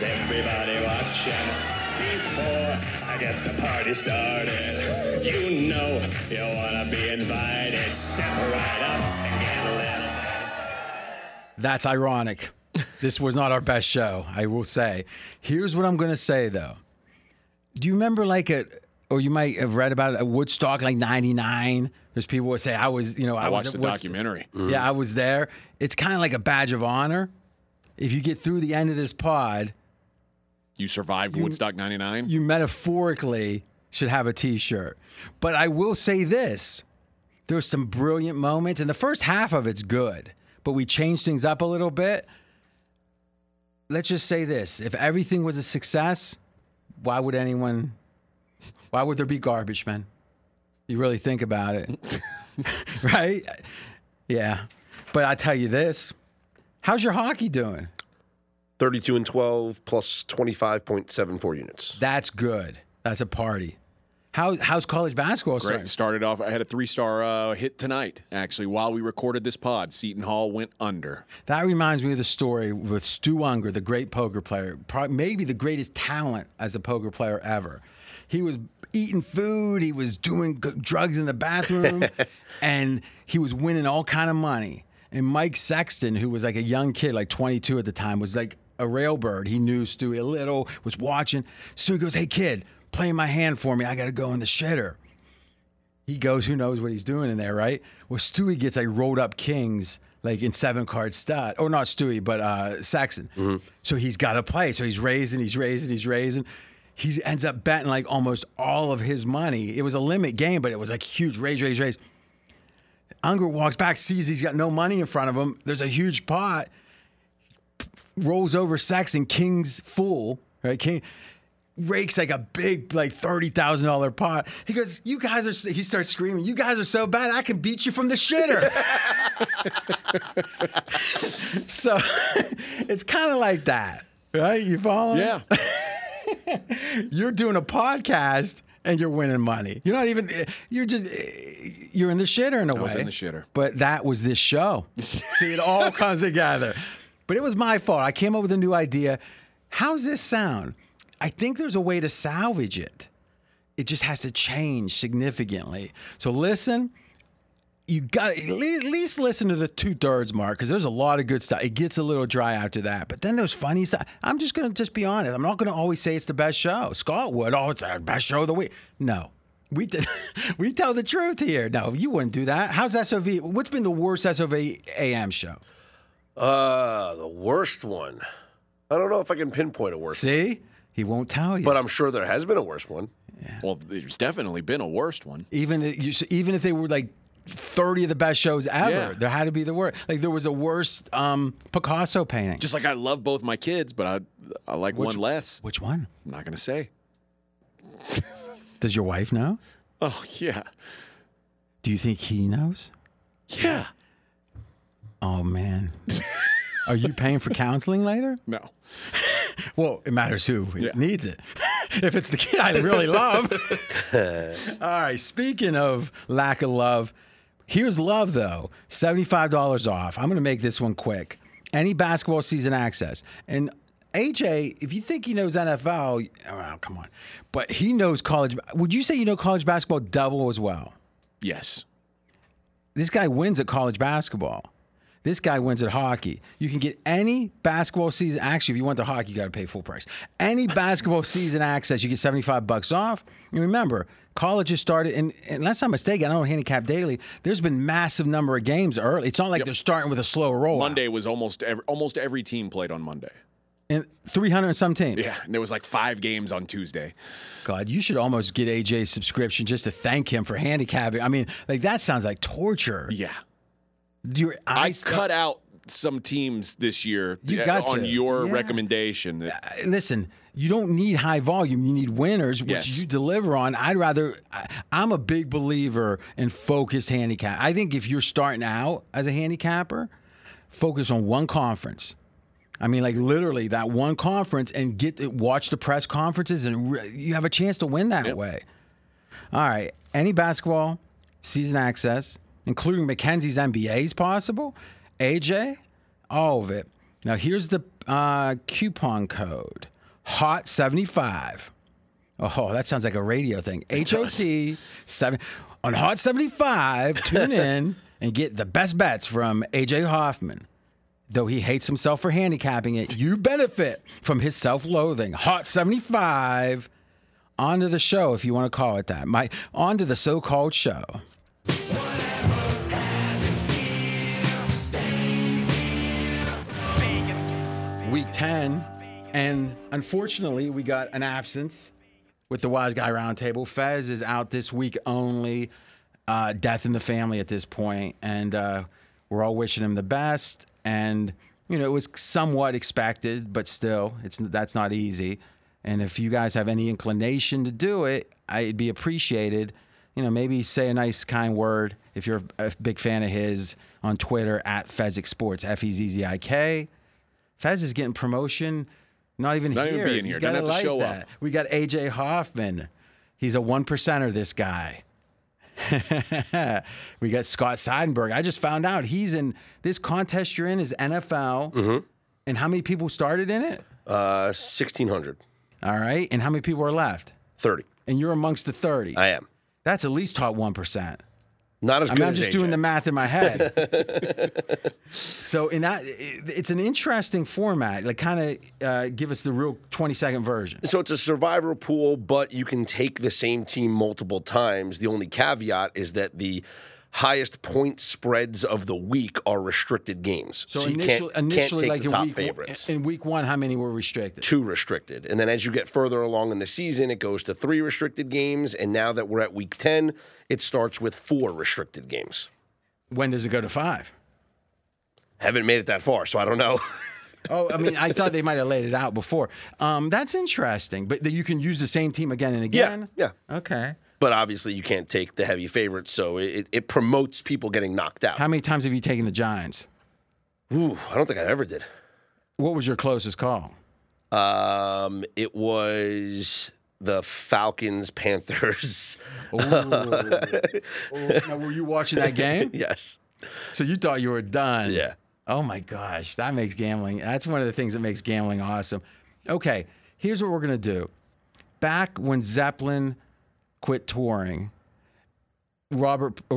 Here's everybody watching. Before I get the party started, you know you wanna be invited. Step right up and get a little bit. That's ironic. This was not our best show, I will say. Here's what I'm gonna say though. Do you remember or you might have read about it at Woodstock, like 99. There's people who say, I watched the documentary. Yeah, I was there. It's kind of like a badge of honor. If you get through the end of this pod. You survived Woodstock 99? You metaphorically should have a T-shirt. But I will say this. There's some brilliant moments. And the first half of it's good. But we changed things up a little bit. Let's just say this. If everything was a success, why would anyone... Why would there be garbage, man? You really think about it. Right? Yeah. But I tell you this. How's your hockey doing? 32-12 plus 25.74 units. That's good. That's a party. How's college basketball starting? Great. Started off, I had a 3-star hit tonight, actually, while we recorded this pod. Seton Hall went under. That reminds me of the story with Stu Unger, the great poker player, maybe the greatest talent as a poker player ever. He was eating food. He was doing drugs in the bathroom, and he was winning all kind of money. And Mike Sexton, who was like a young kid, like 22 at the time, was like a railbird. He knew Stewie a little, was watching. Stewie goes, "Hey, kid, play my hand for me. I got to go in the shitter." He goes, who knows what he's doing in there, right? Well, Stewie gets like rolled up kings, like in 7-card stud. Oh, not Stewie, but Sexton. Mm-hmm. So he's got to play. So he's raising, he's raising, he's raising. He ends up betting like almost all of his money. It was a limit game, but it was like huge raise. Unger walks back, sees he's got no money in front of him. There's a huge pot. Rolls over Sexton, king's full, right? King rakes like a big like $30,000 pot. He goes, "You guys are," he starts screaming, "You guys are so bad, I can beat you from the shitter." So it's kind of like that, right? You follow? Yeah. You're doing a podcast and you're winning money. You're not even, you're in the shitter in a way. I was in the shitter. But that was this show. See, it all comes together. But it was my fault. I came up with a new idea. How's this sound? I think there's a way to salvage it. It just has to change significantly. So listen, you got to at least listen to the 2/3 mark because there's a lot of good stuff. It gets a little dry after that. But then there's funny stuff. I'm just going to be honest. I'm not going to always say it's the best show. Scott would, it's the best show of the week. No. We tell the truth here. No, you wouldn't do that. How's SOV? What's been the worst SOV AM show? The worst one. I don't know if I can pinpoint a worst one. See? He won't tell you. But I'm sure there has been a worst one. Yeah. Well, there's definitely been a worst one. Even if they were like 30 of the best shows ever. Yeah. There had to be the worst. Like there was a worst Picasso painting. Just like I love both my kids, but I like one less. Which one? I'm not gonna say. Does your wife know? Oh yeah. Do you think he knows? Yeah. Oh man. Are you paying for counseling later? No. Well, it matters who needs it. If it's the kid I really love. All right. Speaking of lack of love. Here's love, though. $75 off. I'm going to make this one quick. Any basketball season access. And AJ, if you think he knows NFL, oh, come on. But he knows college. Would you say you know college basketball double as well? Yes. This guy wins at college basketball. This guy wins at hockey. You can get any basketball season. Actually, if you want the hockey, you got to pay full price. Any basketball season access, you get $75 off. And remember, college has started, and unless I'm mistaken, I don't know Handicap Daily, there's been massive number of games early. It's not like they're starting with a slow roll. Monday was almost every team played on Monday. And 300 and some teams. Yeah, and there was like 5 games on Tuesday. God, you should almost get AJ's subscription just to thank him for handicapping. I mean, like that sounds like torture. Yeah. I cut out some teams this year on your recommendation. Listen, you don't need high volume. You need winners, which you deliver on. I'm a big believer in focused handicap. I think if you're starting out as a handicapper, focus on one conference. I mean, like literally that one conference and watch the press conferences, and you have a chance to win that way. All right, any basketball season access, including Mackenzie's MBAs possible, AJ, all of it. Now, here's the coupon code. HOT75. Oh, that sounds like a radio thing. HOT7 on HOT75. Tune in and get the best bets from AJ Hoffman. Though he hates himself for handicapping it, you benefit from his self-loathing. HOT75. Onto the show, if you want to call it that. Mike, onto the so-called show. Week 10, and unfortunately, we got an absence with the Wise Guy Roundtable. Fez is out this week only. Death in the family at this point, and we're all wishing him the best. And you know, it was somewhat expected, but still, that's not easy. And if you guys have any inclination to do it, it'd be appreciated. You know, maybe say a nice, kind word if you're a big fan of his on Twitter at Fezzik Sports, F-E-Z-Z-I-K. Fez is getting promotion, not even here. Not even being here. Doesn't have to show up. We got A.J. Hoffman. He's a 1%er, this guy. We got Scott Seidenberg. I just found out he's in this contest you're in is NFL. Mm-hmm. And how many people started in it? 1,600. All right, and how many people are left? 30. And you're amongst the 30. I am. That's at least top 1%. Not as good as I'm just AJ. Doing the math in my head. So in that, it's an interesting format. Like, kind of give us the real 20-second version. So it's a survivor pool, but you can take the same team multiple times. The only caveat is that the highest point spreads of the week are restricted games. So you can't take like the top favorites. In week one, how many were restricted? 2 restricted. And then as you get further along in the season, it goes to 3 restricted games. And now that we're at week 10, it starts with 4 restricted games. When does it go to 5? Haven't made it that far, so I don't know. Oh, I mean, I thought they might have laid it out before. That's interesting. But you can use the same team again and again? Yeah. Okay. But obviously, you can't take the heavy favorites, so it promotes people getting knocked out. How many times have you taken the Giants? Ooh, I don't think I ever did. What was your closest call? It was the Falcons, Panthers. Ooh. Now, were you watching that game? Yes. So you thought you were done. Yeah. Oh, my gosh. That's one of the things that makes gambling awesome. Okay, here's what we're going to do. Back when Zeppelin quit touring,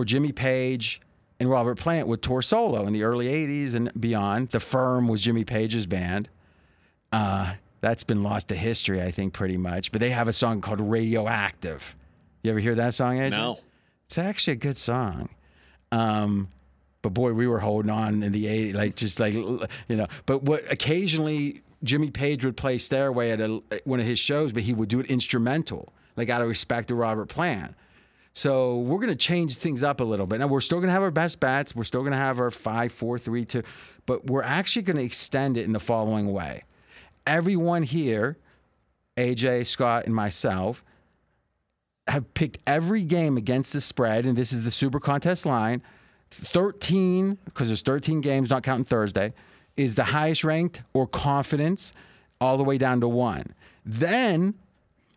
Jimmy Page and Robert Plant would tour solo in the early 80s and beyond. The Firm was Jimmy Page's band. That's been lost to history, I think, pretty much. But they have a song called Radioactive. You ever hear that song, Edge? No. It's actually a good song. But boy, we were holding on in the 80s, But occasionally Jimmy Page would play Stairway at one of his shows, but he would do it instrumental. Like, out of respect to Robert Plant. So we're going to change things up a little bit. Now, we're still going to have our best bets. We're still going to have our 5, 4, 3, 2. But we're actually going to extend it in the following way. Everyone here, AJ, Scott, and myself, have picked every game against the spread. And this is the Super Contest line. 13, because there's 13 games, not counting Thursday, is the highest ranked or confidence all the way down to 1. Then,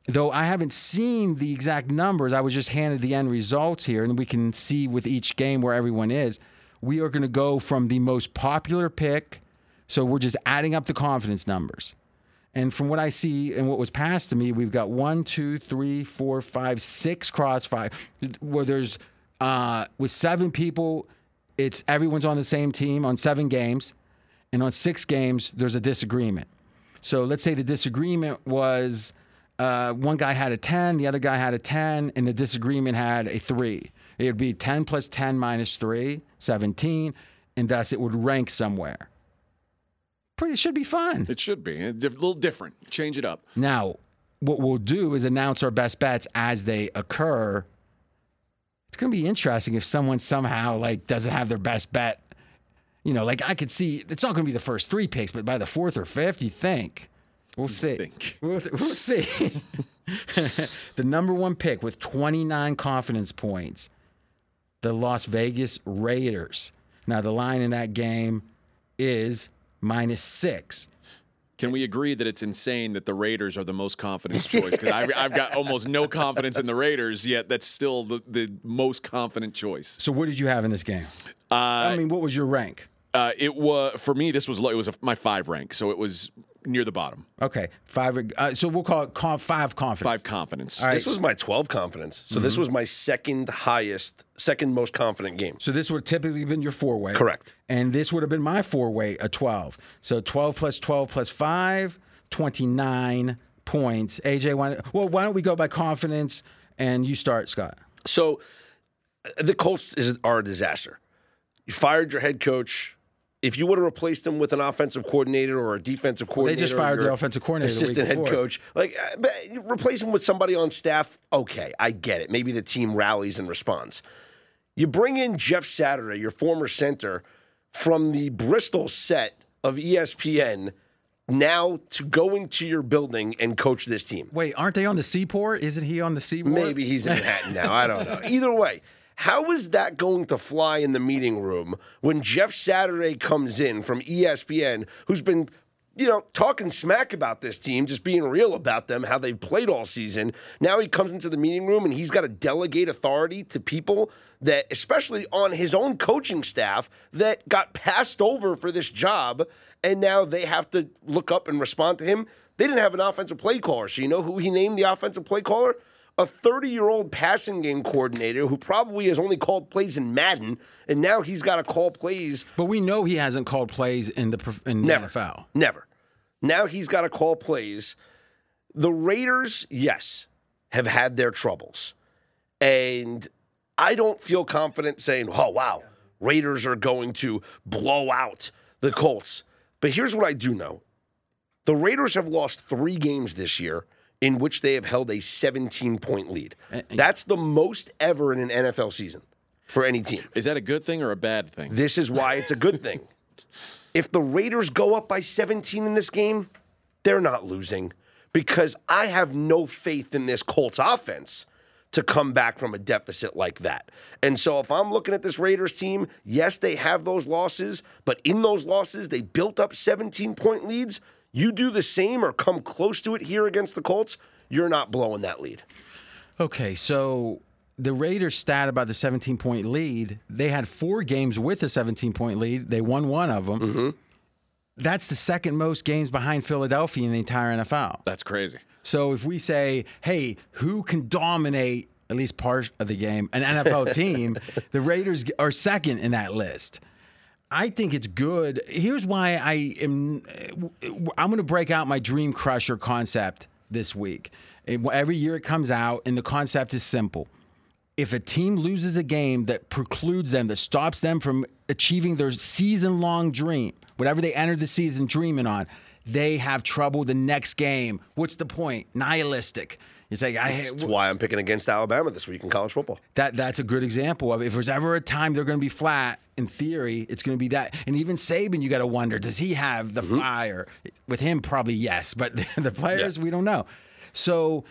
though I haven't seen the exact numbers, I was just handed the end results here, and we can see with each game where everyone is. We are going to go from the most popular pick, so we're just adding up the confidence numbers. And from what I see and what was passed to me, we've got 1, 2, 3, 4, 5, 6 cross 5, where there's with 7 people, it's everyone's on the same team on 7 games, and on 6 games there's a disagreement. So let's say the disagreement was, one guy had a 10, the other guy had a 10, and the disagreement had a 3. It would be 10 plus 10 minus 3, 17, and thus it would rank somewhere. It should be fun. It should be. A little different. Change it up. Now, what we'll do is announce our best bets as they occur. It's going to be interesting if someone somehow doesn't have their best bet. I could see, it's not going to be the first 3 picks, but by the 4th or 5th, you think. We'll see. We'll see. The number 1 pick with 29 confidence points, the Las Vegas Raiders. Now, the line in that game is -6. Can we agree that it's insane that the Raiders are the most confident choice? Because I've got almost no confidence in the Raiders, yet that's still the most confident choice. So what did you have in this game? What was your rank? It was for me. This was low. It was my five rank, so it was near the bottom. Okay, five. So we'll call it five confidence. Five confidence. All right. This was my 12 confidence. So this was my second highest, second most confident game. So this would have typically been your four way. Correct. And this would have been my four way, a 12. So 12 plus 5, 29 points. AJ, why don't we go by confidence? And you start, Scott. So the Colts are a disaster. You fired your head coach. If you would have replaced him with an offensive coordinator or a defensive coordinator, they just fired the offensive coordinator, assistant head coach. Like, replace him with somebody on staff. Okay, I get it. Maybe the team rallies and responds. You bring in Jeff Saturday, your former center, from the Bristol set of ESPN. Now to go into your building and coach this team. Wait, aren't they on the Seaport? Isn't he on the Seaport? Maybe he's in Manhattan now. I don't know. Either way, how is that going to fly in the meeting room when Jeff Saturday comes in from ESPN, who's been, talking smack about this team, just being real about them, how they've played all season. Now he comes into the meeting room and he's got to delegate authority to people that, especially on his own coaching staff, that got passed over for this job. And now they have to look up and respond to him. They didn't have an offensive play caller. So you know who he named the offensive play caller? A 30-year-old passing game coordinator who probably has only called plays in Madden, and now he's got to call plays. But we know he hasn't called plays in the NFL. Never. Now he's got to call plays. The Raiders, yes, have had their troubles. And I don't feel confident saying, oh, wow, Raiders are going to blow out the Colts. But here's what I do know. The Raiders have lost 3 games this year in which they have held a 17-point lead. That's the most ever in an NFL season for any team. Is that a good thing or a bad thing? This is why it's a good thing. If the Raiders go up by 17 in this game, they're not losing because I have no faith in this Colts offense to come back from a deficit like that. And so if I'm looking at this Raiders team, yes, they have those losses, but in those losses, they built up 17-point leads. You do the same or come close to it here against the Colts, you're not blowing that lead. Okay, so the Raiders stat about the 17-point lead, they had 4 games with a 17-point lead. They won one of them. Mm-hmm. That's the second most games behind Philadelphia in the entire NFL. That's crazy. So if we say, hey, who can dominate at least part of the game, an NFL team, the Raiders are second in that list. I think it's good. Here's why I'm going to break out my Dream Crusher concept this week. Every year it comes out, and the concept is simple. If a team loses a game that precludes them, that stops them from achieving their season-long dream, whatever they entered the season dreaming on, they have trouble the next game. What's the point? Nihilistic. It's like, that's why I'm picking against Alabama this week in college football. That's a good example of it. If there's ever a time they're going to be flat, in theory, it's going to be that. And even Saban, you got to wonder, does he have the fire? With him, probably yes. But the players, we don't know. So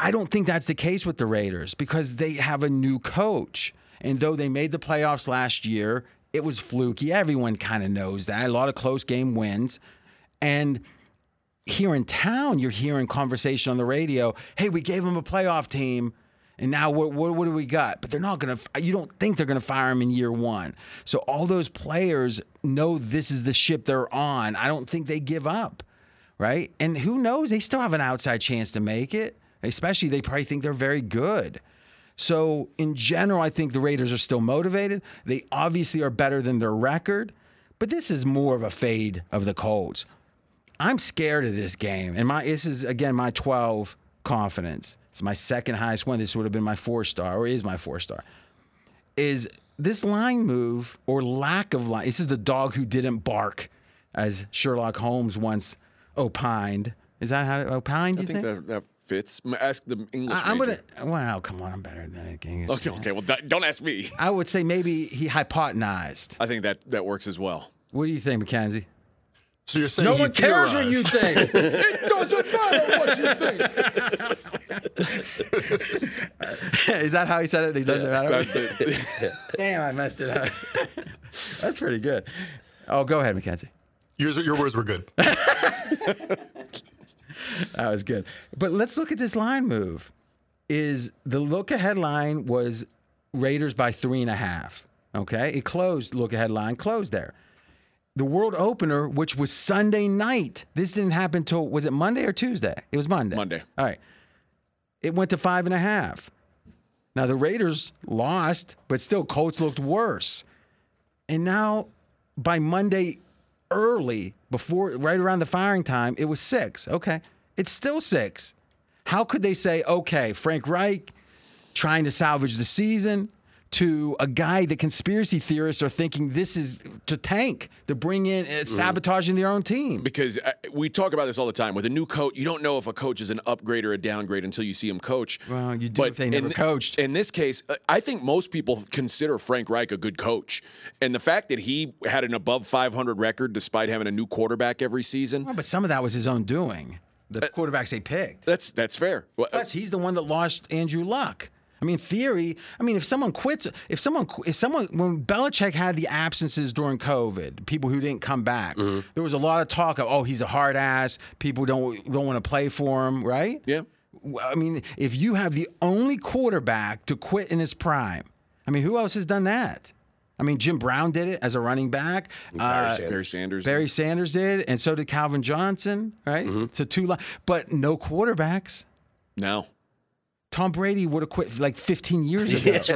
I don't think that's the case with the Raiders because they have a new coach. And though they made the playoffs last year, it was fluky. Everyone kind of knows that. A lot of close game wins. And here in town, you're hearing conversation on the radio. Hey, we gave them a playoff team, and now what do we got? But they're not going to – you don't think they're going to fire them in year one. So all those players know this is the ship they're on. I don't think they give up, right? And who knows? They still have an outside chance to make it. Especially, they probably think they're very good. So, in general, I think the Raiders are still motivated. They obviously are better than their record, but this is more of a fade of the Colts. I'm scared of this game, and this is, again, my 12 confidence. It's my second highest one. This would have been my 4-star, or is my 4-star, is this line move or lack of line. This is the dog who didn't bark, as Sherlock Holmes once opined. Is that how opined, you think? I think that fits. Ask the English major. Wow, come on, I'm better than that English. Okay, well, don't ask me. I would say maybe he hypotenized. I think that works as well. What do you think, Mackenzie? So you're saying no one cares what you think. It doesn't matter what you think. Is that how he said it? It doesn't matter. Damn, I messed it up. That's pretty good. Oh, go ahead, Mackenzie. Your words were good. That was good. But let's look at this line move. Is the look-ahead line was Raiders by 3.5. Okay? It closed, look-ahead line closed there. the World Opener, which was Sunday night. This didn't happen till, was it Monday or Tuesday? It was Monday. Monday. All right. It went to 5.5. Now, the Raiders lost, but still Colts looked worse. And now, by Monday early, before right around the firing time, it was 6. Okay. It's still 6. How could they say, okay, Frank Reich trying to salvage the season, to a guy that conspiracy theorists are thinking this is to tank, to bring in, sabotaging their own team? Because we talk about this all the time. With a new coach, you don't know if a coach is an upgrade or a downgrade until you see him coach. Well, you do, but if they never coached. In this case, I think most people consider Frank Reich a good coach. And the fact that he had an above 500 record despite having a new quarterback every season. Well, but some of that was his own doing. The quarterbacks they picked. That's fair. Plus, he's the one that lost Andrew Luck. I mean, theory. I mean, if someone quits, when Belichick had the absences during COVID, people who didn't come back, there was a lot of talk of, oh, he's a hard ass. People don't want to play for him, right? Yeah. I mean, if you have the only quarterback to quit in his prime, I mean, who else has done that? I mean, Jim Brown did it as a running back. Barry Sanders did, and so did Calvin Johnson, right? So but no quarterbacks. No. Tom Brady would have quit like 15 years ago. That's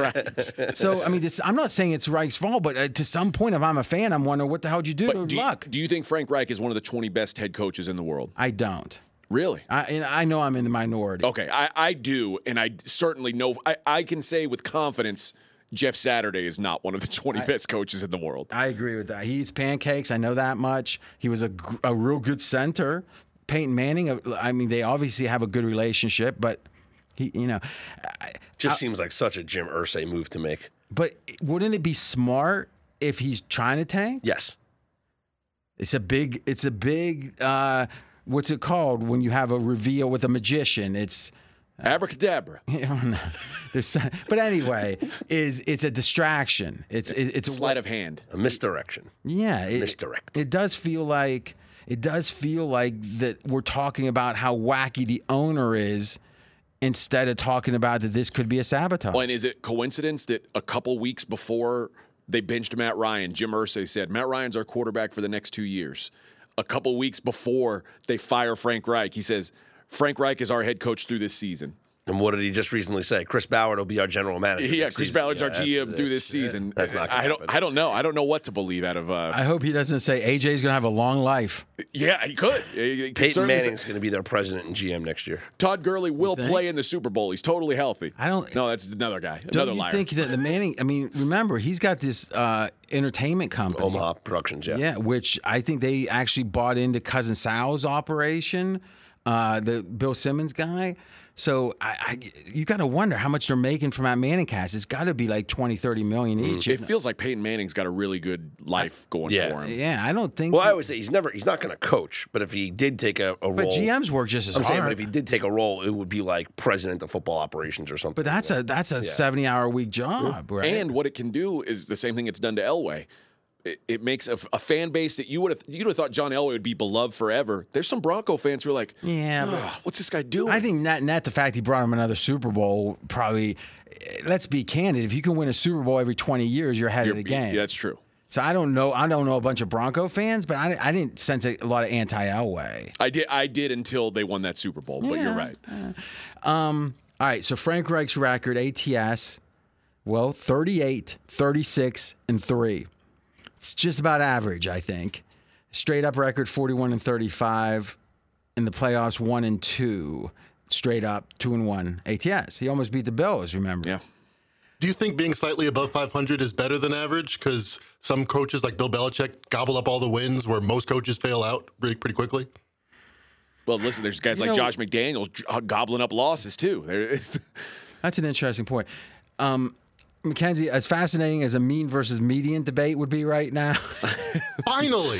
right. So, I mean, I'm not saying it's Reich's fault, but to some point, if I'm a fan, I'm wondering, what the hell did you do to Luck? Do you think Frank Reich is one of the 20 best head coaches in the world? I don't. Really? I know I'm in the minority. Okay, I do, and I certainly know. I can say with confidence Jeff Saturday is not one of the 20 best coaches in the world. I agree with that. He eats pancakes. I know that much. He was a real good center. Peyton Manning, I mean, they obviously have a good relationship, but – he, you know, just seems like such a Jim Irsay move to make. But wouldn't it be smart if he's trying to tank? Yes. It's a big. What's it called when you have a reveal with a magician? It's abracadabra. But anyway, it's a distraction. It's a sleight of hand, a misdirection. Yeah, misdirect. It does feel like that we're talking about how wacky the owner is, instead of talking about that this could be a sabotage. Well, and is it coincidence that a couple weeks before they benched Matt Ryan, Jim Irsay said, Matt Ryan's our quarterback for the next 2 years. A couple weeks before they fire Frank Reich, he says, Frank Reich is our head coach through this season. And what did he just recently say? Chris Ballard will be our general manager. Yeah, Chris Ballard's our GM through this season. That's not gonna happen. I don't know. I don't know what to believe out of. I hope he doesn't say AJ's going to have a long life. Yeah, he could. Peyton Manning's going to be their president and GM next year. Todd Gurley will play in the Super Bowl. He's totally healthy. No, that's another guy. Another liar. Don't you think that the Manning? I mean, remember he's got this entertainment company, Omaha Productions. Yeah. Yeah, which I think they actually bought into Cousin Sal's operation, the Bill Simmons guy. So you got to wonder how much they're making from that Manning cast. It's got to be like 20, 30 million each. It feels like Peyton Manning's got a really good life going for him. Yeah, I don't think. Well, I would say he's not going to coach, but if he did take a role. But GMs work just as hard. But if he did take a role, it would be like president of football operations or something. But that's a 70-hour week job, right? And what it can do is the same thing it's done to Elway. It makes a fan base that you'd have thought John Elway would be beloved forever. There's some Bronco fans who are like, what's this guy doing? I think not the fact he brought him another Super Bowl probably. Let's be candid. If you can win a Super Bowl every 20 years, you're ahead of the game. Yeah, that's true. So I don't know. I don't know a bunch of Bronco fans, but I didn't sense a lot of anti-Elway. I did until they won that Super Bowl. Yeah. But you're right. All right. So Frank Reich's record ATS, well, 38, 36, and 3. It's just about average, I think. Straight up record 41-35 in the playoffs, 1-2. Straight up 2-1 ATS. He almost beat the Bills. Remember? Yeah. Do you think being slightly above 500 is better than average? Because some coaches, like Bill Belichick, gobble up all the wins, where most coaches fail out pretty quickly. Well, listen, there's guys like Josh McDaniels gobbling up losses too. That's an interesting point. Mackenzie, as fascinating as a mean versus median debate would be right now. Finally.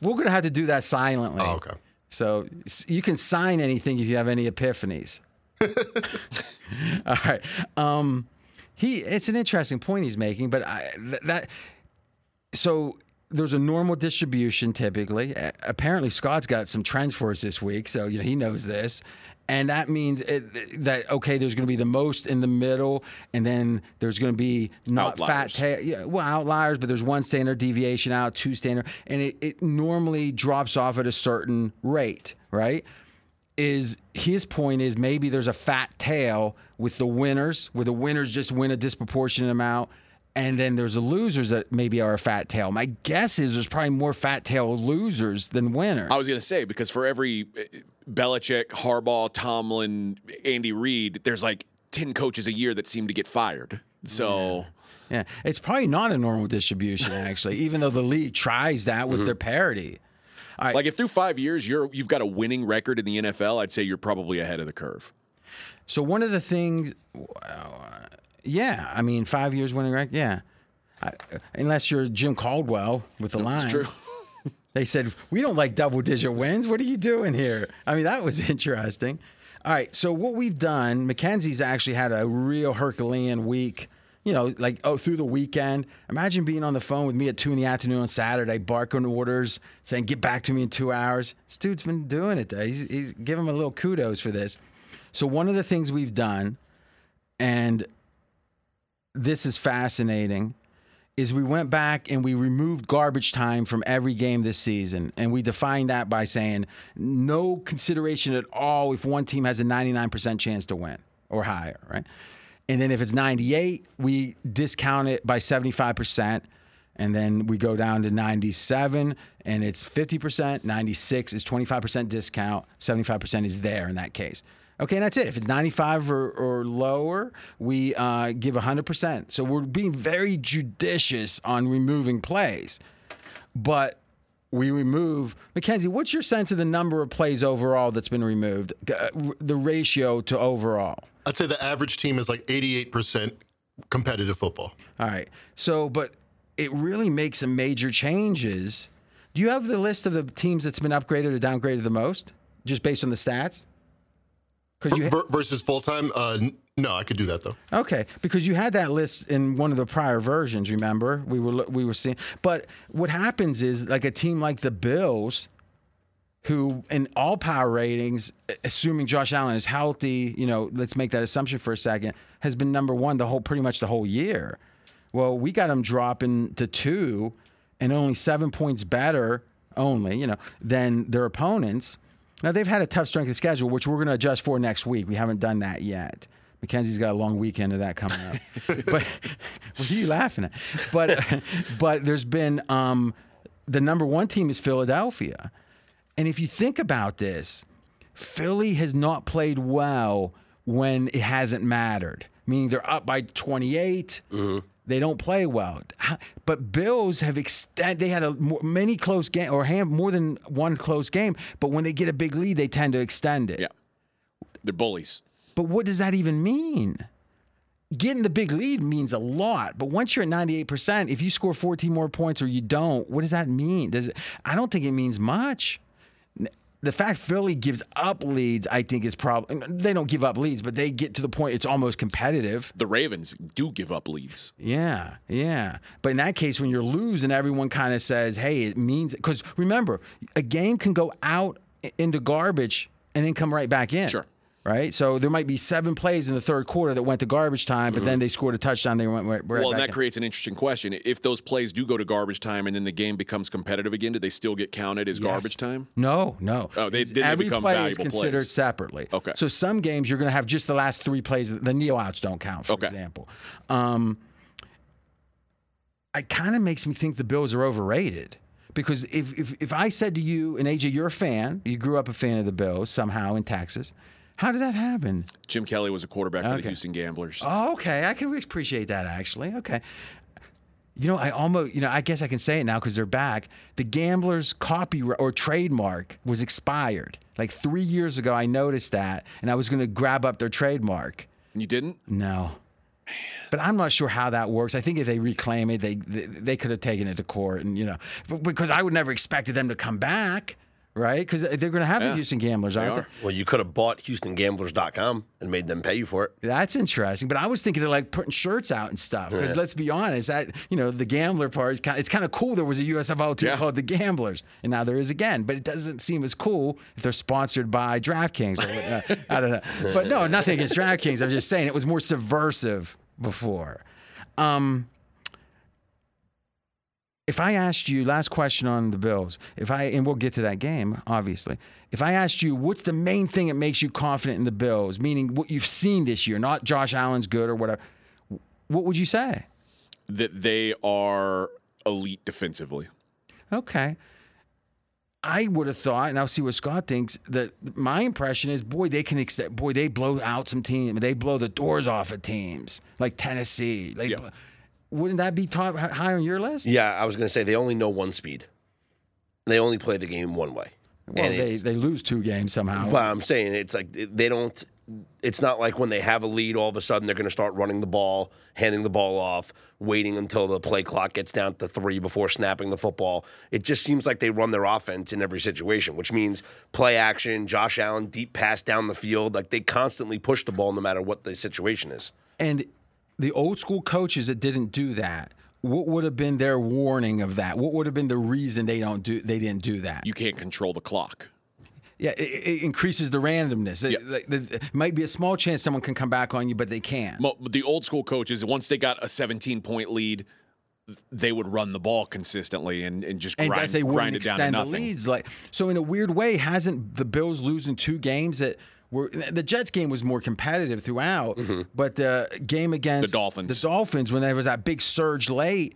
We're going to have to do that silently. Oh, okay. So you can sign anything if you have any epiphanies. All right. It's an interesting point he's making, but there's a normal distribution typically. Apparently, Scott's got some trends for us this week, so you know he knows this. And that means that there's going to be the most in the middle, and then there's going to be outliers, but there's one standard deviation out, two standard, and it normally drops off at a certain rate, right? His point is maybe there's a fat tail with the winners, where the winners just win a disproportionate amount, and then there's the losers that maybe are a fat tail. My guess is there's probably more fat tail losers than winners. I was going to say, because for every Belichick, Harbaugh, Tomlin, Andy Reid, there's like 10 coaches a year that seem to get fired. So, yeah. It's probably not a normal distribution, actually, even though the league tries that with their parity. All right. Like if through 5 years you've got a winning record in the NFL, I'd say you're probably ahead of the curve. So one of the things, 5 years winning record, yeah. Unless you're Jim Caldwell with the Lions. That's true. They said, we don't like double-digit wins. What are you doing here? I mean, that was interesting. All right, so what we've done, Mackenzie's actually had a real Herculean week, through the weekend. Imagine being on the phone with me at 2 in the afternoon on Saturday, barking orders, saying, get back to me in 2 hours. This dude's been doing it. He's give him a little kudos for this. So one of the things we've done, and this is fascinating, is we went back and we removed garbage time from every game this season. And we defined that by saying no consideration at all if one team has a 99% chance to win or higher, right? And then if it's 98, we discount it by 75%. And then we go down to 97, and it's 50%. 96 is 25% discount. 75% is there in that case. Okay, and that's it. If it's 95 or lower, we give 100%. So we're being very judicious on removing plays. But we remove... Mackenzie, what's your sense of the number of plays overall that's been removed, the ratio to overall? I'd say the average team is like 88% competitive football. All right. So, but it really makes some major changes. Do you have the list of the teams that's been upgraded or downgraded the most, just based on the stats? Versus full-time? No, I could do that, though. Okay, because you had that list in one of the prior versions, remember? We were seeing. But what happens is, like a team like the Bills, who in all power ratings, assuming Josh Allen is healthy, let's make that assumption for a second, has been number one pretty much the whole year. Well, we got him dropping to 2 and only 7 points better than their opponents. Now, they've had a tough strength of schedule, which we're going to adjust for next week. We haven't done that yet. Mackenzie's got a long weekend of that coming up. But what are you laughing at? But there's been the number one team is Philadelphia. And if you think about this, Philly has not played well when it hasn't mattered, meaning they're up by 28. Mm-hmm. They don't play well, but Bills have they had many close games or have more than one close game. But when they get a big lead, they tend to extend it. Yeah, they're bullies. But what does that even mean? Getting the big lead means a lot. But once you're at 98%, if you score 14 more points or you don't, what does that mean? I don't think it means much. The fact Philly gives up leads, I think, is probably – they don't give up leads, but they get to the point it's almost competitive. The Ravens do give up leads. Yeah. But in that case, when you're losing, everyone kind of says, hey, it means – because remember, a game can go out into garbage and then come right back in. Sure. Right? So there might be 7 plays in the third quarter that went to garbage time, but then they scored a touchdown. They went right back in. Well, and that creates an interesting question. If those plays do go to garbage time and then the game becomes competitive again, do they still get counted as garbage time? No. Oh, they become valuable plays. Every play is considered separately. Okay. So some games you're going to have just the last 3 plays. The neo-outs don't count, for example. It kind of makes me think the Bills are overrated. Because if I said to you, and AJ, you're a fan. You grew up a fan of the Bills somehow in Texas. How did that happen? Jim Kelly was a quarterback for the Houston Gamblers. Oh, okay. I can appreciate that, actually. Okay. I guess I can say it now because they're back. The Gamblers' copyright or trademark was expired. Like 3 years ago, I noticed that, and I was going to grab up their trademark. And you didn't? No. Man. But I'm not sure how that works. I think if they reclaim it, they could have taken it to court, and because I would never expected them to come back. right? Because they're going to have the Houston Gamblers, aren't they? Well, you could have bought HoustonGamblers.com and made them pay you for it. That's interesting. But I was thinking of like putting shirts out and stuff. Because let's be honest, that the Gambler part is kind of, it's kind of cool. There was a USFL team called the Gamblers, and now there is again. But it doesn't seem as cool if they're sponsored by DraftKings. Or, I don't know. But no, nothing against DraftKings. I'm just saying it was more subversive before. If I asked you, last question on the Bills, and we'll get to that game, obviously. If I asked you, what's the main thing that makes you confident in the Bills, meaning what you've seen this year, not Josh Allen's good or whatever, what would you say? That they are elite defensively. Okay. I would have thought, and I'll see what Scott thinks, that my impression is, they blow out some teams. They blow the doors off of teams, like Tennessee. Wouldn't that be top high on your list? Yeah, I was going to say they only know one speed. They only play the game one way. Well, they lose two games somehow. Well, I'm saying it's like they don't – it's not like when they have a lead, all of a sudden they're going to start running the ball, handing the ball off, waiting until the play clock gets down to 3 before snapping the football. It just seems like they run their offense in every situation, which means play action, Josh Allen, deep pass down the field. Like they constantly push the ball no matter what the situation is. And – the old school coaches that didn't do that, what would have been their warning of that? What would have been the reason they didn't do that? You can't control the clock. Yeah, it increases the randomness. Yeah. It might be a small chance someone can come back on you, but they can't. The old school coaches, once they got a 17-point lead, they would run the ball consistently and just grind it down to nothing. The leads. So in a weird way, hasn't the Bills losing two games that – the Jets game was more competitive throughout, but the game against the Dolphins, when there was that big surge late,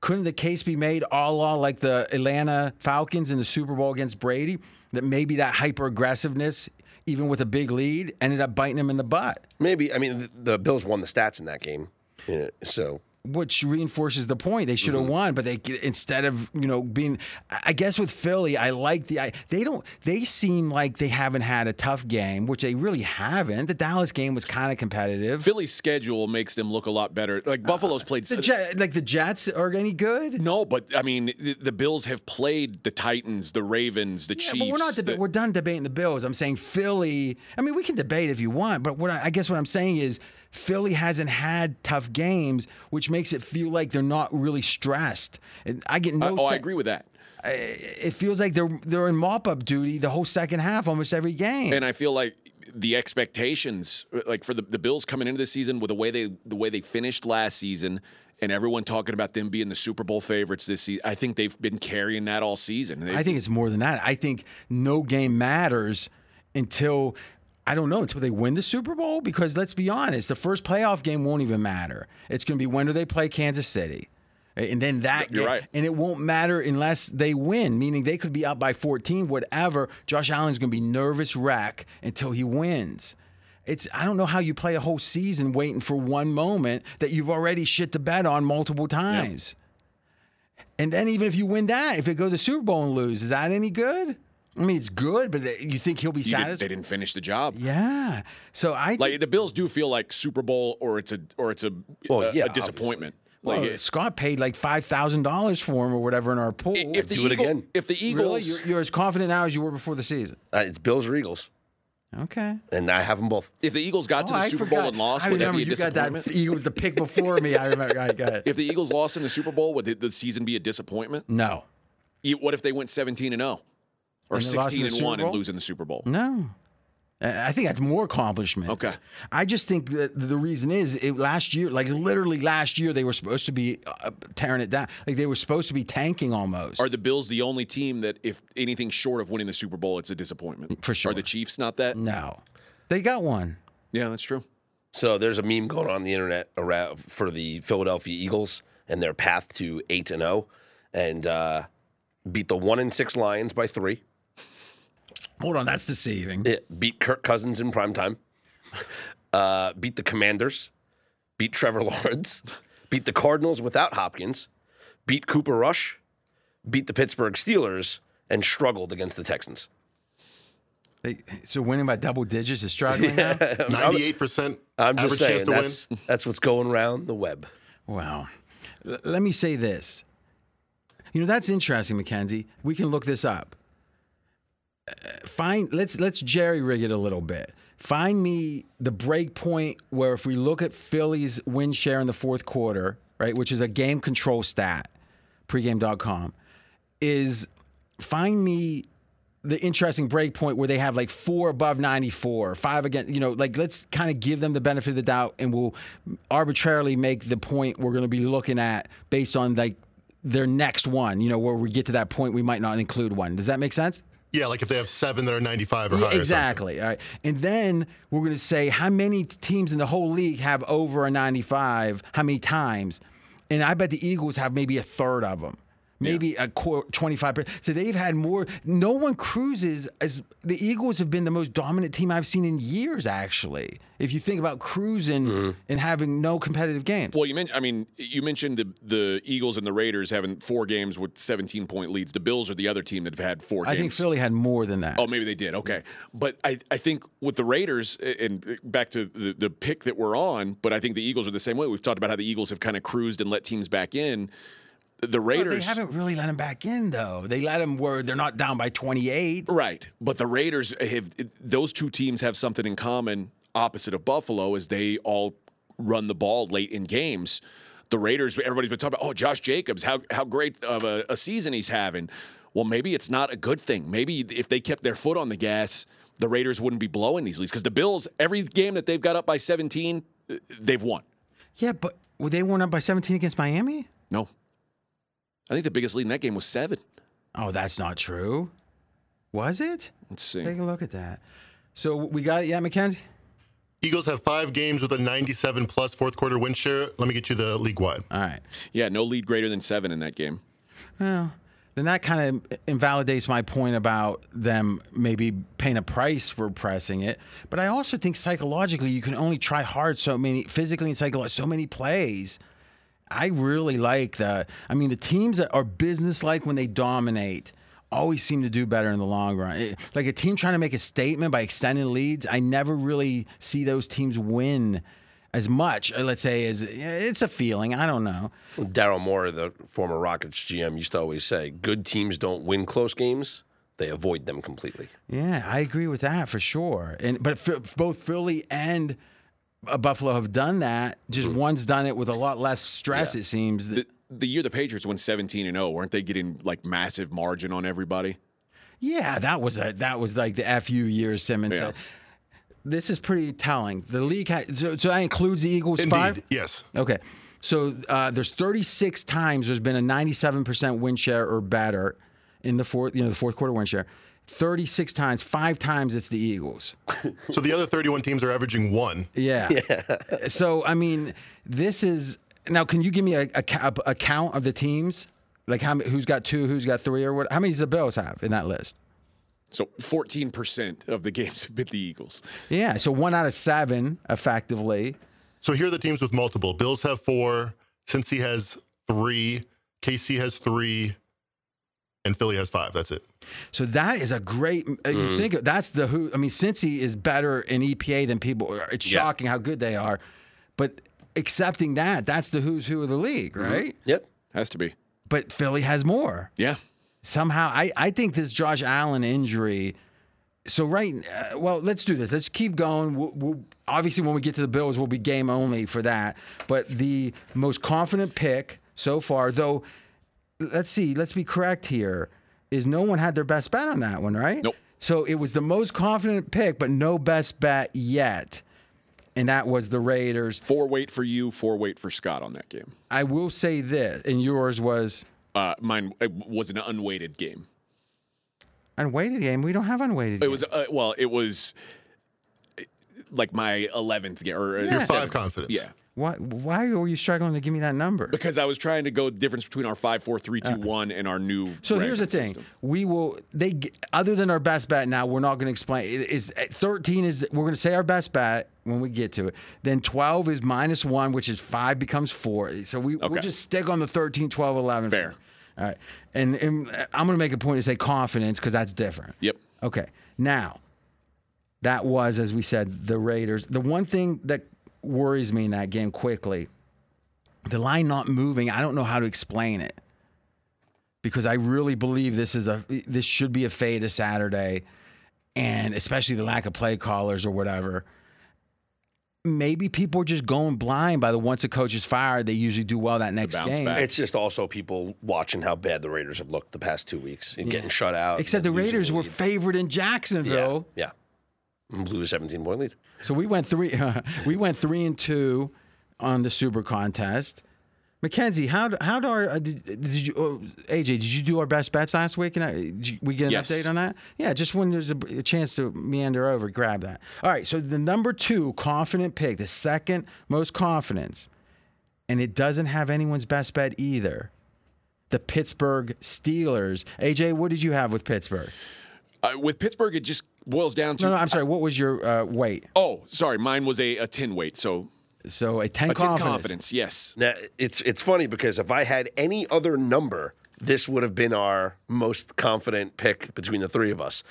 couldn't the case be made like the Atlanta Falcons in the Super Bowl against Brady, that maybe that hyper-aggressiveness, even with a big lead, ended up biting him in the butt? Maybe. I mean, the Bills won the stats in that game, so... Which reinforces the point. They should have won, but they instead of being. I guess with Philly, I like the. They don't. They seem like they haven't had a tough game, which they really haven't. The Dallas game was kind of competitive. Philly's schedule makes them look a lot better. Like Buffalo's played. The Jets are any good? No, but I mean the Bills have played the Titans, the Ravens, the Chiefs. But we're done debating the Bills. I'm saying Philly. I mean we can debate if you want, but what I'm saying is. Philly hasn't had tough games, which makes it feel like they're not really stressed. And I get no. I agree with that. It feels like they're in mop-up duty the whole second half, almost every game. And I feel like the expectations, like for the Bills coming into this season with the way they finished last season, and everyone talking about them being the Super Bowl favorites this season. I think they've been carrying that all season. I think it's more than that. I think no game matters until. I don't know until they win the Super Bowl because let's be honest, the first playoff game won't even matter. It's going to be when do they play Kansas City, and then that game, right. And it won't matter unless they win. Meaning they could be up by 14, whatever. Josh Allen's going to be nervous wreck until he wins. I don't know how you play a whole season waiting for one moment that you've already shit the bed on multiple times. Yep. And then even if you win that, if they go to the Super Bowl and lose, is that any good? I mean, it's good, but you think he'll be satisfied? They didn't finish the job. Yeah, so the Bills do feel like Super Bowl, or it's a disappointment. Well, Scott paid like $5,000 for him or whatever in our pool. If the Eagles, really? You're as confident now as you were before the season. It's Bills or Eagles. Okay. And I have them both. If the Eagles got to the Super Bowl and lost, would that be a disappointment? It was the pick before me. I remember. Go ahead. If the Eagles lost in the Super Bowl, would the season be a disappointment? No. What if they went 17-0? Or 16-1 and losing the Super Bowl? No. I think that's more accomplishment. Okay. I just think that the reason is last year, they were supposed to be tearing it down. Like they were supposed to be tanking almost. Are the Bills the only team that if anything short of winning the Super Bowl, it's a disappointment? For sure. Are the Chiefs not that? No. They got one. Yeah, that's true. So there's a meme going on the internet around for the Philadelphia Eagles and their path to 8-0 and beat the 1-6 Lions by 3. Hold on, that's deceiving. Beat Kirk Cousins in primetime. Beat the Commanders. Beat Trevor Lawrence. Beat the Cardinals without Hopkins. Beat Cooper Rush. Beat the Pittsburgh Steelers. And struggled against the Texans. So winning by double digits is struggling now? 98% average chance to win. That's what's going around the web. Wow. Let me say this. That's interesting, Mackenzie. We can look this up. let's jerry rig it a little bit. Find me the break point where if we look at Philly's win share in the fourth quarter, right, which is a game control stat, pregame.com, is find me the interesting break point where they have like 4 above 94, 5 again, you know, like let's kind of give them the benefit of the doubt and we'll arbitrarily make the point we're going to be looking at based on like their next one, you know, where we get to that point we might not include one. Does that make sense? Yeah, like if they have 7 that are 95 or higher. Exactly. All right. And then we're going to say how many teams in the whole league have over a 95, how many times. And I bet the Eagles have maybe a third of them, maybe a 25%. So they've had more. No one cruises as the Eagles have been the most dominant team I've seen in years, actually, if you think about cruising and having no competitive games. Well, you mentioned the Eagles and the Raiders having 4 games with 17-point leads. The Bills are the other team that have had 4 games. I think Philly had more than that. Oh, maybe they did. Okay. But I think with the Raiders, and back to the pick that we're on, but I think the Eagles are the same way. We've talked about how the Eagles have kind of cruised and let teams back in. The Raiders. Well, they haven't really let them back in, though. They let them where they're not down by 28. Right. But the Raiders have, those two teams have something in common, opposite of Buffalo, is they all run the ball late in games. The Raiders, everybody's been talking about, oh, Josh Jacobs, how great of a season he's having. Well, maybe it's not a good thing. Maybe if they kept their foot on the gas, the Raiders wouldn't be blowing these leads. Because the Bills, every game that they've got up by 17, they've won. Yeah, but they weren't up by 17 against Miami? No. I think the biggest lead in that game was 7. Oh, that's not true. Was it? Let's see. Take a look at that. So we got it. Yeah, Mackenzie? Eagles have 5 games with a 97-plus fourth-quarter win share. Let me get you the league-wide. All right. Yeah, no lead greater than 7 in that game. Well, then that kind of invalidates my point about them maybe paying a price for pressing it. But I also think psychologically you can only try hard so many, physically and psychologically, so many plays. I really like that. I mean, the teams that are business-like when they dominate always seem to do better in the long run. Like a team trying to make a statement by extending leads, I never really see those teams win as much, let's say, as it's a feeling. I don't know. Daryl Moore, the former Rockets GM, used to always say, good teams don't win close games. They avoid them completely. Yeah, I agree with that for sure. But both Philly and Buffalo have done that. Just one's done it with a lot less stress, it seems. The year the Patriots went 17-0, weren't they getting like massive margin on everybody? Yeah, that was like the FU year, Simmons. Yeah. So this is pretty telling. The league so that includes the Eagles. Indeed. 5? Yes. Okay. So there's 36 times there's been a 97% win share or better in the fourth quarter win share. 36 times, 5 times it's the Eagles. So the other 31 teams are averaging 1. Yeah. So, I mean, this is – now, can you give me a count of the teams? Like who's got 2, who's got 3, or what? How many does the Bills have in that list? So 14% of the games have been the Eagles. Yeah, so 1 out of 7, effectively. So here are the teams with multiple. Bills have 4, Cincy has 3, KC has 3. And Philly has 5. That's it. So that is a great. You think that's the who? I mean, Cincy is better in EPA than people. It's shocking how good they are. But accepting that's the who's who of the league, right? Yep, has to be. But Philly has more. Yeah. Somehow, I think this Josh Allen injury. So well, let's do this. Let's keep going. We'll obviously, when we get to the Bills, we'll be game only for that. But the most confident pick so far, though. Let's see. Let's be correct here. Is no one had their best bet on that one, right? Nope. So it was the most confident pick, but no best bet yet. And that was the Raiders. 4 weight for you, 4 weight for Scott on that game. I will say this, and yours was? Mine was an unweighted game. Unweighted game? We don't have unweighted game. It was, well, it was like my 11th game. Or your 5 confidence. Yeah. Why were you struggling to give me that number? Because I was trying to go the difference between our 5, 4, 3, 2, 1 and our new. So here's the thing: system. Other than our best bet now, we're not going to explain. Is 13 is we're going to say our best bet when we get to it. Then 12 is -1, which is 5 becomes 4. So we'll just stick on the 13, 12, 11. Fair. All right, and I'm going to make a point to say confidence because that's different. Yep. Okay. Now, that was, as we said, the Raiders. The one thing that worries me in that game quickly. The line not moving, I don't know how to explain it because I really believe this should be a fade of Saturday. and especially the lack of play callers or whatever, maybe people are just going blind by the once a coach is fired, they usually do well that next game. Back. It's just also people watching how bad the Raiders have looked the past 2 weeks and getting shut out. Except the Raiders were favored in Jacksonville. Yeah. Blew a 17-point lead. So we went three and two on the Super Contest. Mackenzie, did you, AJ? Did you do our best bets last week? And we get an update on that? Yeah, just when there's a chance to meander over, grab that. All right. So the number 2 confident pick, the second most confidence, and it doesn't have anyone's best bet either. The Pittsburgh Steelers. AJ, what did you have with Pittsburgh? With Pittsburgh, it just boils down to. No, I'm sorry. What was your weight? Oh, sorry. Mine was a 10 weight. So a 10 confidence, yes. Now, it's funny because if I had any other number, this would have been our most confident pick between the three of us.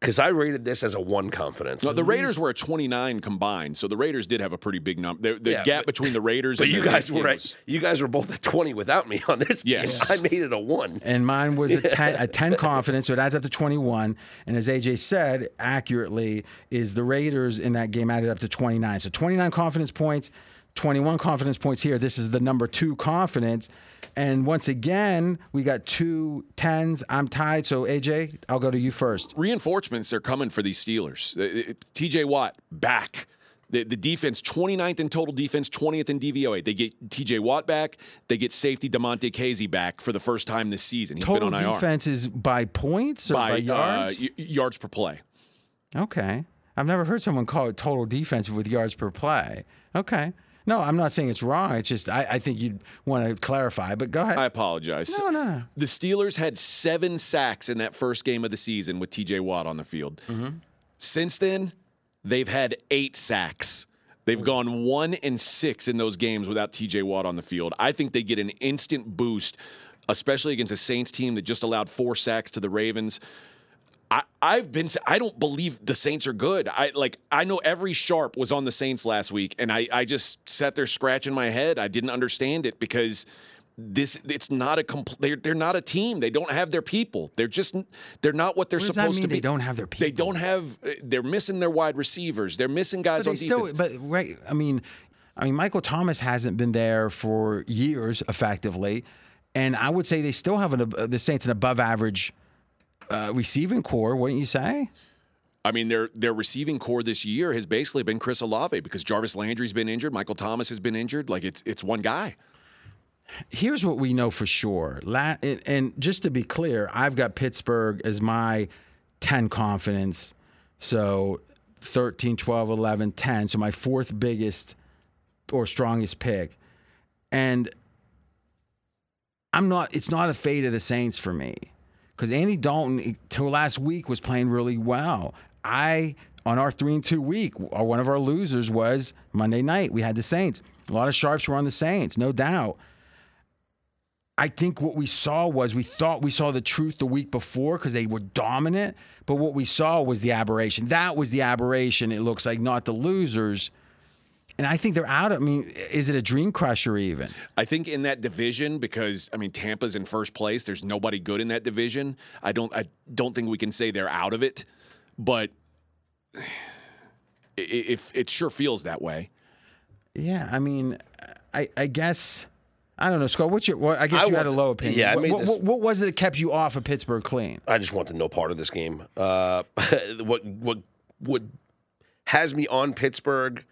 Because I rated this as a 1 confidence. Well, the Raiders were a 29 combined, so the Raiders did have a pretty big number. The gap between the Raiders and the Raiders. You guys were both at 20 without me on this. Yes. I made it a 1. And mine was a 10 confidence, so it adds up to 21. And as AJ said accurately, is the Raiders in that game added up to 29. So 29 confidence points, 21 confidence points here. This is the number 2 confidence. And once again, we got 2 10s. I'm tied, so AJ, I'll go to you first. Reinforcements are coming for these Steelers. TJ Watt back. The defense, 29th in total defense, 20th in DVOA. They get TJ Watt back. They get safety DeMonte Casey back for the first time this season. He's total been on IR. Defense is by points or by yards? Yards per play. Okay. I've never heard someone call it total defense with yards per play. Okay. No, I'm not saying it's wrong. It's just I think you'd want to clarify, but go ahead. I apologize. No. The Steelers had 7 sacks in that first game of the season with TJ Watt on the field. Mm-hmm. Since then, they've had 8 sacks. They've gone 1-6 in those games without TJ Watt on the field. I think they get an instant boost, especially against a Saints team that just allowed 4 sacks to the Ravens. I don't believe the Saints are good. I know every sharp was on the Saints last week, and I just sat there scratching my head. I didn't understand it because it's not they're not a team. They don't have their people. They're not what they're supposed to be. They don't have their people. They're missing their wide receivers. They're missing guys on defense. I mean Michael Thomas hasn't been there for years effectively, and I would say they still have the Saints an above average receiving core, wouldn't you say? I mean, their receiving core this year has basically been Chris Olave because Jarvis Landry's been injured, Michael Thomas has been injured. Like it's one guy. Here's what we know for sure, and just to be clear, I've got Pittsburgh as my 10 confidence, so 13, 12, 11, 10, so my 4th biggest or strongest pick, and it's not a fade of the Saints for me. Because Andy Dalton, till last week, was playing really well. On our 3-2 week, one of our losers was Monday night. We had the Saints. A lot of sharps were on the Saints, no doubt. I think what we saw was we thought we saw the truth the week before because they were dominant. But what we saw was the aberration. That was the aberration, it looks like, not the losers. And I think they're out. I mean, is it a dream crusher even? I think in that division, because I mean Tampa's in first place. There's nobody good in that division. I don't think we can say they're out of it, but if it sure feels that way. Yeah, I mean, I guess I don't know, Scott. I guess you had a low opinion. Yeah, what was it that kept you off of Pittsburgh clean? I just wanted no part of this game. What has me on Pittsburgh?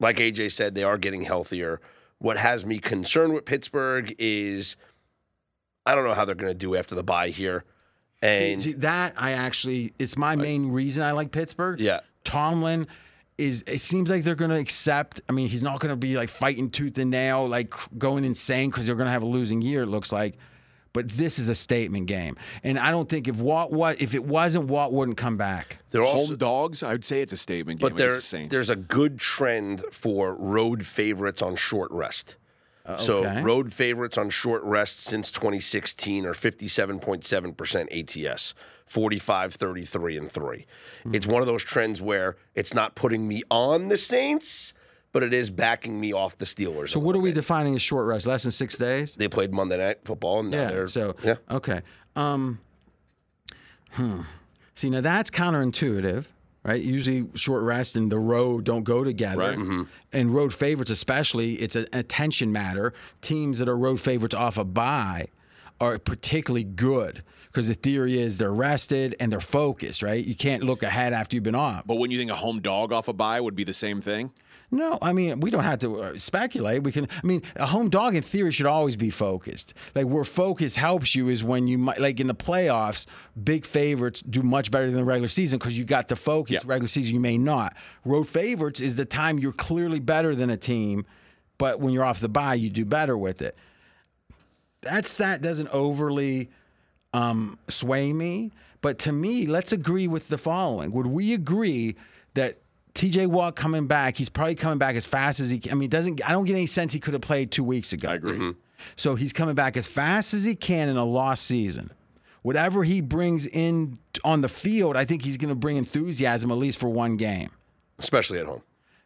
Like AJ said, they are getting healthier. What has me concerned with Pittsburgh is I don't know how they're going to do after the bye here. And it's my main reason I like Pittsburgh. Yeah. Tomlin it seems like they're going to accept. I mean, he's not going to be like fighting tooth and nail, like going insane because they're going to have a losing year, it looks like. But this is a statement game. And I don't think if it wasn't, Watt wouldn't come back. They're home dogs, I would say it's a statement game. But there's a good trend for road favorites on short rest. Okay. So road favorites on short rest since 2016 are 57.7% ATS, 45, 33, and 3. Mm-hmm. It's one of those trends where it's not putting me on the Saints, but it is backing me off the Steelers. So what are we defining as short rest? Less than 6 days? They played Monday Night Football. And now they're okay. See, now that's counterintuitive, right? Usually short rest and the road don't go together. Right. Mm-hmm. And road favorites especially, it's an attention matter. Teams that are road favorites off a bye are particularly good because the theory is they're rested and they're focused, right? You can't look ahead after you've been off. But wouldn't you think a home dog off a bye would be the same thing? No, I mean, we don't have to speculate. We can, I mean, a home dog in theory should always be focused. Like, where focus helps you is when you might, like in the playoffs, big favorites do much better than the regular season because you got the focus. Yeah. Regular season, you may not. Road favorites is the time you're clearly better than a team, but when you're off the bye, you do better with it. That doesn't overly sway me. But to me, let's agree with the following. Would we agree that TJ Watt coming back, he's probably coming back as fast as he can. I mean, I don't get any sense he could have played 2 weeks ago. I agree. Mm-hmm. So he's coming back as fast as he can in a lost season. Whatever he brings in on the field, I think he's going to bring enthusiasm at least for one game. Especially at home.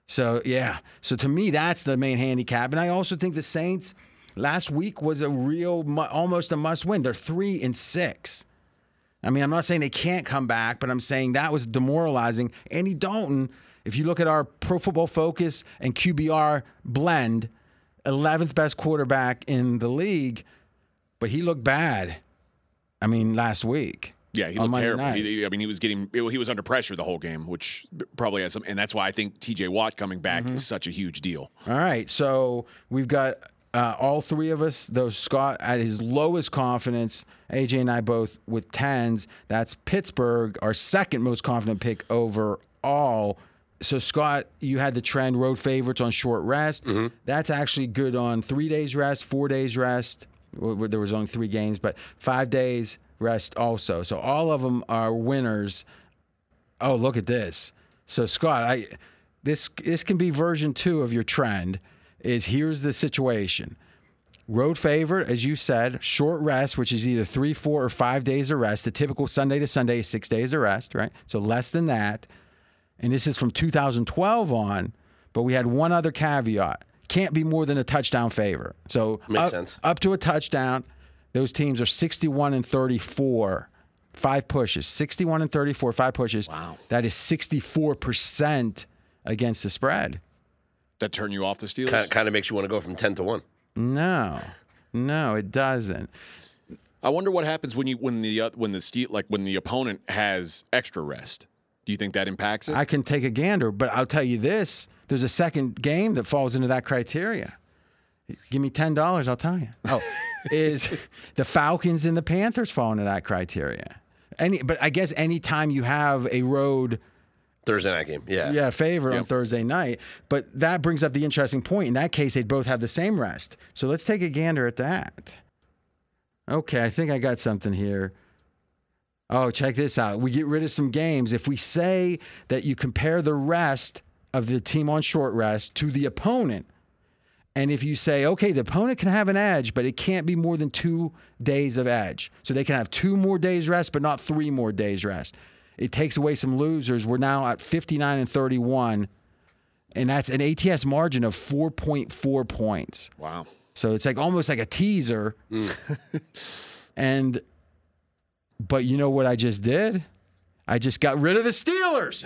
So, yeah. So to me, that's the main handicap. And I also think the Saints last week was a real, almost a must win. They're 3-6. I mean, I'm not saying they can't come back, but I'm saying that was demoralizing. Andy Dalton, if you look at our Pro Football Focus and QBR blend, 11th best quarterback in the league, but he looked bad, I mean, last week. Yeah, he looked terrible. He was under pressure the whole game, which probably has some, and that's why I think TJ Watt coming back is such a huge deal. All right, so we've got all three of us, though Scott at his lowest confidence, AJ and I both with 10s. That's Pittsburgh, our second most confident pick overall. So, Scott, you had the trend road favorites on short rest. Mm-hmm. That's actually good on 3 days rest, 4 days rest. There was only 3 games, but 5 days rest also. So all of them are winners. Oh, look at this. So, Scott, this can be version 2 of your trend is here's the situation. Road favorite, as you said, short rest, which is either 3, 4, or 5 days of rest. The typical Sunday to Sunday is 6 days of rest, right? So less than that. And this is from 2012 on, but we had one other caveat. Can't be more than a touchdown favor. So up to a touchdown, those teams are 61-34, 5 pushes. 61-34, 5 pushes. Wow. That is 64% against the spread. That turn you off the Steelers? Kind of makes you want to go from 10-1. No, it doesn't. I wonder what happens when the opponent has extra rest. Do you think that impacts it? I can take a gander, but I'll tell you this. There's a second game that falls into that criteria. Give me $10, I'll tell you. Oh, is the Falcons and the Panthers fall into that criteria. But I guess any time you have a road Thursday night game, favor on Thursday night. But that brings up the interesting point. In that case, they'd both have the same rest. So let's take a gander at that. Okay, I think I got something here. Oh, check this out. We get rid of some games. If we say that you compare the rest of the team on short rest to the opponent, and if you say, okay, the opponent can have an edge, but it can't be more than 2 days of edge. So they can have 2 more days rest, but not 3 more days rest. It takes away some losers. We're now at 59-31, and that's an ATS margin of 4.4 points. Wow. So it's like almost like a teaser. Mm. But you know what I just did? I just got rid of the Steelers.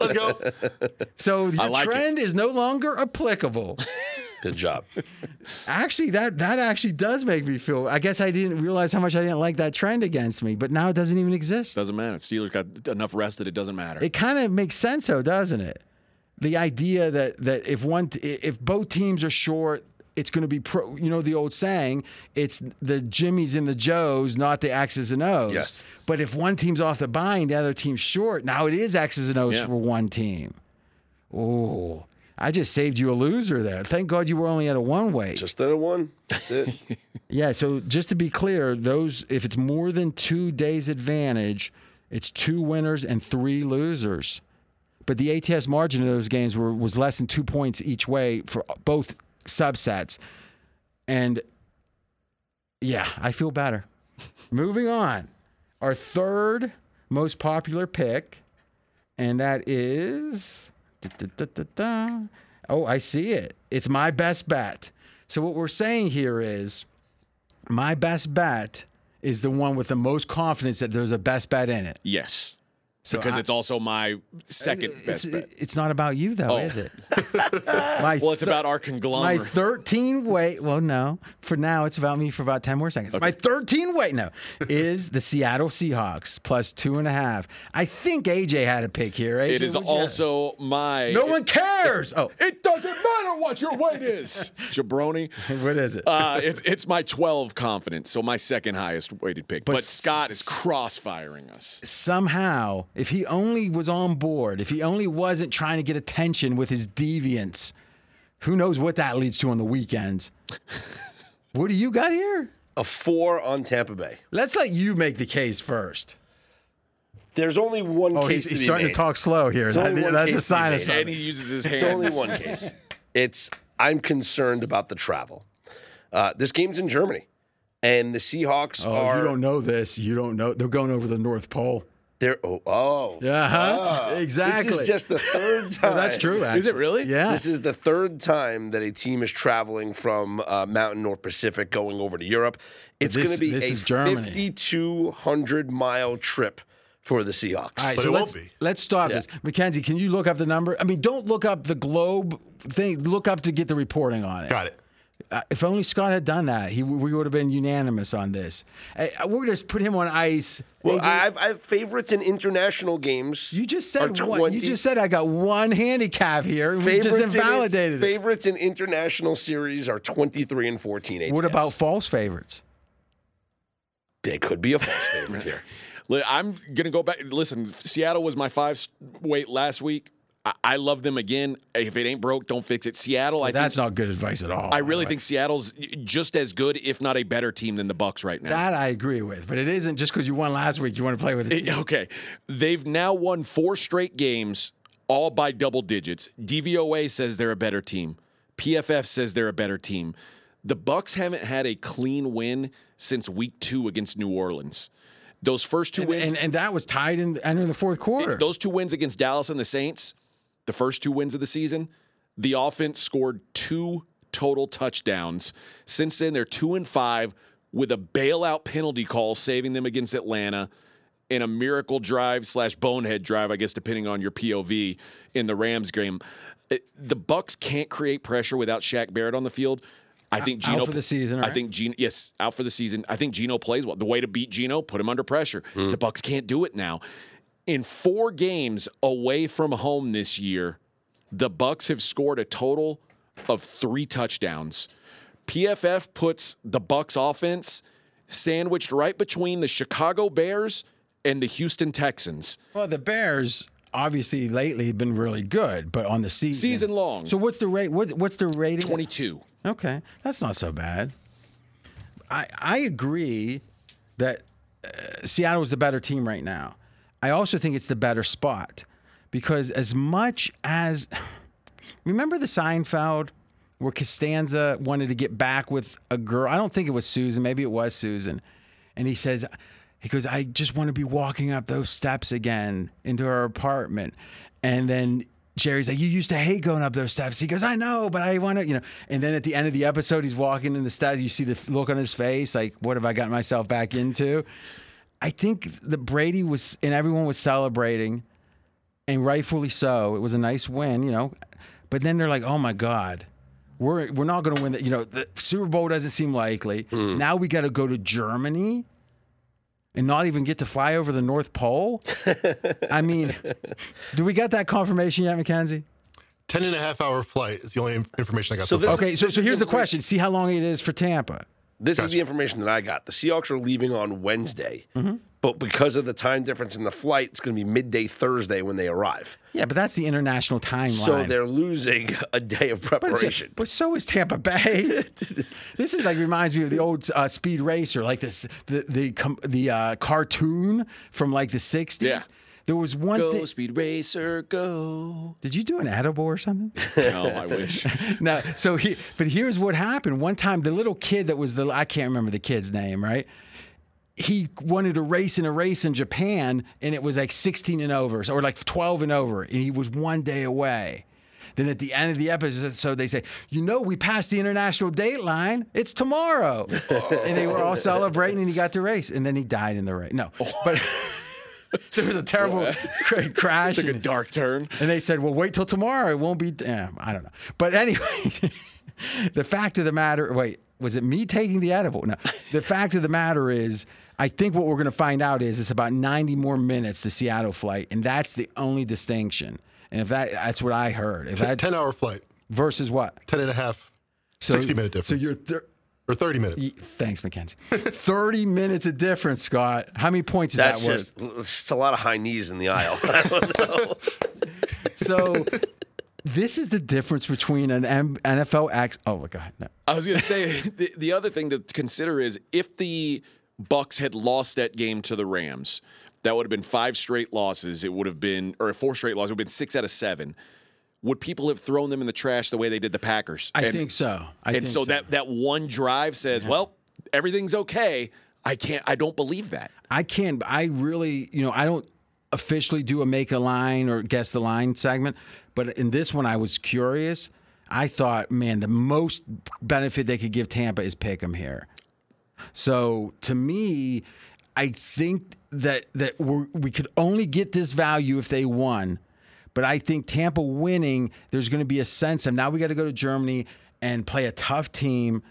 Let's go. So your trend is no longer applicable. Good job. Actually, that actually does make me feel. I guess I didn't realize how much I didn't like that trend against me, but now it doesn't even exist. Doesn't matter. Steelers got enough rest that it doesn't matter. It kind of makes sense, though, doesn't it? The idea that if both teams are short, it's going to be, the old saying, it's the Jimmies and the Joes, not the X's and O's. Yes. But if one team's off the bye and the other team's short, now it is X's and O's for one team. Oh, I just saved you a loser there. Thank God you were only at a one-way. Just at a one. That's it. Yeah, so just to be clear, if it's more than 2 days advantage, it's 2 winners and 3 losers. But the ATS margin of those games was less than 2 points each way for both subsets. And I feel better. Moving on, our third most popular pick, and that is I see it. It's my best bet. So what we're saying here is my best bet is the one with the most confidence that there's a best bet in it. Yes. So because it's also my second best bet. It's not about you, though, is it? Well, it's about our conglomerate. My 13 weight. Well, no. For now, it's about me for about 10 more seconds. Okay. My 13 weight, no, is the Seattle Seahawks plus 2.5. I think AJ had a pick here. AJ, it is also my. No one cares. It doesn't matter what your weight is, jabroni. What is it? It's my 12 confidence, so my second highest weighted pick. But Scott is cross-firing us. Somehow. If he only was on board, if he only wasn't trying to get attention with his deviance, who knows what that leads to on the weekends. What do you got here? A 4 on Tampa Bay. Let's let you make the case first. There's only one case he's starting to talk slow here. That's a sign of something. And he uses his hands. It's only one case. I'm concerned about the travel. This game's in Germany. And the Seahawks are... You don't know this. You don't know. They're going over the North Pole. Exactly. This is just the third time. That's true, actually. Is it really? Yeah. This is the third time that a team is traveling from Mountain or Pacific going over to Europe. It's going to be a 5,200-mile trip for the Seahawks. All right, but so let's stop this. Mackenzie, can you look up the number? I mean, don't look up the Globe thing. Look up to get the reporting on it. Got it. If only Scott had done that, we would have been unanimous on this. We're just put him on ice. Well, I've favorites in international games. You just said what? You just said I got one handicap here. We just invalidated it. Favorites in international series are 23 and 14 ATS. What about false favorites? There could be a false favorite here. I'm gonna go back. Listen, Seattle was my 5 weight last week. I love them again. If it ain't broke, don't fix it. Seattle, that's not good advice at all. I really think Seattle's just as good, if not a better team than the Bucs right now. That I agree with, but it isn't just because you won last week. You want to play with it. Okay. They've now won 4 straight games, all by double digits. DVOA says they're a better team. PFF says they're a better team. The Bucs haven't had a clean win since week 2 against New Orleans. Those first two wins. And that was tied entering the fourth quarter. Those 2 wins against Dallas and the Saints. The first 2 wins of the season, the offense scored 2 total touchdowns. Since then, they're 2-5 with a bailout penalty call saving them against Atlanta and a miracle drive / bonehead drive, I guess, depending on your POV in the Rams game. The Bucs can't create pressure without Shaq Barrett on the field. I think Geno out for the season. Right? I think Geno. Yes, out for the season. I think Geno plays well. The way to beat Geno, put him under pressure. The Bucs can't do it now. In 4 games away from home this year, the Bucs have scored a total of 3 touchdowns. PFF puts the Bucs offense sandwiched right between the Chicago Bears and the Houston Texans. Well, the Bears obviously lately have been really good, but on the season long. So what's the rate? What's the rating? 22. Okay, that's not so bad. I agree that Seattle is the better team right now. I also think it's the better spot because as much as – remember the Seinfeld where Costanza wanted to get back with a girl? I don't think it was Susan. Maybe it was Susan. And he goes, I just want to be walking up those steps again into her apartment. And then Jerry's like, you used to hate going up those steps. He goes, I know, but I want to – you know. And then at the end of the episode, he's walking in the steps. You see the look on his face like, what have I gotten myself back into? I think that Brady was, and everyone was celebrating, and rightfully so. It was a nice win, you know. But then they're like, oh, my God, we're not going to win. You know, the Super Bowl doesn't seem likely. Now we got to go to Germany and not even get to fly over the North Pole? I mean, do we got that confirmation yet, Mackenzie? 10.5-hour flight is the only information I got. So here's the question. See how long it is for Tampa. This is the information that I got. The Seahawks are leaving on Wednesday, but because of the time difference in the flight, it's going to be midday Thursday when they arrive. Yeah, but that's the international timeline. So they're losing a day of preparation. But so is Tampa Bay. This is reminds me of the old Speed Racer, like this the cartoon from the 60s. Yeah. There was one thing. Go, Speed Racer, go. Did you do an edible or something? No, I wish. No, but here's what happened. One time, the little kid that was I can't remember the kid's name, right? He wanted to race in a race in Japan, and it was 16 and over, or 12 and over, and he was one day away. Then at the end of the episode, they say, we passed the international date line. It's tomorrow. And they were all celebrating, and he got the race. And then he died in the race. No. But there was a terrible crash. It took a dark turn. And they said, well, wait till tomorrow. It won't be. I don't know. But anyway, the fact of the matter. Wait, was it me taking the edible? No. The fact of the matter is, I think what we're going to find out is it's about 90 more minutes to Seattle flight. And that's the only distinction. And if that's what I heard. If 10-hour flight. Versus what? 10.5. 60-minute difference. So you're 30 minutes. Thanks, Mackenzie. 30 minutes of difference, Scott. How many points is that worth? That's just a lot of high knees in the aisle. I don't know. So this is the difference between an NFL Oh, my God. No. I was going to say, the other thing to consider is if the Bucs had lost that game to the Rams, that would have been 5 straight losses. It would have been, or 4 straight losses. It would have been 6 out of 7. Would people have thrown them in the trash the way they did the Packers? I think so. That one drive says, well, everything's okay. I don't believe that. I don't officially do a make a line or guess the line segment. But in this one, I was curious. I thought, man, the most benefit they could give Tampa is pick 'em here. So to me, I think that we could only get this value if they won. But I think Tampa winning, there's going to be a sense of now we got to go to Germany and play a tough team.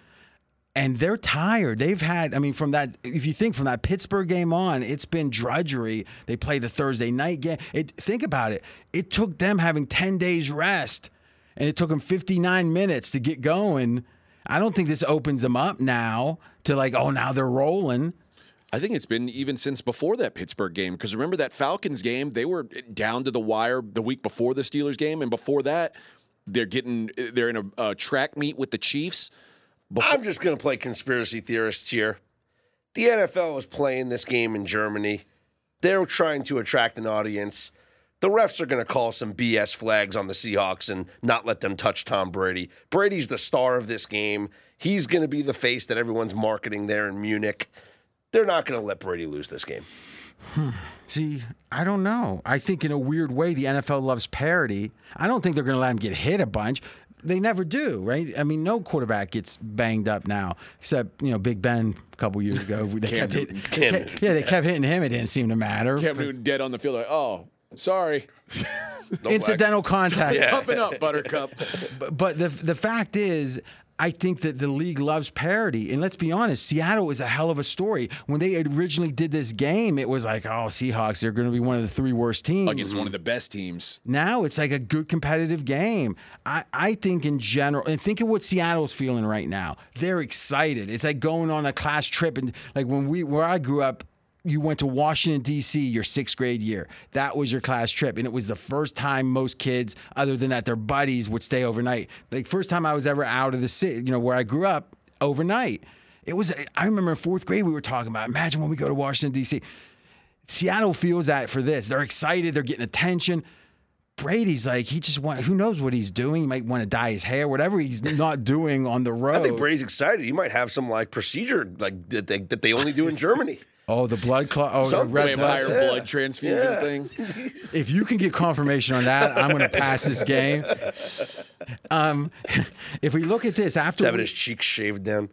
And they're tired. If you think from that Pittsburgh game on, it's been drudgery. They play the Thursday night game. Think about it. It took them having 10 days rest, and it took them 59 minutes to get going. I don't think this opens them up now to now they're rolling. I think it's been even since before that Pittsburgh game, because remember that Falcons game, they were down to the wire the week before the Steelers game, and before that, they're in a track meet with the Chiefs. I'm just going to play conspiracy theorists here. The NFL is playing this game in Germany. They're trying to attract an audience. The refs are going to call some BS flags on the Seahawks and not let them touch Tom Brady. Brady's the star of this game. He's going to be the face that everyone's marketing there in Munich. They're not going to let Brady lose this game. See, I don't know. I think in a weird way, the NFL loves parity. I don't think they're going to let him get hit a bunch. They never do, right? I mean, no quarterback gets banged up now, except Big Ben a couple years ago. They kept hitting him. It didn't seem to matter. Cam Newton dead on the field. Like, oh, sorry. Incidental contact. Toughen up, Buttercup. But the fact is, I think that the league loves parity. And let's be honest, Seattle is a hell of a story. When they originally did this game, it was like, oh, Seahawks, they're going to be one of the 3 worst teams. Against one of the best teams. Now it's like a good competitive game. I think in general, and think of what Seattle's feeling right now. They're excited. It's like going on a class trip. And like where I grew up, you went to Washington, D.C. your 6th grade year. That was your class trip, and it was the first time most kids, other than that their buddies, would stay overnight. Like, first time I was ever out of the city, where I grew up, overnight. It was. I remember in 4th grade we were talking about, imagine when we go to Washington, D.C. Seattle feels that for this. They're excited. They're getting attention. Brady's like, who knows what he's doing? He might want to dye his hair, whatever he's not doing on the road. I think Brady's excited. He might have some procedure that they only do in Germany. Oh, the blood clot. Oh, the red blood transfusion thing. If you can get confirmation on that, I'm going to pass this game. If we look at this after his cheeks shaved down.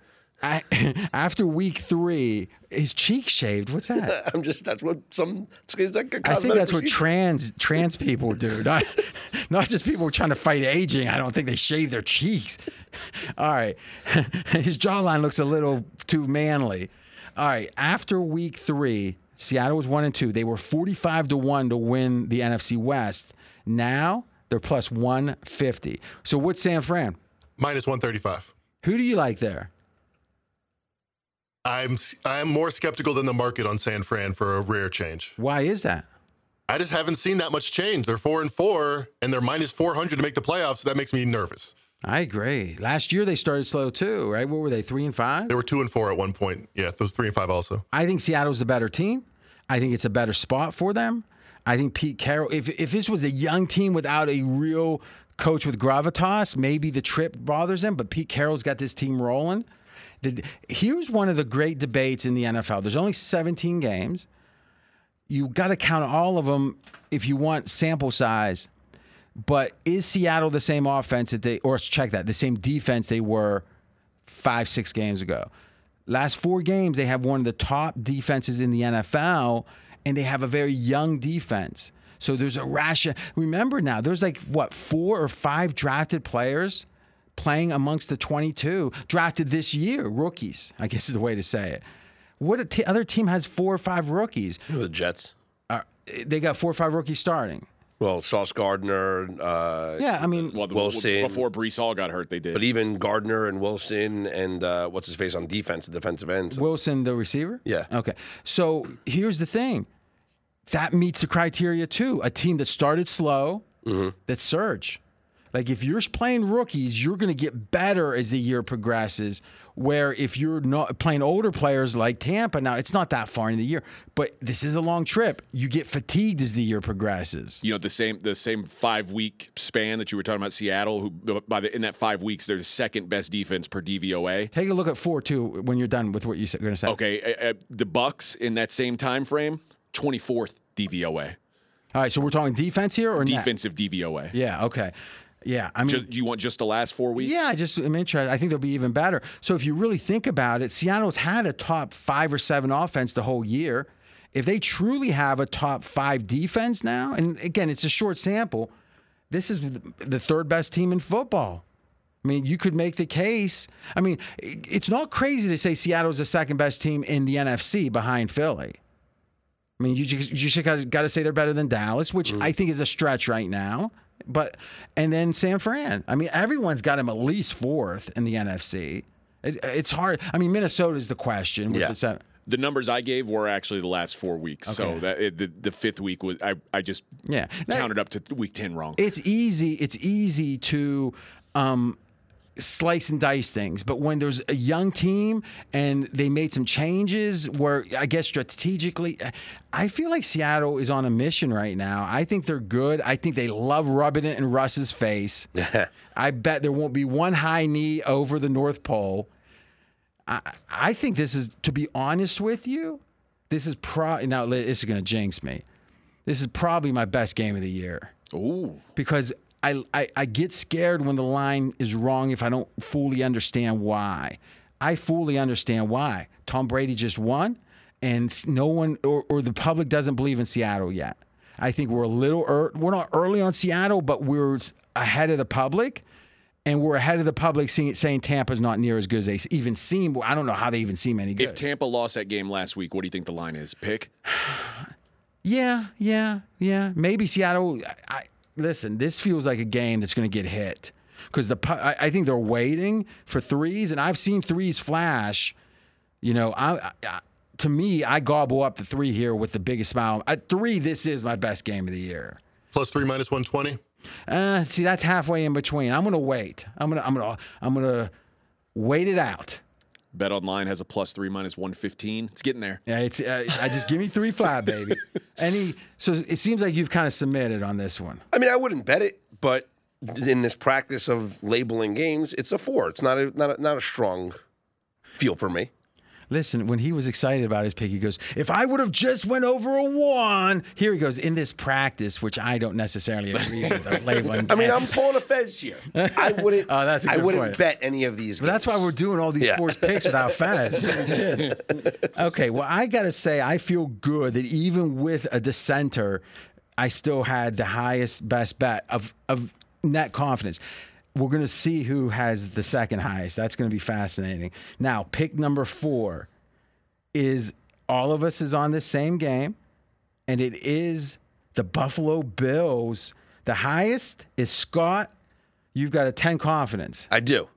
After week 3, his cheek shaved. What's that? That's what I think that's what trans people do. Not just people trying to fight aging. I don't think they shave their cheeks. All right. His jawline looks a little too manly. All right, after week 3, Seattle was 1-2. They were 45-1 to win the NFC West. Now they're plus 150. So what's San Fran? Minus 135. Who do you like there? I'm more skeptical than the market on San Fran for a rare change. Why is that? I just haven't seen that much change. They're 4-4, and they're minus 400 to make the playoffs. So that makes me nervous. I agree. Last year they started slow too, right? What were they, 3-5? They were 2-4 at one point. Yeah, 3-5 also. I think Seattle's the better team. I think it's a better spot for them. I think Pete Carroll, if this was a young team without a real coach with gravitas, maybe the trip bothers them, but Pete Carroll's got this team rolling. Here's one of the great debates in the NFL. There's only 17 games. You got to count all of them if you want sample size. But is Seattle the same offense that they, or check that, the same defense they were 5-6 games ago? Last four games, they have one of the top defenses in the NFL, and they have a very young defense. So there's a ration. Remember now, there's like, what, 4 or 5 drafted players playing amongst the 22 drafted this year, rookies, I guess is the way to say it. What other team has 4 or 5 rookies? The Jets. They got 4 or 5 rookies starting. Well, Sauce Gardner, yeah, I mean, Wilson. Before Brees Hall got hurt, they did. But even Gardner and Wilson and what's-his-face on defense, the defensive end. So. Wilson, the receiver? Yeah. Okay. So here's the thing. That meets the criteria, too. A team that started slow, that surge. Like, if you're playing rookies, you're going to get better as the year progresses, where if you're not playing older players like Tampa, now it's not that far in the year, but this is a long trip. You get fatigued as the year progresses. You know, the same 5-week span that you were talking about Seattle, who in that 5 weeks, they're the second best defense per DVOA. Take a look at 4, too, when you're done with what you're going to say. Okay, the Bucks in that same time frame, 24th DVOA. All right, so we're talking defense here or defensive DVOA. Yeah, okay. Yeah, I mean, do you want just the last 4 weeks? Yeah, I'm interested. I think they'll be even better. So if you really think about it, Seattle's had a top 5 or 7 offense the whole year. If they truly have a top 5 defense now, and again, it's a short sample, this is the third best team in football. I mean, you could make the case. I mean, it's not crazy to say Seattle's the second best team in the NFC behind Philly. I mean, you just got to say they're better than Dallas, which I think is a stretch right now. And then San Fran. I mean, everyone's got him at least 4th in the NFC. It's hard. I mean, Minnesota's the question. Yeah. The numbers I gave were actually the last 4 weeks. Okay. So the 5th week was I just counted up to week 10 wrong. It's easy to slice and dice things, but when there's a young team and they made some changes where I guess strategically, I feel like Seattle is on a mission right now. I think they're good. I think they love rubbing it in Russ's face. I bet there won't be one high knee over the North Pole. I think this is, to be honest with you, now this is going to jinx me. This is probably my best game of the year. Ooh. Because I get scared when the line is wrong if I don't fully understand why. I fully understand why. Tom Brady just won, and no one or the public doesn't believe in Seattle yet. I think we're we're not early on Seattle, but we're ahead of the public, and we're ahead of the public saying Tampa's not near as good as they even seem. I don't know how they even seem any good. If Tampa lost that game last week, what do you think the line is? Pick? Yeah. Maybe Seattle. Listen, this feels like a game that's going to get hit because I think they're waiting for threes, and I've seen threes flash. You know, to me, I gobble up the 3 here with the biggest smile. At 3, this is my best game of the year. +3 -120. See, that's halfway in between. I'm going to wait. I'm going to wait it out. Bet Online has a +3 -115. It's getting there. Yeah, it's. I just give me 3 flat, baby. So it seems like you've kind of submitted on this one. I mean, I wouldn't bet it, but in this practice of labeling games, it's a 4. It's not a strong feel for me. Listen, when he was excited about his pick, he goes, "If I would have just went over a 1," here he goes, in this practice, which I don't necessarily agree with. I mean, I'm pulling a Fez here. I wouldn't. I wouldn't bet any of these games. Well, that's why we're doing all these forced picks without Fez. Okay, well, I gotta say, I feel good that even with a dissenter, I still had the highest best bet of net confidence. We're going to see who has the second highest. That's going to be fascinating. Now, pick number 4 is all of us is on the same game, and it is the Buffalo Bills. The highest is Scott. You've got a 10 confidence. I do.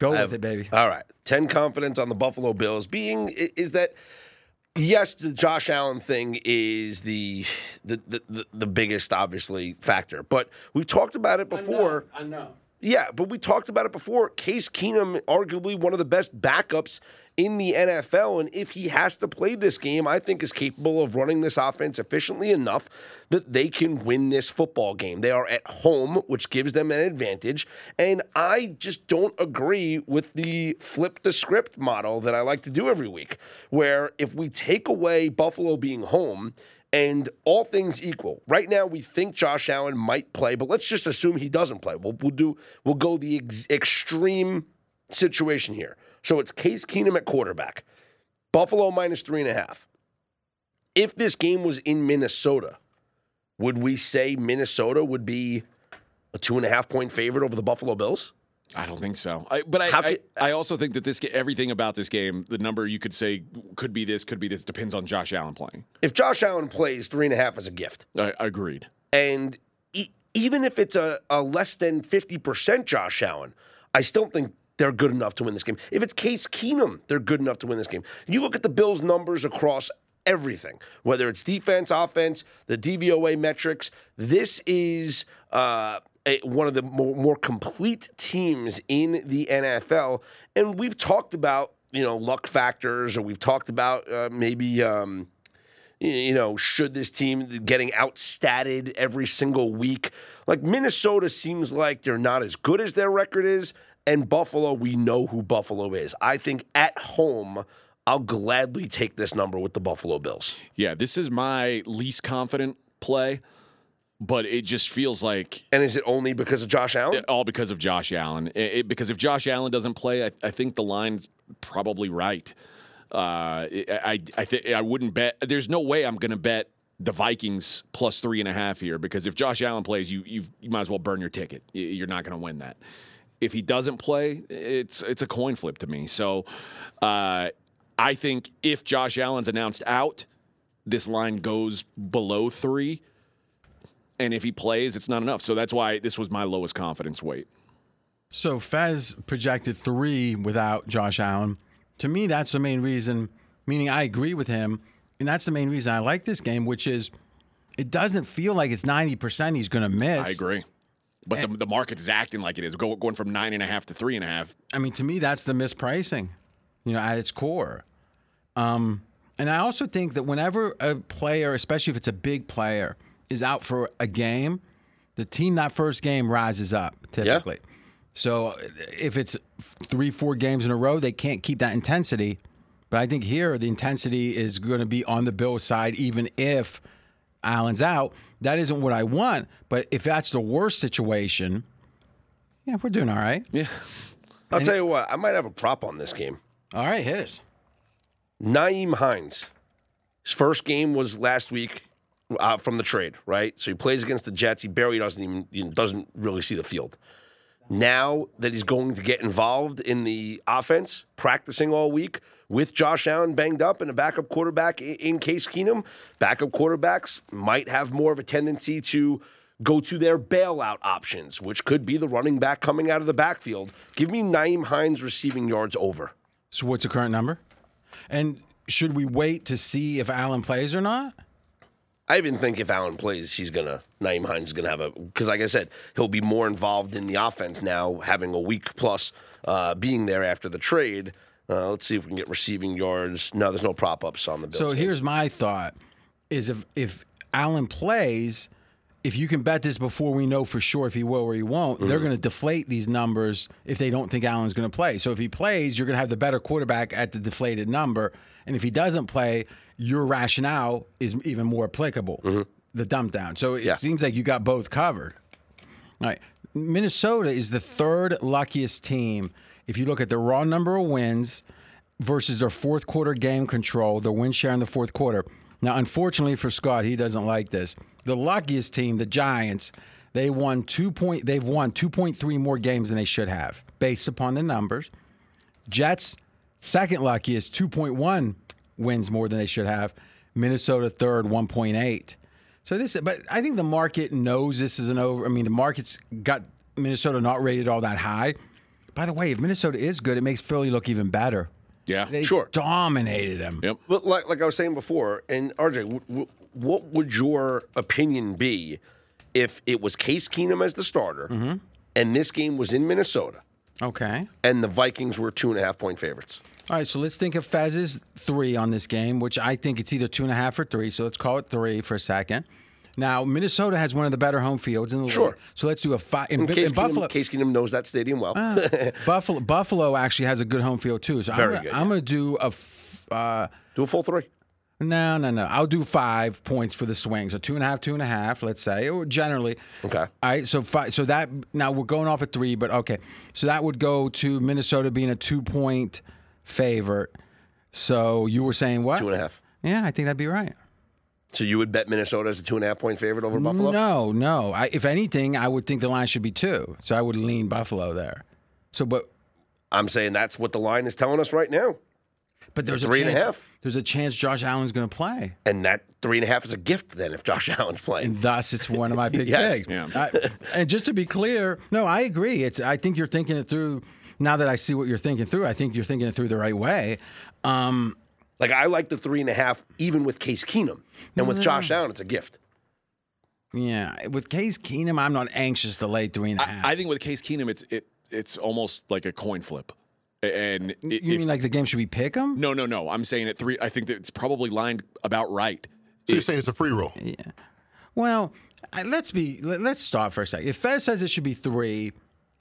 Go with it, baby. All right. 10 confidence on the Buffalo Bills yes, the Josh Allen thing is the biggest, obviously, factor. But we've talked about it before. I know. Yeah, but we talked about it before. Case Keenum, arguably one of the best backups in the NFL, and if he has to play this game, I think is capable of running this offense efficiently enough that they can win this football game. They are at home, which gives them an advantage, and I just don't agree with the flip the script model that I like to do every week, where if we take away Buffalo being home And all things equal, right now we think Josh Allen might play, but let's just assume he doesn't play. We'll go the extreme situation here. So it's Case Keenum at quarterback. Buffalo -3.5. If this game was in Minnesota, would we say Minnesota would be a 2.5-point favorite over the Buffalo Bills? I don't think so. I also think that everything about this game, the number you could say could be this, depends on Josh Allen playing. If Josh Allen plays, 3.5 is a gift. Agreed. And even if it's a less than 50% Josh Allen, I still think they're good enough to win this game. If it's Case Keenum, they're good enough to win this game. You look at the Bills' numbers across everything, whether it's defense, offense, the DVOA metrics, this is one of the more complete teams in the NFL. And we've talked about, luck factors, or we've talked about should this team getting outstatted every single week. Like, Minnesota seems like they're not as good as their record is, and Buffalo, we know who Buffalo is. I think at home, I'll gladly take this number with the Buffalo Bills. Yeah, this is my least confident play. But it just feels like... And is it only because of Josh Allen? All because of Josh Allen. Because if Josh Allen doesn't play, I think the line's probably right. I wouldn't bet... There's no way I'm going to bet the Vikings +3.5 here, because if Josh Allen plays, you might as well burn your ticket. You're not going to win that. If he doesn't play, it's a coin flip to me. So I think if Josh Allen's announced out, this line goes below 3. And if he plays, it's not enough. So that's why this was my lowest confidence weight. So Fez projected 3 without Josh Allen. To me, that's the main reason, meaning I agree with him. And that's the main reason I like this game, which is it doesn't feel like it's 90% he's going to miss. I agree. But the market is acting like it is, going from 9.5 to 3.5. I mean, to me, that's the mispricing, at its core. And I also think that whenever a player, especially if it's a big player, is out for a game, the team that first game rises up typically. Yeah. So if it's 3-4 games in a row, they can't keep that intensity. But I think here the intensity is going to be on the Bills' side, even if Allen's out. That isn't what I want. But if that's the worst situation, yeah, we're doing all right. Yeah. I'll tell you what, I might have a prop on this game. All right, hit us. Nyheim Hines. His first game was last week. From the trade, right? So he plays against the Jets. He barely doesn't really see the field. Now that he's going to get involved in the offense, practicing all week with Josh Allen banged up and a backup quarterback in Case Keenum, backup quarterbacks might have more of a tendency to go to their bailout options, which could be the running back coming out of the backfield. Give me Nyheim Hines receiving yards over. So what's the current number? And should we wait to see if Allen plays or not? I even think if Allen plays, Nyheim Hines is gonna have because like I said, he'll be more involved in the offense now, having a week plus being there after the trade. Let's see if we can get receiving yards. No, there's no prop ups on the Bills. So here's my thought: is if Allen plays, if you can bet this before we know for sure if he will or he won't, they're gonna deflate these numbers if they don't think Allen's gonna play. So if he plays, you're gonna have the better quarterback at the deflated number, and if he doesn't play, your rationale is even more applicable, the dump down. So it seems like you got both covered. All right. Minnesota is the third luckiest team. If you look at the raw number of wins versus their fourth quarter game control, their win share in the fourth quarter. Now, unfortunately for Scott, he doesn't like this. The luckiest team, the Giants, they've won 2.3 more games than they should have, based upon the numbers. Jets, second luckiest, 2.1 wins more than they should have. Minnesota third, 1.8. So but I think the market knows this is an over. I mean, the market's got Minnesota not rated all that high. By the way, if Minnesota is good, it makes Philly look even better. Yeah, they dominated them. Yep. But like I was saying before, and RJ, what would your opinion be if it was Case Keenum as the starter, and this game was in Minnesota? Okay. And the Vikings were 2.5-point favorites. All right, so let's think of Fez's 3 on this game, which I think it's either 2.5 or 3, so let's call it 3 for a second. Now, Minnesota has one of the better home fields in the league. So let's do a 5. In Buffalo. Case Keenum knows that stadium well. Buffalo actually has a good home field, too. So I'm going to do a full 3. No. I'll do 5 points for the swings. So 2.5, 2.5, let's say, or generally. Okay. All right, so five. So that, now we're going off at three, but okay. So that would go to Minnesota being a 2-point favorite. So you were saying what? 2.5. Yeah, I think that'd be right. So you would bet Minnesota as a 2.5-point favorite over Buffalo? No. If anything, I would think the line should be 2. So I would lean Buffalo there. So, but I'm saying that's what the line is telling us right now. But there's three a chance, and a half. There's a chance Josh Allen's going to play, and that 3.5 is a gift then if Josh Allen's playing. And thus, it's one of my big picks. Yeah. And just to be clear, no, I agree. I think you're thinking it through. Now that I see what you're thinking through, I think you're thinking it through the right way. Like I like the 3.5, even with Case Keenum, and with Josh Allen, it's a gift. Yeah, with Case Keenum, I'm not anxious to lay 3.5. I think with Case Keenum, it's almost like a coin flip. And you mean like the game should be pick 'em? No. I'm saying at 3, I think that it's probably lined about right. So you're saying it's a free roll? Yeah. Well, let's stop for a second. If Fez says it should be 3,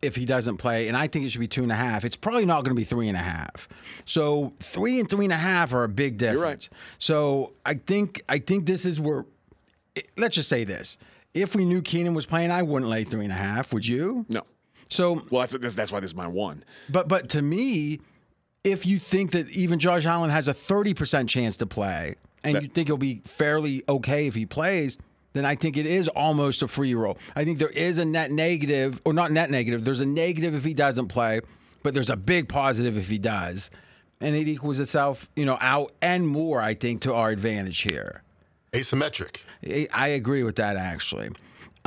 if he doesn't play, and I think it should be 2.5, it's probably not going to be 3.5. So 3 and 3.5 are a big difference. You're right. So I think this is where. Let's just say this: if we knew Keenan was playing, I wouldn't lay 3.5. Would you? No. So that's why this is my one. But to me, if you think that even Josh Allen has a 30% chance to play, and you think he'll be fairly okay if he plays, then I think it is almost a free roll. I think there is a net negative, or not net negative. There's a negative if he doesn't play, but there's a big positive if he does, and it equals itself, out and more. I think to our advantage here. Asymmetric. I agree with that actually.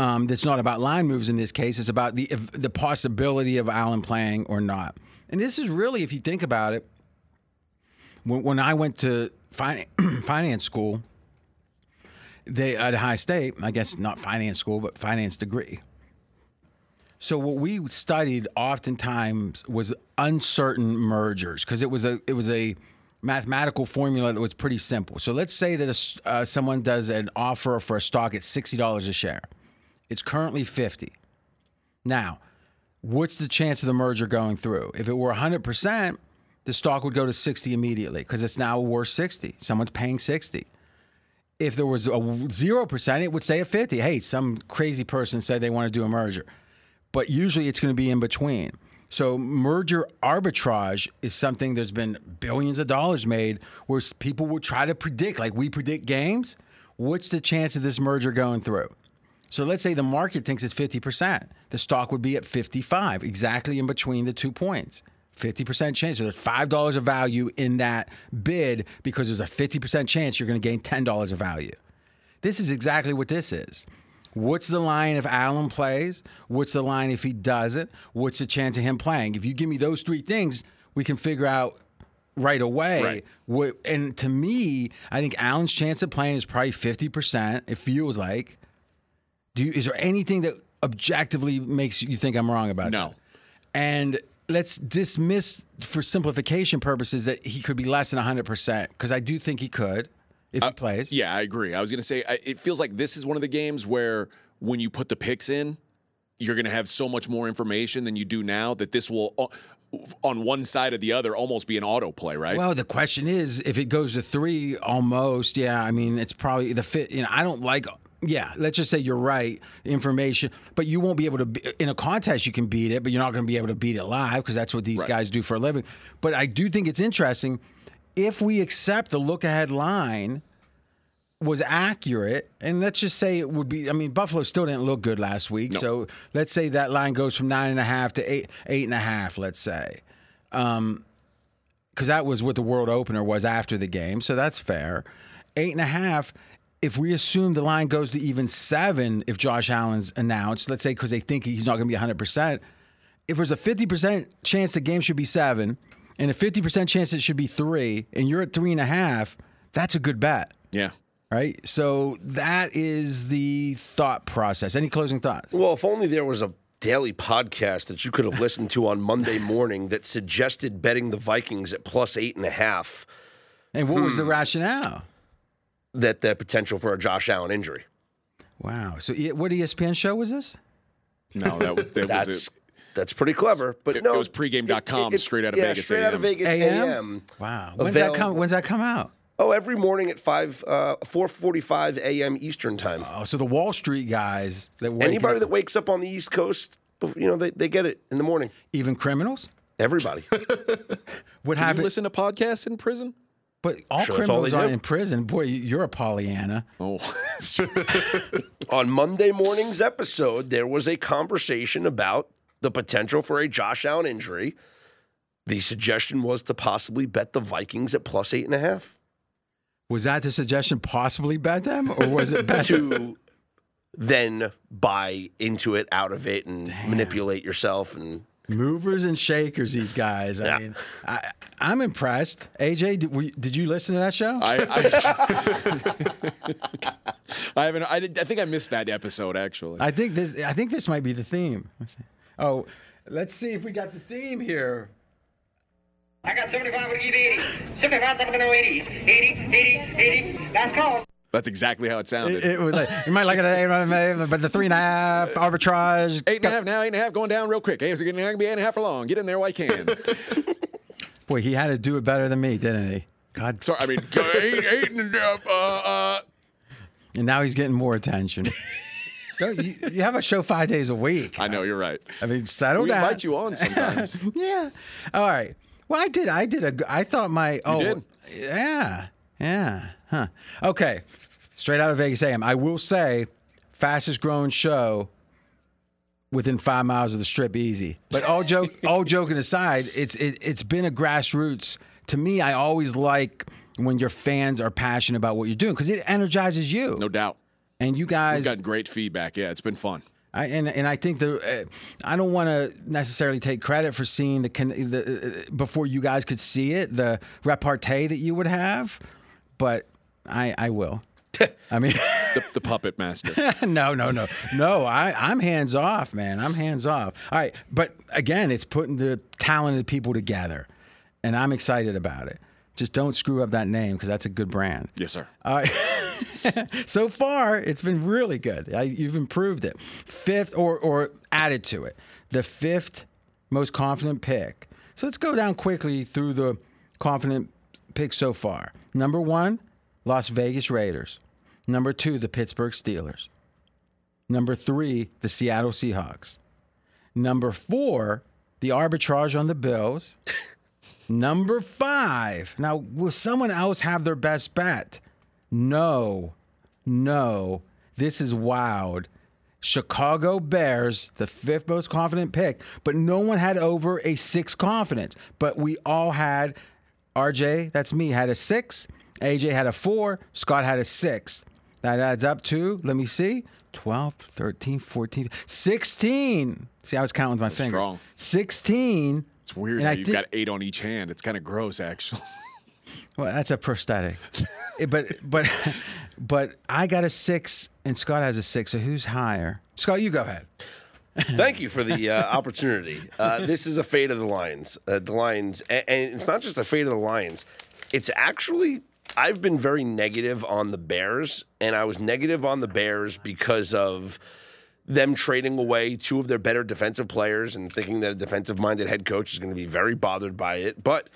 It's not about line moves in this case. It's about the possibility of Allen playing or not. And this is really, if you think about it, when I went to finance school at Ohio State, I guess not finance school, but finance degree. So what we studied oftentimes was uncertain mergers because it was a mathematical formula that was pretty simple. So let's say that someone does an offer for a stock at $60 a share. It's currently $50. Now, what's the chance of the merger going through? If it were 100%, the stock would go to $60 immediately because it's now worth $60. Someone's paying $60. If there was a 0%, it would say a $50. Hey, some crazy person said they want to do a merger. But usually it's going to be in between. So merger arbitrage is something there's been billions of dollars made where people will try to predict, like we predict games. What's the chance of this merger going through? So let's say the market thinks it's 50%. The stock would be at 55, exactly in between the 2 points. 50% chance. So there's $5 of value in that bid because there's a 50% chance you're going to gain $10 of value. This is exactly what this is. What's the line if Allen plays? What's the line if he doesn't? What's the chance of him playing? If you give me those three things, we can figure out right away. Right. And to me, I think Allen's chance of playing is probably 50%, it feels like. Is there anything that objectively makes you think I'm wrong about that? No. And let's dismiss, for simplification purposes, that he could be less than 100%, because I do think he could if he plays. Yeah, I agree. I was going to say, it feels like this is one of the games where when you put the picks in, you're going to have so much more information than you do now that this will, on one side or the other, almost be an autoplay, right? Well, the question is, if it goes to 3 almost, yeah, I mean, it's probably the fit. I don't like... Yeah, let's just say you're right, information, but you won't be able to, in a contest you can beat it, but you're not going to be able to beat it live because that's what these guys do for a living. But I do think it's interesting, if we accept the look-ahead line was accurate, and let's just say it would be, I mean, Buffalo still didn't look good last week, so let's say that line goes from 9.5 to 8.5, let's say, because that was what the world opener was after the game, so that's fair. 8.5... If we assume the line goes to even 7 if Josh Allen's announced, let's say because they think he's not going to be 100%, if there's a 50% chance the game should be 7 and a 50% chance it should be 3 and you're at 3.5, that's a good bet. Yeah. Right? So that is the thought process. Any closing thoughts? Well, if only there was a daily podcast that you could have listened to on Monday morning that suggested betting the Vikings at plus 8.5. And what was the rationale? That the potential for a Josh Allen injury. Wow. So what ESPN show was this? No, that's it. That's pretty clever. But it was pregame.com, straight out of Vegas AM. Wow. When's that come out? Oh, every morning at 4:45 a.m. Eastern time. Oh, so the Wall Street guys that wake anybody up, that wakes up on the East Coast, you know, they get it in the morning. Even criminals? Everybody. What happened? You listen to podcasts in prison? But all sure, criminals are in prison. Boy, you're a Pollyanna. Oh. On Monday morning's episode, there was a conversation about the potential for a Josh Allen injury. The suggestion was to possibly bet the Vikings at +8.5. Was that the suggestion, possibly bet them, or was it bet to then buy into it, out of it, and manipulate yourself? And movers and shakers, these guys. Yeah. I mean, I'm impressed. AJ, did you listen to that show? I I haven't. I think I missed that episode, actually. I think this might be the theme. Oh, let's see if we got the theme here. I got 75, we'll give 80. 75, that's going to 80s. 80, 80, 80. That's close. That's exactly how it sounded. It was like, you might like it at 8, but the 3.5 arbitrage. 8.5 now, 8.5 going down real quick. Hey, it's going to be 8.5 for long. Get in there while you can. Boy, he had to do it better than me, didn't he? God. Sorry, I mean, 8.5. And now he's getting more attention. You have a show 5 days a week. I know, you're right. I mean, settle down. We invite you on sometimes. Yeah. All right. Well, Okay. Straight out of Vegas AM. I will say, fastest growing show within 5 miles of the Strip, easy. But all joking aside, it's been a grassroots. To me, I always like when your fans are passionate about what you're doing because it energizes you. No doubt. And you guys, we've gotten great feedback. Yeah, it's been fun. And I think I don't want to necessarily take credit for seeing before you guys could see it, the repartee that you would have, but I will. I mean, the puppet master. No. I'm hands off, man. I'm hands off. All right, but again, it's putting the talented people together, and I'm excited about it. Just don't screw up that name because that's a good brand. Yes, sir. So far, it's been really good. You've improved it. Fifth or added to it. The fifth most confident pick. So let's go down quickly through the confident picks so far. Number 1, Las Vegas Raiders. Number 2, the Pittsburgh Steelers. Number 3, the Seattle Seahawks. Number 4, the arbitrage on the Bills. Number 5. Now, will someone else have their best bet? No. This is wild. Chicago Bears, the fifth most confident pick, but no one had over a 6 confidence. But we all had, RJ, that's me, had a 6. AJ had a 4. Scott had a 6. That adds up to, 12, 13, 14, 16. See, I was counting with my fingers. Strong. 16. It's weird and that you've got 8 on each hand. It's kind of gross, actually. Well, that's a prosthetic. but I got a 6 and Scott has a 6. So who's higher? Scott, you go ahead. Thank you for the opportunity. This is a fate of the Lions. The Lions, and it's not just a fate of the Lions. It's actually I've been very negative on the Bears, and I was negative on the Bears because of them trading away 2 of their better defensive players and thinking that a defensive-minded head coach is going to be very bothered by it, but.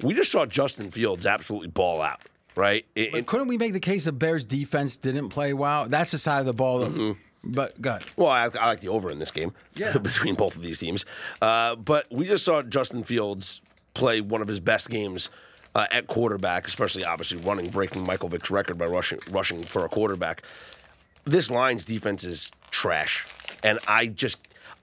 We just saw Justin Fields absolutely ball out, right? But couldn't we make the case the Bears' defense didn't play well? That's the side of the ball. But go ahead. Well, I like the over in this game between both of these teams. But we just saw Justin Fields play one of his best games at quarterback, especially obviously breaking Michael Vick's record by rushing for a quarterback. This Lions defense is trash, and I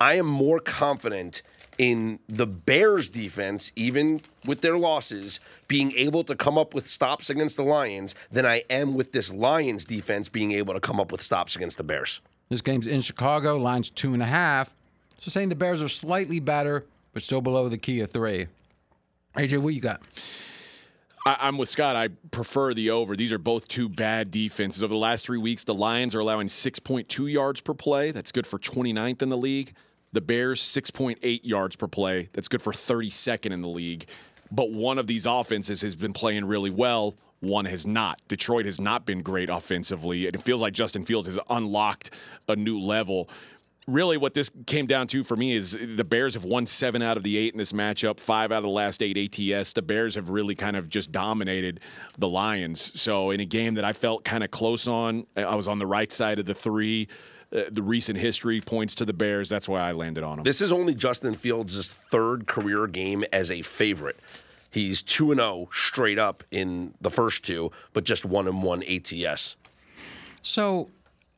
am more confident in the Bears' defense, even with their losses, being able to come up with stops against the Lions than I am with this Lions' defense being able to come up with stops against the Bears. This game's in Chicago, line's 2.5. So saying the Bears are slightly better, but still below the key of 3. AJ, what you got? I'm with Scott. I prefer the over. These are both 2 bad defenses. Over the last 3 weeks, the Lions are allowing 6.2 yards per play. That's good for 29th in the league. The Bears, 6.8 yards per play. That's good for 32nd in the league. But one of these offenses has been playing really well. One has not. Detroit has not been great offensively. And it feels like Justin Fields has unlocked a new level. really what this came down to for me is the Bears have won 7 out of the 8 in this matchup, 5 out of the last 8 ATS. The Bears have really kind of just dominated the Lions. So in a game that I felt kind of close on, I was on the right side of the 3. The recent history points to the Bears. That's why I landed on them. This is only Justin Fields' 3rd career game as a favorite. He's 2-0 straight up in the first 2, but just 1-1 ATS. So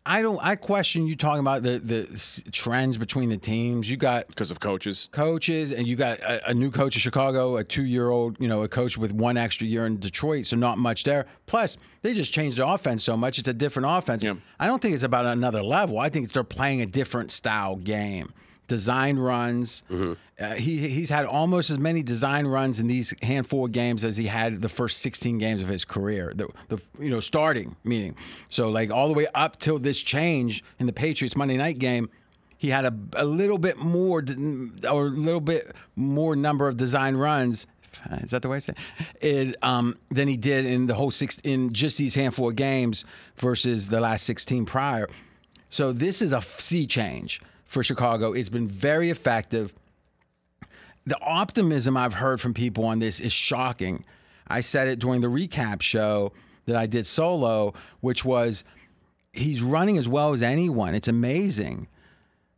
I question you talking about the trends between the teams. You got because of coaches, and you got a new coach in Chicago, a 2-year-old, a coach with 1 extra year in Detroit. So not much there. Plus, they just changed the offense so much; it's a different offense. Yeah. I don't think it's about another level. I think they're playing a different style game, design runs. Mm-hmm. He's had almost as many design runs in these handful of games as he had the first 16 games of his career, the starting, meaning. So, like, all the way up till this change in the Patriots Monday night game, he had a little bit more number of design runs. Is that the way I say it? Than he did in the whole in just these handful of games versus the last 16 prior. So this is a sea change for Chicago. It's been very effective. The optimism I've heard from people on this is shocking. I said it during the recap show that I did solo, which was he's running as well as anyone. It's amazing,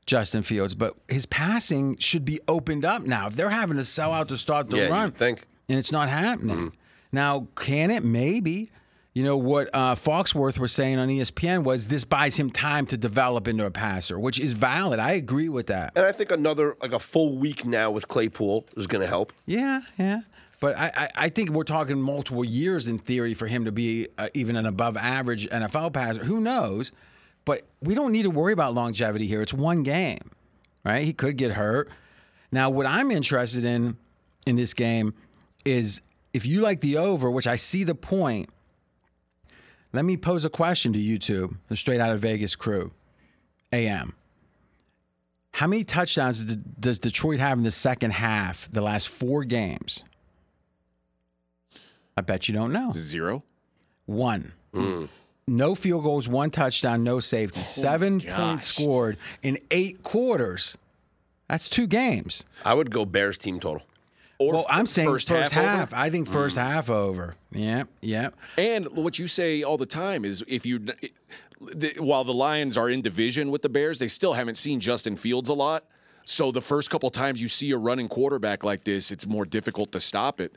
Justin Fields, but his passing should be opened up now. If they're having to sell out to start the run, and it's not happening. Mm-hmm. Now, can it? Maybe. What Foxworth was saying on ESPN was this buys him time to develop into a passer, which is valid. I agree with that. And I think another, a full week now with Claypool is going to help. Yeah. But I think we're talking multiple years in theory for him to be even an above average NFL passer. Who knows? But we don't need to worry about longevity here. It's 1 game, right? He could get hurt. Now, what I'm interested in this game is if you like the over, which I see the point. Let me pose a question to YouTube, the Straight Out of Vegas crew, AM. How many touchdowns does Detroit have in the second half, the last 4 games? I bet you don't know. 0? 1. Mm. No field goals, 1 touchdown, no safety. 7 points scored in 8 quarters. That's 2 games. I would go Bears team total. I'm saying first half. I think first half over. Yeah. And what you say all the time is while the Lions are in division with the Bears, they still haven't seen Justin Fields a lot. So the first couple times you see a running quarterback like this, it's more difficult to stop it.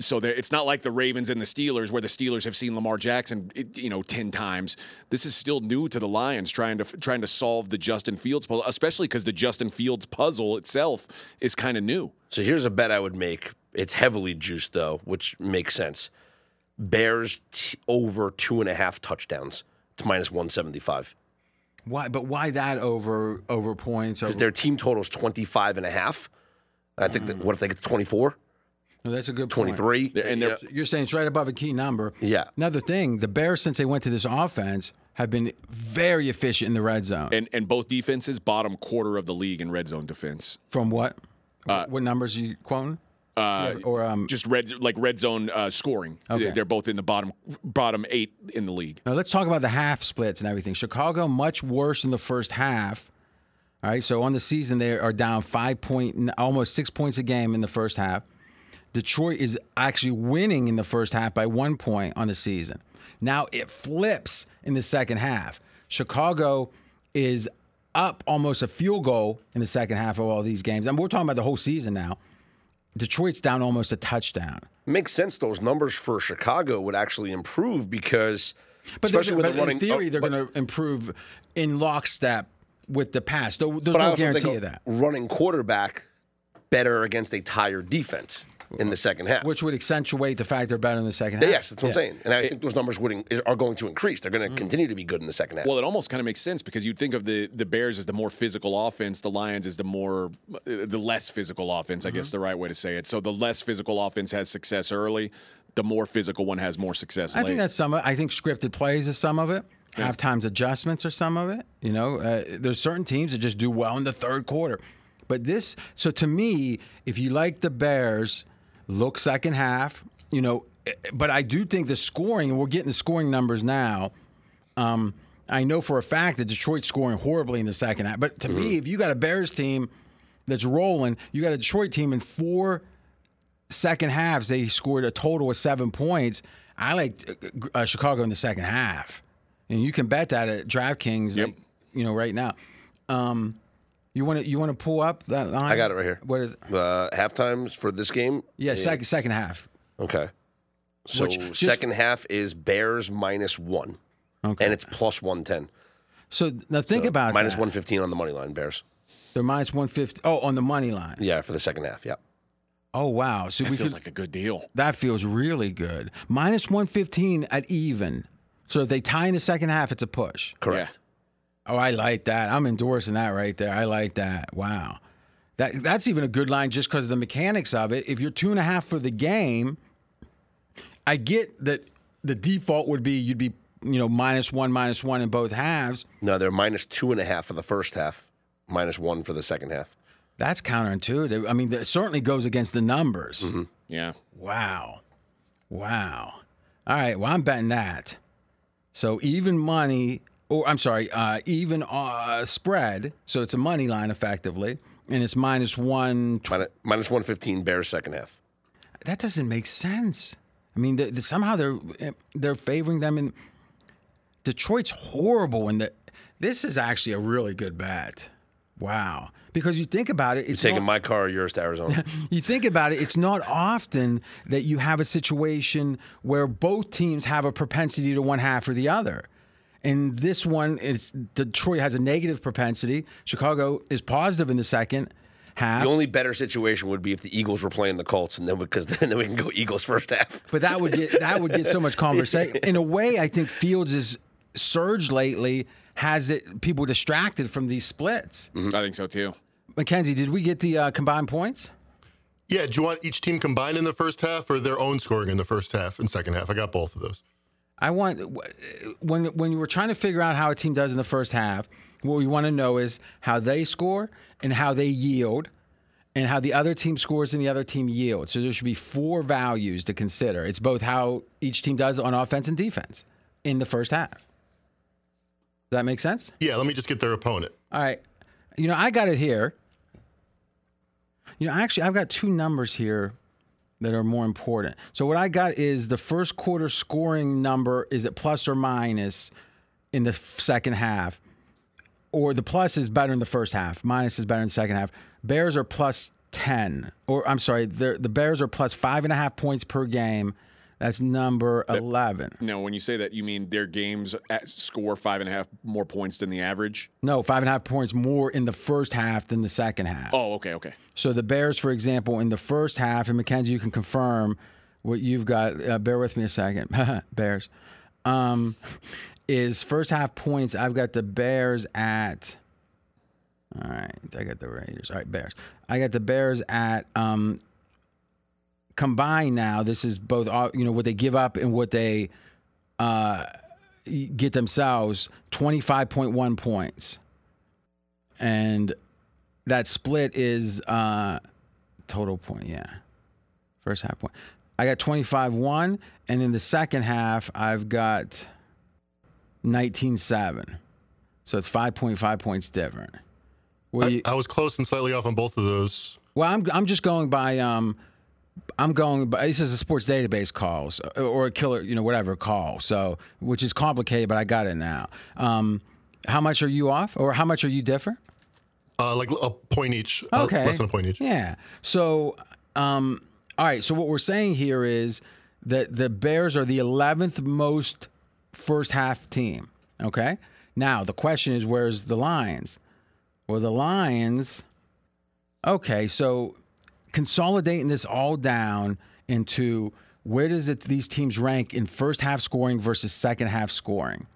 So it's not like the Ravens and the Steelers where the Steelers have seen Lamar Jackson, 10 times. This is still new to the Lions trying to solve the Justin Fields puzzle, especially because the Justin Fields puzzle itself is kind of new. So here's a bet I would make. It's heavily juiced, though, which makes sense. Bears over 2.5 touchdowns. It's -175. Why? But why that over points? Because their team total is 25.5. I think that, what if they get to 24? No, that's a good point. 23. And you're saying it's right above a key number. Yeah. Another thing, the Bears, since they went to this offense, have been very efficient in the red zone. And both defenses, bottom quarter of the league in red zone defense. From what? What numbers are you quoting? Just red zone scoring. Okay. They're both in the bottom 8 in the league. Now, let's talk about the half splits and everything. Chicago, much worse in the first half. All right, so on the season, they are down almost 6 points a game in the first half. Detroit is actually winning in the first half by 1 point on the season. Now it flips in the second half. Chicago is up almost a field goal in the second half of all these games. And we're talking about the whole season now. Detroit's down almost a touchdown. Makes sense those numbers for Chicago would actually improve because they're going to improve in lockstep with the pass. There's no guarantee of that. Running quarterback better against a tired defense in the second half. Which would accentuate the fact they're better in the second half. Yes, that's what I'm saying. And I think those numbers are going to increase. They're going to continue to be good in the second half. Well, it almost kind of makes sense because you'd think of the Bears as the more physical offense, the Lions as the less physical offense, I guess the right way to say it. So the less physical offense has success early. The more physical one has more success later. I think that's some of it. I think scripted plays is some of it. Yeah. Halftime's adjustments are some of it. There's certain teams that just do well in the third quarter. But so to me, if you like the Bears, look second half, but I do think the scoring, and we're getting the scoring numbers now, I know for a fact that Detroit's scoring horribly in the second half. But to me, if you got a Bears team that's rolling, you got a Detroit team in 4 second halves, they scored a total of 7 points. I like Chicago in the second half. And you can bet that at DraftKings, yep. You know, right now. You want to pull up that line? I got it right here. What is it? Half times for this game? Yeah, second half. Okay. So second half is Bears -1. Okay. And it's +110. So now think about that. -115 on the money line, Bears. They're -150. Oh, on the money line. Yeah, for the second half, yeah. Oh, wow. So that feels like a good deal. That feels really good. -115 at even. So if they tie in the second half, it's a push. Correct. Yeah. Oh, I like that. I'm endorsing that right there. I like that. Wow. That's even a good line just because of the mechanics of it. If you're 2.5 for the game, I get that the default would be you'd be, you know, -1, -1 in both halves. No, they're -2.5 for the first half, -1 for the second half. That's counterintuitive. I mean, that certainly goes against the numbers. Mm-hmm. Yeah. Wow. All right. Well, I'm betting that. So even money, or I'm sorry, even spread. So it's a money line effectively, and it's -1. -115 Bears second half. That doesn't make sense. I mean, somehow they're favoring them in Detroit's horrible, and this is actually a really good bet. Wow. Because you think about it, it's taking my car or yours to Arizona. You think about it, it's not often that you have a situation where both teams have a propensity to one half or the other. And this one is Detroit has a negative propensity. Chicago is positive in the second half. The only better situation would be if the Eagles were playing the Colts, and then because then we can go Eagles first half. But that would get so much conversation. In a way, I think Fields' surge lately has it people distracted from these splits. Mm-hmm. I think so too. Mackenzie, did we get the combined points? Yeah, do you want each team combined in the first half or their own scoring in the first half and second half? I got both of those. I want when you were trying to figure out how a team does in the first half, what we want to know is how they score and how they yield and how the other team scores and the other team yields. So there should be 4 values to consider. It's both how each team does on offense and defense in the first half. Does that make sense? Yeah, let me just get their opponent. All right. You know, I got it here. You know, actually, I've got 2 numbers here that are more important. So what I got is the first quarter scoring number, is it plus or minus in the second half? Or the plus is better in the first half. Minus is better in the second half. Bears are +10. Or, I'm sorry, the Bears are +5.5 points per game. That's number 11. No, when you say that, you mean their games score 5.5 more points than the average? No, 5.5 points more in the first half than the second half. Oh, okay. So the Bears, for example, in the first half, and Mackenzie, you can confirm what you've got. Bear with me a second. Bears. Is first half points, I've got the Bears at... All right, I got the Raiders. All right, Bears. I got the Bears at... combined now, this is both, you know, what they give up and what they get themselves, 25.1 points. And that split is total point, yeah. First half point. I got 25.1, and in the second half, I've got 19.7. So it's 5.5 points different. I was close and slightly off on both of those. Well, I'm just going by... this is a sports database call, so, or a killer, you know, whatever call, so, which is complicated, but I got it now. How much are you off, or how much are you different? Like a point each. Okay. Less than a point each. Yeah. So, all right, so what we're saying here is that the Bears are the 11th most first half team, okay? Now, the question is, where's the Lions? Well, the Lions, okay, so... consolidating this all down into where does these teams rank in first half scoring versus second half scoring.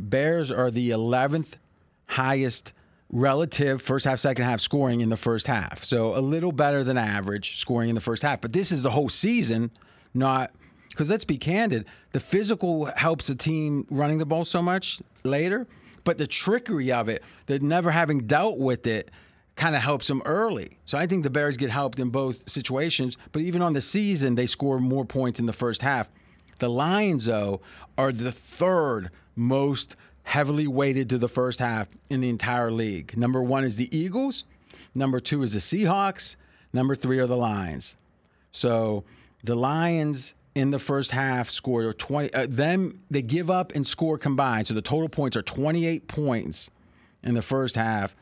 Bears are the 11th highest relative first half, second half scoring in the first half. So a little better than average scoring in the first half. But this is the whole season, not – because let's be candid, the physical helps a team running the ball so much later, but the trickery of it, that never having dealt with it, kind of helps them early. So I think the Bears get helped in both situations, but even on the season, they score more points in the first half. The Lions, though, are the 3rd most heavily weighted to the first half in the entire league. Number one is the Eagles. Number two is the Seahawks. Number three are the Lions. So the Lions in the first half scored 20. They give up and score combined. So the total points are 28 points in the first half.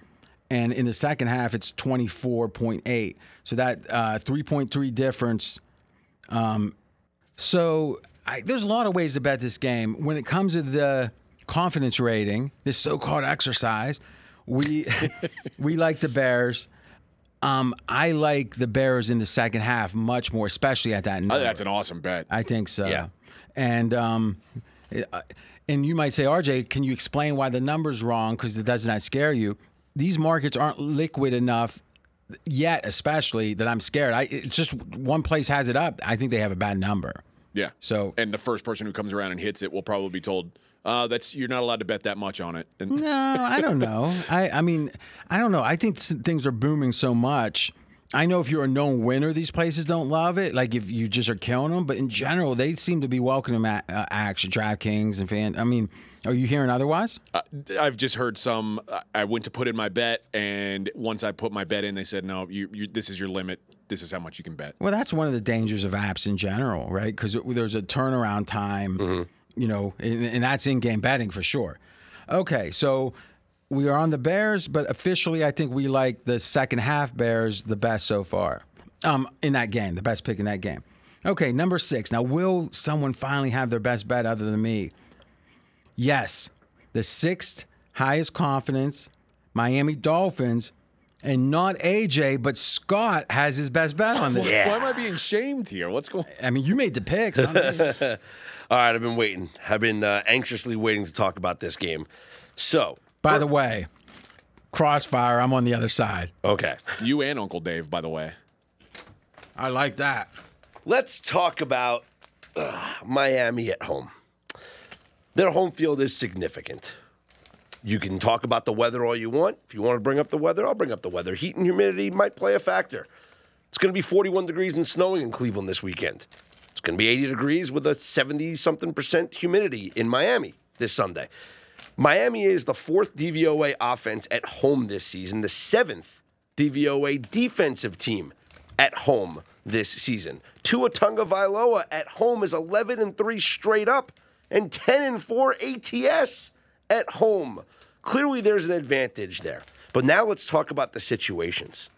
And in the second half, it's 24.8. So that 3.3 difference. There's a lot of ways to bet this game. When it comes to the confidence rating, this so-called exercise, we like the Bears. I like the Bears in the second half much more, especially at that number. I think that's an awesome bet. I think so. Yeah. And you might say, RJ, can you explain why the number's wrong? Because it does not scare you. These markets aren't liquid enough yet, especially, that I'm scared. It's just one place has it up. I think they have a bad number. Yeah. And the first person who comes around and hits it will probably be told, you're not allowed to bet that much on it. No, I don't know. I mean, I don't know. I think things are booming so much. I know if you're a known winner, these places don't love it. Like if you just are killing them. But in general, they seem to be welcoming action. DraftKings and fan. I mean, are you hearing otherwise? I've just heard some. I went to put in my bet, and once I put my bet in, they said, "No, this is your limit. This is how much you can bet." Well, that's one of the dangers of apps in general, right? Because there's a turnaround time, you know, and that's in-game betting for sure. Okay, so. We are on the Bears, but officially I think we like the second half Bears the best so far in that game, the best pick in that game. Okay, number 6. Now, will someone finally have their best bet other than me? Yes. The 6th highest confidence, Miami Dolphins, and not AJ, but Scott has his best bet on this. Yeah. Why am I being shamed here? What's going on? I mean, you made the picks. All right, I've been waiting. I've been anxiously waiting to talk about this game. So... By the way, crossfire, I'm on the other side. Okay. You and Uncle Dave, by the way. I like that. Let's talk about Miami at home. Their home field is significant. You can talk about the weather all you want. If you want to bring up the weather, I'll bring up the weather. Heat and humidity might play a factor. It's going to be 41 degrees and snowing in Cleveland this weekend. It's going to be 80 degrees with a 70-something percent humidity in Miami this Sunday. Miami is the 4th DVOA offense at home this season, the 7th DVOA defensive team at home this season. Tua Tagovailoa at home is 11-3 straight up and 10-4 ATS at home. Clearly, there's an advantage there. But now let's talk about the situations.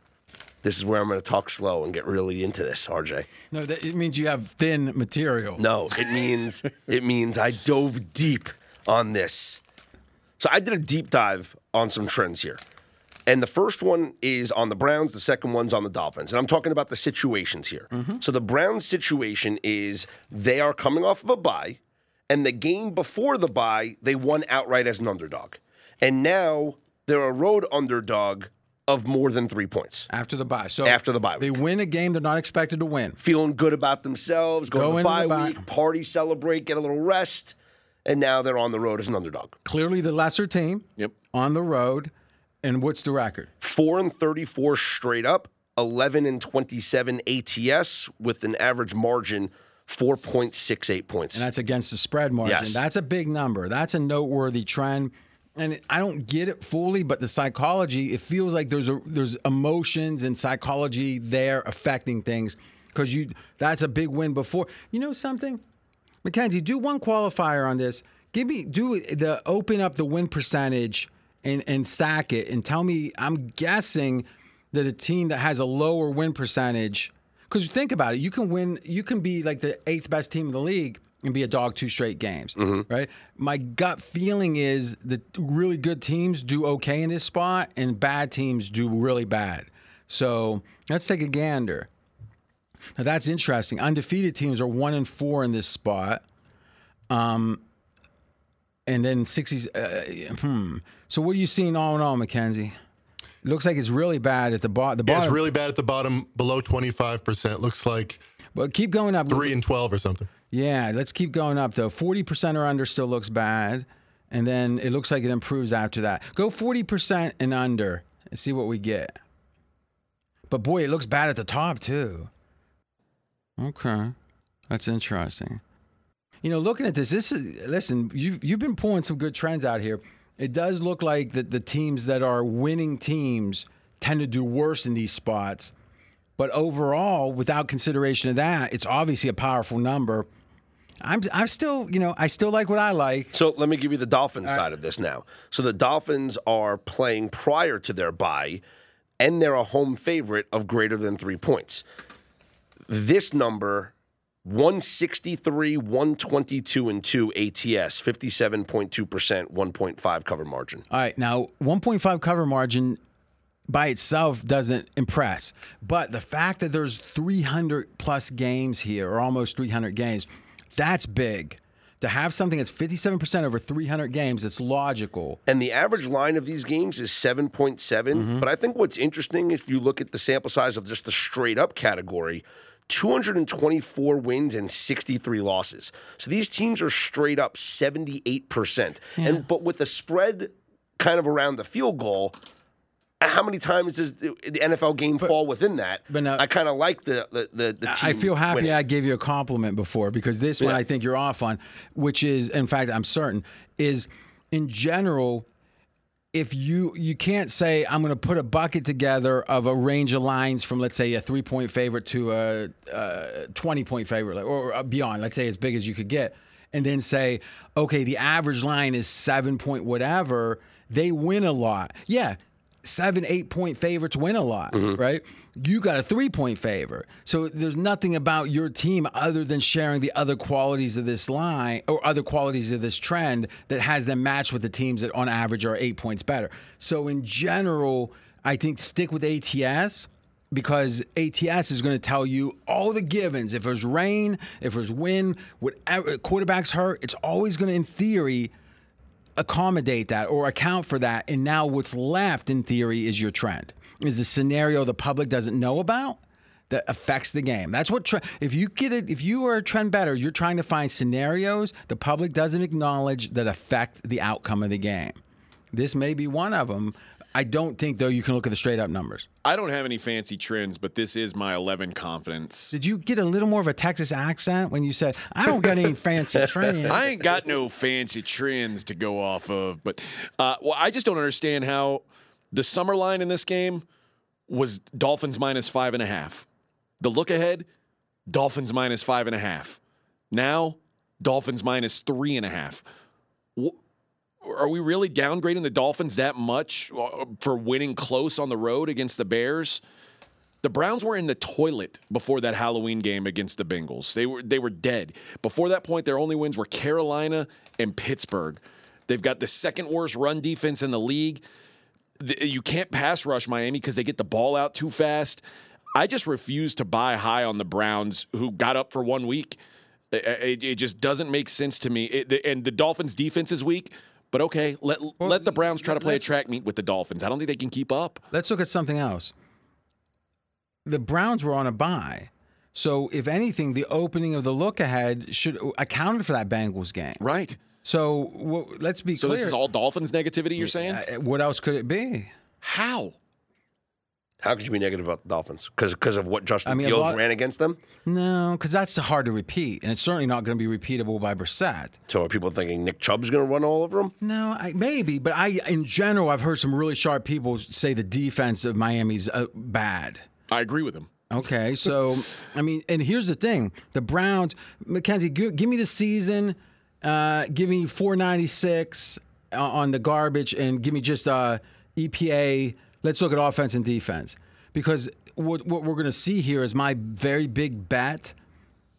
This is where I'm going to talk slow and get really into this, RJ. No, it means you have thin material. No, it means I dove deep on this. So I did a deep dive on some trends here. And the first one is on the Browns. The second one's on the Dolphins. And I'm talking about the situations here. Mm-hmm. So the Browns situation is they are coming off of a bye. And the game before the bye, they won outright as an underdog. And now they're a road underdog of more than 3 points. After the bye. So after the bye week. They win a game they're not expected to win. Feeling good about themselves. Go to the bye week. Party, celebrate, get a little rest. And now they're on the road as an underdog. Clearly the lesser team. Yep. On the road. And what's the record? 4-34 straight up, 11-27 ATS with an average margin 4.68 points. And that's against the spread margin. Yes. That's a big number. That's a noteworthy trend. And I don't get it fully, but the psychology, it feels like there's emotions and psychology there affecting things because that's a big win before. You know something? Mackenzie, do one qualifier on this. Open up the win percentage and stack it and tell me. I'm guessing that a team that has a lower win percentage, because think about it, you can be like the 8th best team in the league and be a dog 2 straight games, right? My gut feeling is that really good teams do okay in this spot and bad teams do really bad. So let's take a gander. Now, that's interesting. Undefeated teams are 1-4 in this spot. And then 60s. So what are you seeing all in all, Mackenzie? It looks like it's really bad at the bottom. Yeah, it's really bad at the bottom, below 25%. Looks like keep going up. 3-12 or something. Yeah, let's keep going up, though. 40% or under still looks bad. And then it looks like it improves after that. Go 40% and under and see what we get. But, boy, it looks bad at the top, too. Okay. That's interesting. You know, looking at this, this is, listen, you've been pulling some good trends out here. It does look like that the teams that are winning teams tend to do worse in these spots. But overall, without consideration of that, it's obviously a powerful number. I'm still, you know, I still like what I like. So let me give you the Dolphins side of this now. So the Dolphins are playing prior to their bye, and they're a home favorite of greater than 3 points. This number, 163, 122, and 2 ATS, 57.2%, 1.5 cover margin. All right, now 1.5 cover margin by itself doesn't impress. But the fact that there's 300-plus games here, or almost 300 games, that's big. To have something that's 57% over 300 games, it's logical. And the average line of these games is 7.7. Mm-hmm. But I think what's interesting, if you look at the sample size of just the straight-up category, 224 wins and 63 losses. So these teams are straight up 78%. Yeah. But with the spread kind of around the field goal, how many times does the NFL game fall within that? But now, I kind of like the team. I feel happy winning. I gave you a compliment before, because this one I think you're off on, which is, in fact, I'm certain, is in general, if you can't say, I'm going to put a bucket together of a range of lines from, let's say, a 3-point favorite to a 20-point favorite or beyond, let's say as big as you could get, and then say, okay, the average line is 7-point whatever, they win a lot. Yeah. 7-8 point favorites win a lot, mm-hmm. right? You got a 3-point favorite. So there's nothing about your team other than sharing the other qualities of this line or other qualities of this trend that has them matched with the teams that on average are 8 points better. So in general, I think stick with ATS, because ATS is going to tell you all the givens. If there's rain, if there's wind, whatever, quarterback's hurt, it's always going to, in theory, accommodate that or account for that. And now what's left, in theory, is your trend, is the scenario the public doesn't know about that affects the game. That's what if you get it, if you are a trend better, you're trying to find scenarios the public doesn't acknowledge that affect the outcome of the game. This may be one of them. I don't think, though, you can look at the straight-up numbers. I don't have any fancy trends, but this is my 11 confidence. Did you get a little more of a Texas accent when you said, I don't got any fancy trends? I ain't got no fancy trends to go off of. But I just don't understand how the summer line in this game was Dolphins minus 5.5. The look-ahead, Dolphins minus 5.5. Now, Dolphins minus 3.5. Are we really downgrading the Dolphins that much for winning close on the road against the Bears? The Browns were in the toilet before that Halloween game against the Bengals. They were dead. Before that point, their only wins were Carolina and Pittsburgh. They've got the second worst run defense in the league. You can't pass rush Miami because they get the ball out too fast. I just refuse to buy high on the Browns, who got up for 1 week. It just doesn't make sense to me. And the Dolphins' defense is weak. But okay, let the Browns try to play a track meet with the Dolphins. I don't think they can keep up. Let's look at something else. The Browns were on a bye. So if anything, the opening of the look-ahead should accounted for that Bengals game. Right. So let's be clear. So this is all Dolphins negativity, you're saying? What else could it be? How? How could you be negative about the Dolphins? Because of what Justin Fields ran against them? No, because that's hard to repeat, and it's certainly not going to be repeatable by Brissett. So are people thinking Nick Chubb's going to run all over them? No, maybe, but in general, I've heard some really sharp people say the defense of Miami's bad. I agree with them. Okay, so, I mean, and here's the thing. The Browns, McKenzie, give me the season, give me 496 on the garbage, and give me just EPA. Let's look at offense and defense, because what we're going to see here is my very big bet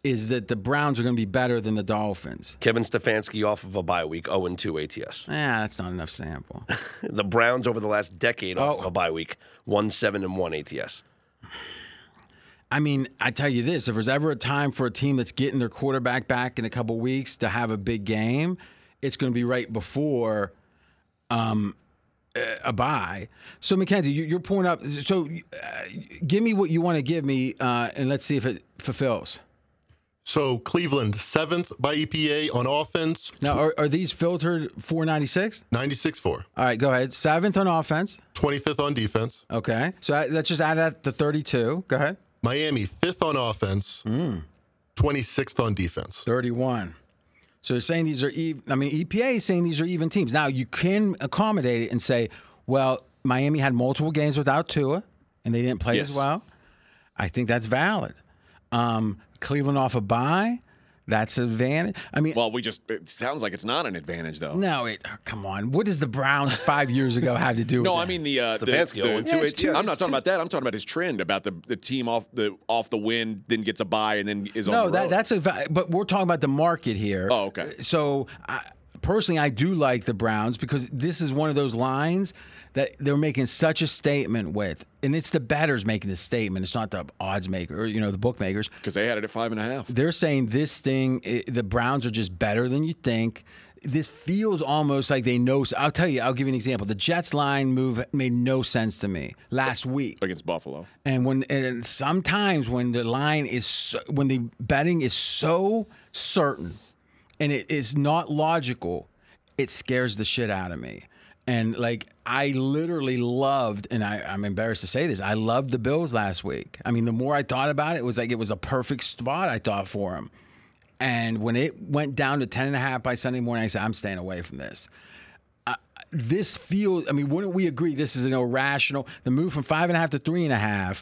is that the Browns are going to be better than the Dolphins. Kevin Stefanski off of a bye week, 0-2 ATS. Yeah, that's not enough sample. The Browns over the last decade off of a bye week, 1-7-1 ATS. I mean, I tell you this, if there's ever a time for a team that's getting their quarterback back in a couple weeks to have a big game, it's going to be right before a bye. So, Mackenzie, you're pulling up. So, give me what you want to give me, and let's see if it fulfills. So, Cleveland, 7th by EPA on offense. Now, are these filtered 496? 96-4. All right, go ahead. 7th on offense. 25th on defense. Okay. So, let's just add that to 32. Go ahead. Miami, 5th on offense. 26th on defense. 31. So they're saying these are even. I mean, EPA is saying these are even teams. Now, you can accommodate it and say, well, Miami had multiple games without Tua, and they didn't play as well. I think that's valid. Cleveland off a bye. That's an advantage. I mean, well, it sounds like it's not an advantage, though. No, come on. What does the Browns 5 years ago have to do? I mean the I'm not talking about that. I'm talking about his trend about the team off the win, then gets a bye, and then is on the road. But we're talking about the market here. Oh, okay. So personally, I do like the Browns because this is one of those lines that they're making such a statement with, and it's the bettors making the statement. It's not the odds maker, or the bookmakers, because they had it at 5.5. They're saying this thing, the Browns are just better than you think. This feels almost like they know. I'll tell you. I'll give you an example. The Jets line move made no sense to me last week against Buffalo. And sometimes when the line is when the betting is so certain and it is not logical, it scares the shit out of me. And, I literally loved, and I'm embarrassed to say this, I loved the Bills last week. I mean, the more I thought about it, it was like it was a perfect spot, I thought, for them. And when it went down to 10.5 by Sunday morning, I said, I'm staying away from this. This feels, wouldn't we agree this is an irrational, the move from 5.5 to 3.5,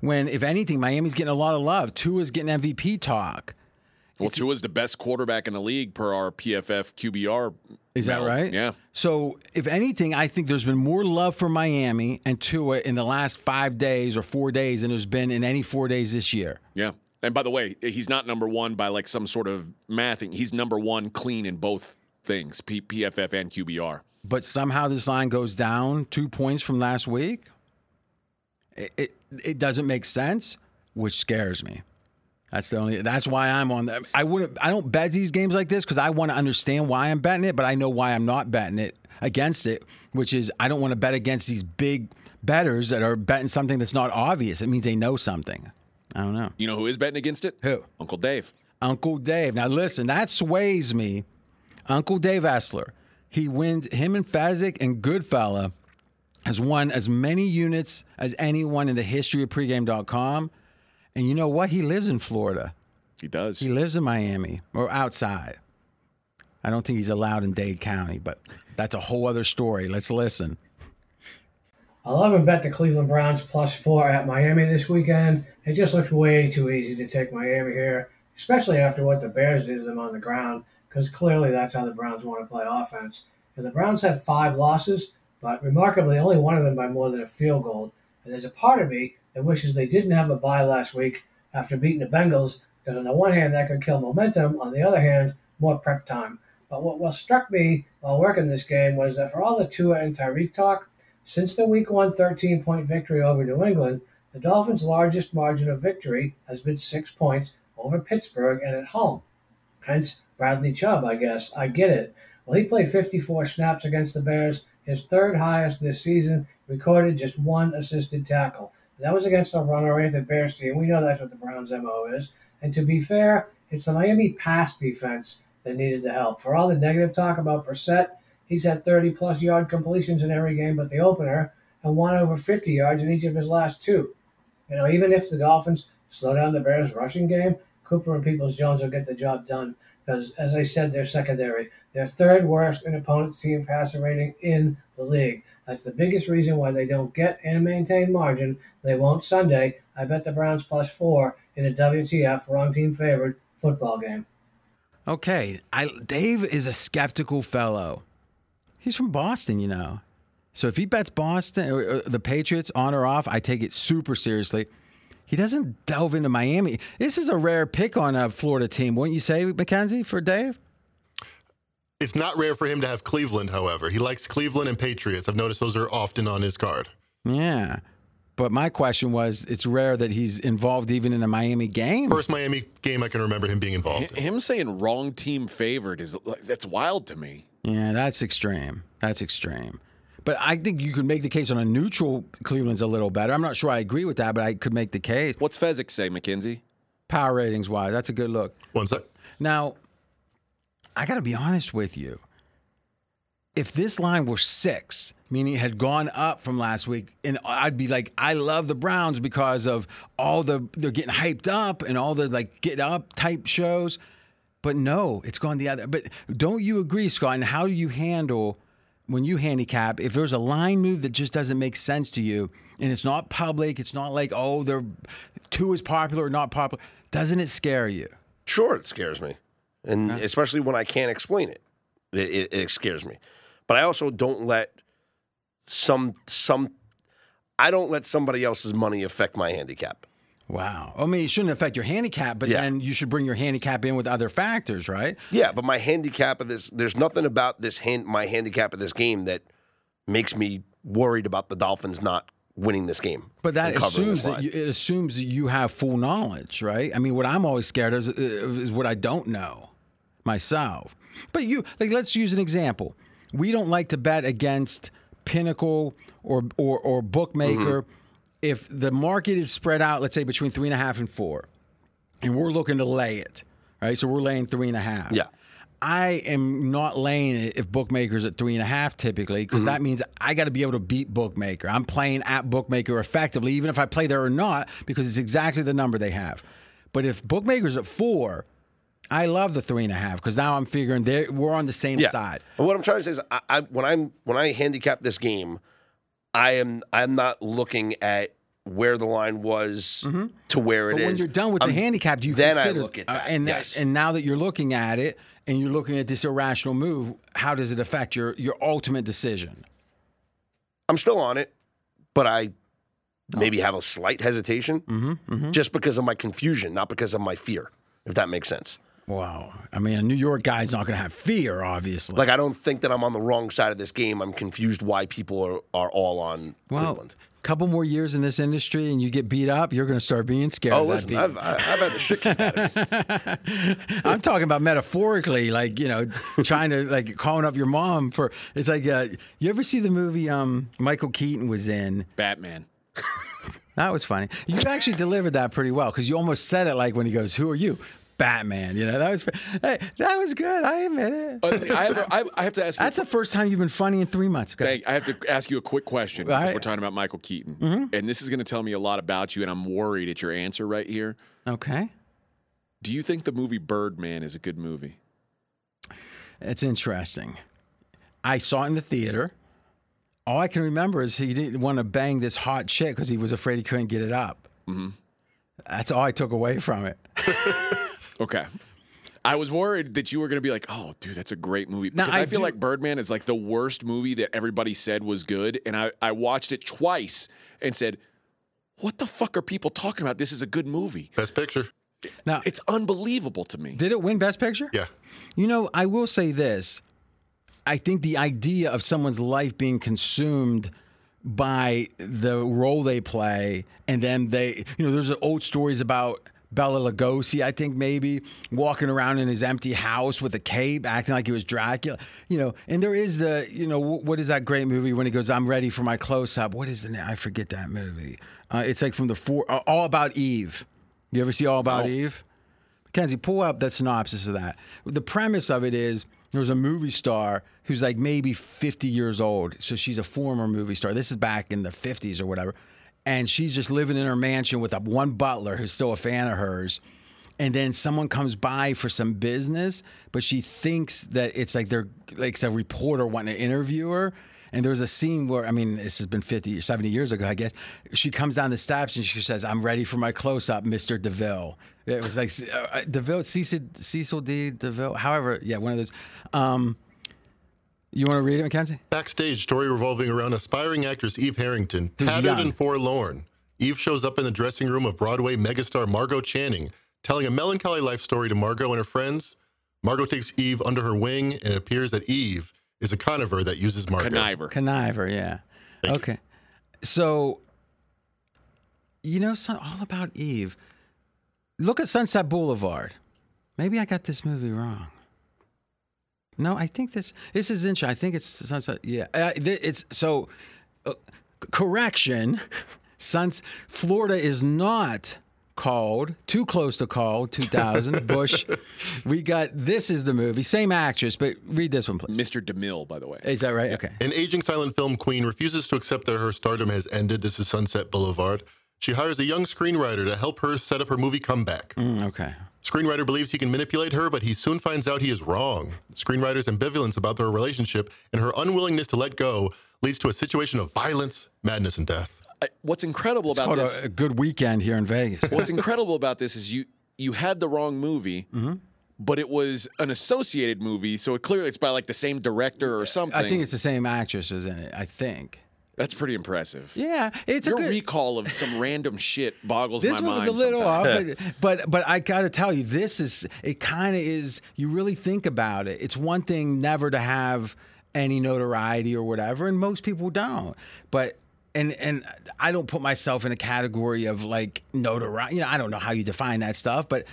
when, if anything, Miami's getting a lot of love. Tua's getting MVP talk. Well, Tua's the best quarterback in the league per our PFF QBR. Is that right? Yeah. So, if anything, I think there's been more love for Miami and Tua in the last 5 days or 4 days than there's been in any 4 days this year. Yeah. And by the way, he's not number one by some sort of mathing. He's number one clean in both things, PFF and QBR. But somehow this line goes down 2 points from last week. It doesn't make sense, which scares me. That's why I'm on that. I don't bet these games like this because I want to understand why I'm betting it, but I know why I'm not betting it against it, which is I don't want to bet against these big bettors that are betting something that's not obvious. It means they know something. I don't know. You know who is betting against it? Who? Uncle Dave. Uncle Dave. Now listen, that sways me. Uncle Dave Essler. He wins. Him and Fezzik and Goodfella has won as many units as anyone in the history of pregame.com. And you know what? He lives in Florida. He does. He lives in Miami or outside. I don't think he's allowed in Dade County, but that's a whole other story. Let's listen. I love and bet the Cleveland Browns +4 at Miami this weekend. It just looks way too easy to take Miami here, especially after what the Bears did to them on the ground, because clearly that's how the Browns want to play offense. And the Browns have 5 losses, but remarkably only one of them by more than a field goal. And there's a part of me that wishes they didn't have a bye last week after beating the Bengals, because on the one hand, that could kill momentum. On the other hand, more prep time. But what struck me while working this game was that for all the Tua and Tyreek talk, since the Week 1 13-point victory over New England, the Dolphins' largest margin of victory has been 6 points over Pittsburgh and at home. Hence, Bradley Chubb, I guess. I get it. Well, he played 54 snaps against the Bears, his third highest this season, recorded just one assisted tackle. That was against a run-oriented Bears team. We know that's what the Browns' MO is. And to be fair, it's the Miami pass defense that needed the help. For all the negative talk about Brissett, he's had 30-plus yard completions in every game but the opener and one over 50 yards in each of his last 2. Even if the Dolphins slow down the Bears' rushing game, Cooper and Peoples-Jones will get the job done because, as I said, they're secondary. They're third worst in opponent's team passer rating in the league. That's the biggest reason why they don't get and maintain margin. They won't Sunday. I bet the Browns +4 in a WTF, wrong team favored, football game. Okay. Dave is a skeptical fellow. He's from Boston, So if he bets Boston or the Patriots on or off, I take it super seriously. He doesn't delve into Miami. This is a rare pick on a Florida team, wouldn't you say, McKenzie, for Dave? It's not rare for him to have Cleveland, however. He likes Cleveland and Patriots. I've noticed those are often on his card. Yeah. But my question was, it's rare that he's involved even in a Miami game. First Miami game I can remember him being involved in. Him saying wrong team favored, that's wild to me. Yeah, that's extreme. But I think you could make the case on a neutral Cleveland's a little better. I'm not sure I agree with that, but I could make the case. What's Fezzik say, McKenzie? Power ratings-wise, that's a good look. One sec. Now, I got to be honest with you. If this line were 6, meaning it had gone up from last week, and I'd be like, I love the Browns because of they're getting hyped up and all the get up type shows. But no, it's gone the other. But don't you agree, Scott? And how do you handle when you handicap if there's a line move that just doesn't make sense to you and it's not public? It's not like, oh, they're two is popular or not popular. Doesn't it scare you? Sure, it scares me, and especially when I can't explain it. It scares me. But I also don't let I don't let somebody else's money affect my handicap. Wow. I mean, it shouldn't affect your handicap, but then you should bring your handicap in with other factors, right? Yeah, but my handicap of this, there's nothing about this my handicap of this game that makes me worried about the Dolphins not winning this game. But that assumes that you have full knowledge, right? I mean, what I'm always scared of is what I don't know myself. But you, like, let's use an example. We don't like to bet against Pinnacle or bookmaker. Mm-hmm. If the market is spread out, let's say between 3.5 and 4, and we're looking to lay it, right? So we're laying 3.5. Yeah. I am not laying it if bookmakers at 3.5 typically, because that means I got to be able to beat bookmaker. I'm playing at bookmaker effectively, even if I play there or not, because it's exactly the number they have. But if bookmaker's at 4, I love the 3.5 because now I'm figuring we're on the same side. But what I'm trying to say is, when I handicap this game, I'm not looking at where the line was to where it is. But when you're done with the handicap, do you consider? I look at that. And now that you're looking at it and you're looking at this irrational move, how does it affect your ultimate decision? I'm still on it, but I maybe have a slight hesitation just because of my confusion, not because of my fear. If that makes sense. Wow. I mean, a New York guy's not going to have fear, obviously. Like, I don't think that I'm on the wrong side of this game. I'm confused why people are all on Cleveland. A couple more years in this industry and you get beat up, you're going to start being scared of that beat. I've had the shit kicked out of me. I'm talking about metaphorically, like, you know, trying to, like, calling up your mom for, it's like, you ever see the movie Michael Keaton was in? Batman. That was funny. You actually delivered that pretty well because you almost said it like when he goes, "Who are you, Batman?" You know, that was good. I admit it. I have to ask. That's the first time you've been funny in 3 months. I have to ask you a quick question because we're talking about Michael Keaton, and this is going to tell me a lot about you. And I'm worried at your answer right here. Okay. Do you think the movie Birdman is a good movie? It's interesting. I saw it in the theater. All I can remember is he didn't want to bang this hot chick because he was afraid he couldn't get it up. Mm-hmm. That's all I took away from it. Okay. I was worried that you were going to be like, oh, dude, that's a great movie. Because now, I feel like Birdman is like the worst movie that everybody said was good. And I watched it twice and said, what the fuck are people talking about? This is a good movie. Best Picture. Now, it's unbelievable to me. Did it win Best Picture? Yeah. You know, I will say this. I think the idea of someone's life being consumed by the role they play, and then there's old stories about Bela Lugosi, I think maybe, walking around in his empty house with a cape, acting like he was Dracula, you know, and there is the, you know, what is that great movie when he goes, I'm ready for my close-up? What is the name? I forget that movie. It's like from the All About Eve. You ever see All About Eve? Mackenzie, pull up that synopsis of that. The premise of it is, there was a movie star who's like maybe 50 years old. So she's a former movie star. This is back in the 50s or whatever. And she's just living in her mansion with one butler who's still a fan of hers. And then someone comes by for some business, but she thinks that it's like they're like it's a reporter wanting to interview her. And there's a scene where, I mean, this has been 50 or 70 years ago, I guess. She comes down the steps and she says, I'm ready for my close-up, Mr. DeVille. It was like DeVille, Cecil D. DeVille, however, yeah, one of those. You want to read it, Mackenzie? Backstage story revolving around aspiring actress Eve Harrington, tattered and forlorn. Eve shows up in the dressing room of Broadway megastar Margot Channing, telling a melancholy life story to Margot and her friends. Margot takes Eve under her wing, and it appears that Eve is a conniver that uses Margot. Conniver, yeah. Thank you. So, you know, All About Eve. Look at Sunset Boulevard. Maybe I got this movie wrong. No, I think this is interesting. I think it's Sunset. Yeah, it's so. Correction, Florida is not called Too Close to Call 2000 Bush. We got this is the movie, same actress, but read this one, please. Mr. DeMille, by the way. Is that right? Yeah. Okay. An aging silent film queen refuses to accept that her stardom has ended. This is Sunset Boulevard. She hires a young screenwriter to help her set up her movie comeback. Okay. Screenwriter believes he can manipulate her, but he soon finds out he is wrong. Screenwriter's ambivalence about their relationship and her unwillingness to let go leads to a situation of violence, madness, and death. What's incredible about this... a good weekend here in Vegas. What's incredible about this is you had the wrong movie, mm-hmm. but it was an associated movie, so clearly it's by like the same director or something. I think it's the same actress, isn't it? I think. That's pretty impressive. Yeah, it's your recall of some random shit boggles my mind. This was a little off, but I gotta tell you, this is it. Kind of is. You really think about it. It's one thing never to have any notoriety or whatever, and most people don't. But and I don't put myself in a category of like notoriety. You know, I don't know how you define that stuff, but.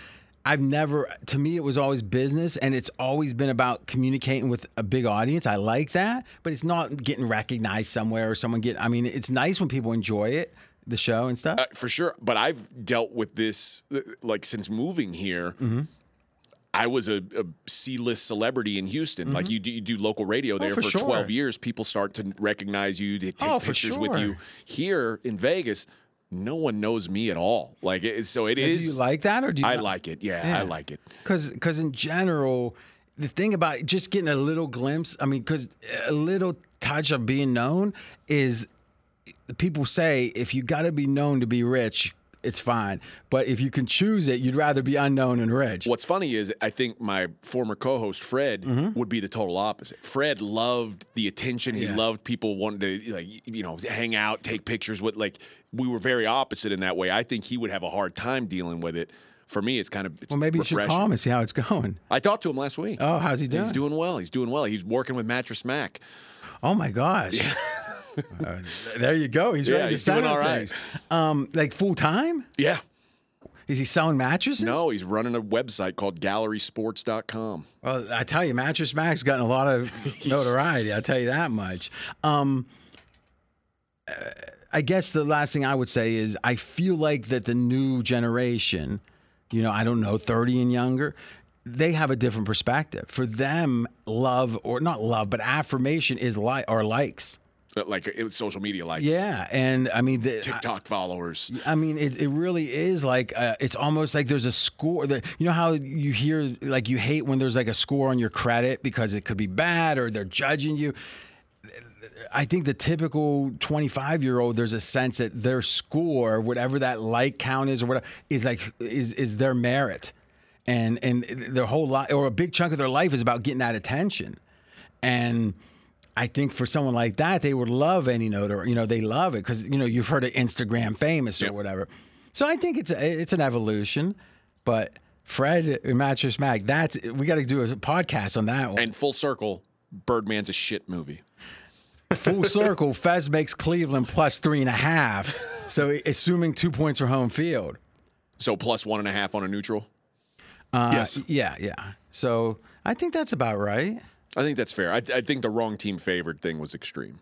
To me, it was always business, and it's always been about communicating with a big audience. I like that, but it's not getting recognized somewhere or I mean, it's nice when people enjoy it, the show and stuff. For sure, but I've dealt with this, like, since moving here. Mm-hmm. I was a C-list celebrity in Houston. Mm-hmm. Like, you do local radio there for 12 years. People start to recognize you. They take pictures with you. Here in Vegas... no one knows me at all. Like, so it is. Do you like that, or do you? I like it. Yeah, I like it. Because in general, the thing about just getting a little glimpse, I mean, because a little touch of being known is, people say if you got to be known to be rich, it's fine. But if you can choose it, you'd rather be unknown and rich. What's funny is I think my former co-host Fred mm-hmm. would be the total opposite. Fred loved the attention. He loved people wanting to, like, you know, hang out, take pictures with, like. We were very opposite in that way. I think he would have a hard time dealing with it. For me, it's kind of refreshing. Well, maybe you should call him and see how it's going. I talked to him last week. Oh, how's he doing? He's doing well. He's doing well. He's working with Mattress Mac. Oh, my gosh. Yeah. There you go. He's ready to sell things. Like full-time? Yeah. Is he selling mattresses? No, he's running a website called gallerysports.com. Well, I tell you, Mattress Mac's gotten a lot of notoriety. I'll tell you that much. I guess the last thing I would say is I feel like that the new generation, you know, I don't know, 30 and younger, they have a different perspective. For them, love, or not love, but affirmation is or likes. Like, it was social media likes. Yeah, and I mean... TikTok followers. I mean, it really is like... it's almost like there's a score. You know how you hear, like, you hate when there's, like, a score on your credit because it could be bad or they're judging you? I think the typical 25-year-old, there's a sense that their score, whatever that like count is or whatever, is like is their merit. And their whole life, or a big chunk of their life is about getting that attention. And... I think for someone like that, they would love any notoriety. You know, they love it because, you know, you've heard of Instagram famous or whatever. So I think it's an evolution. But Fred and Mattress Mac, we got to do a podcast on that one. And full circle, Birdman's a shit movie. Full circle, Fez makes Cleveland plus 3.5. So assuming 2 points for home field. So plus 1.5 on a neutral? Yes. Yeah. So I think that's about right. I think that's fair. I think the wrong team favored thing was extreme.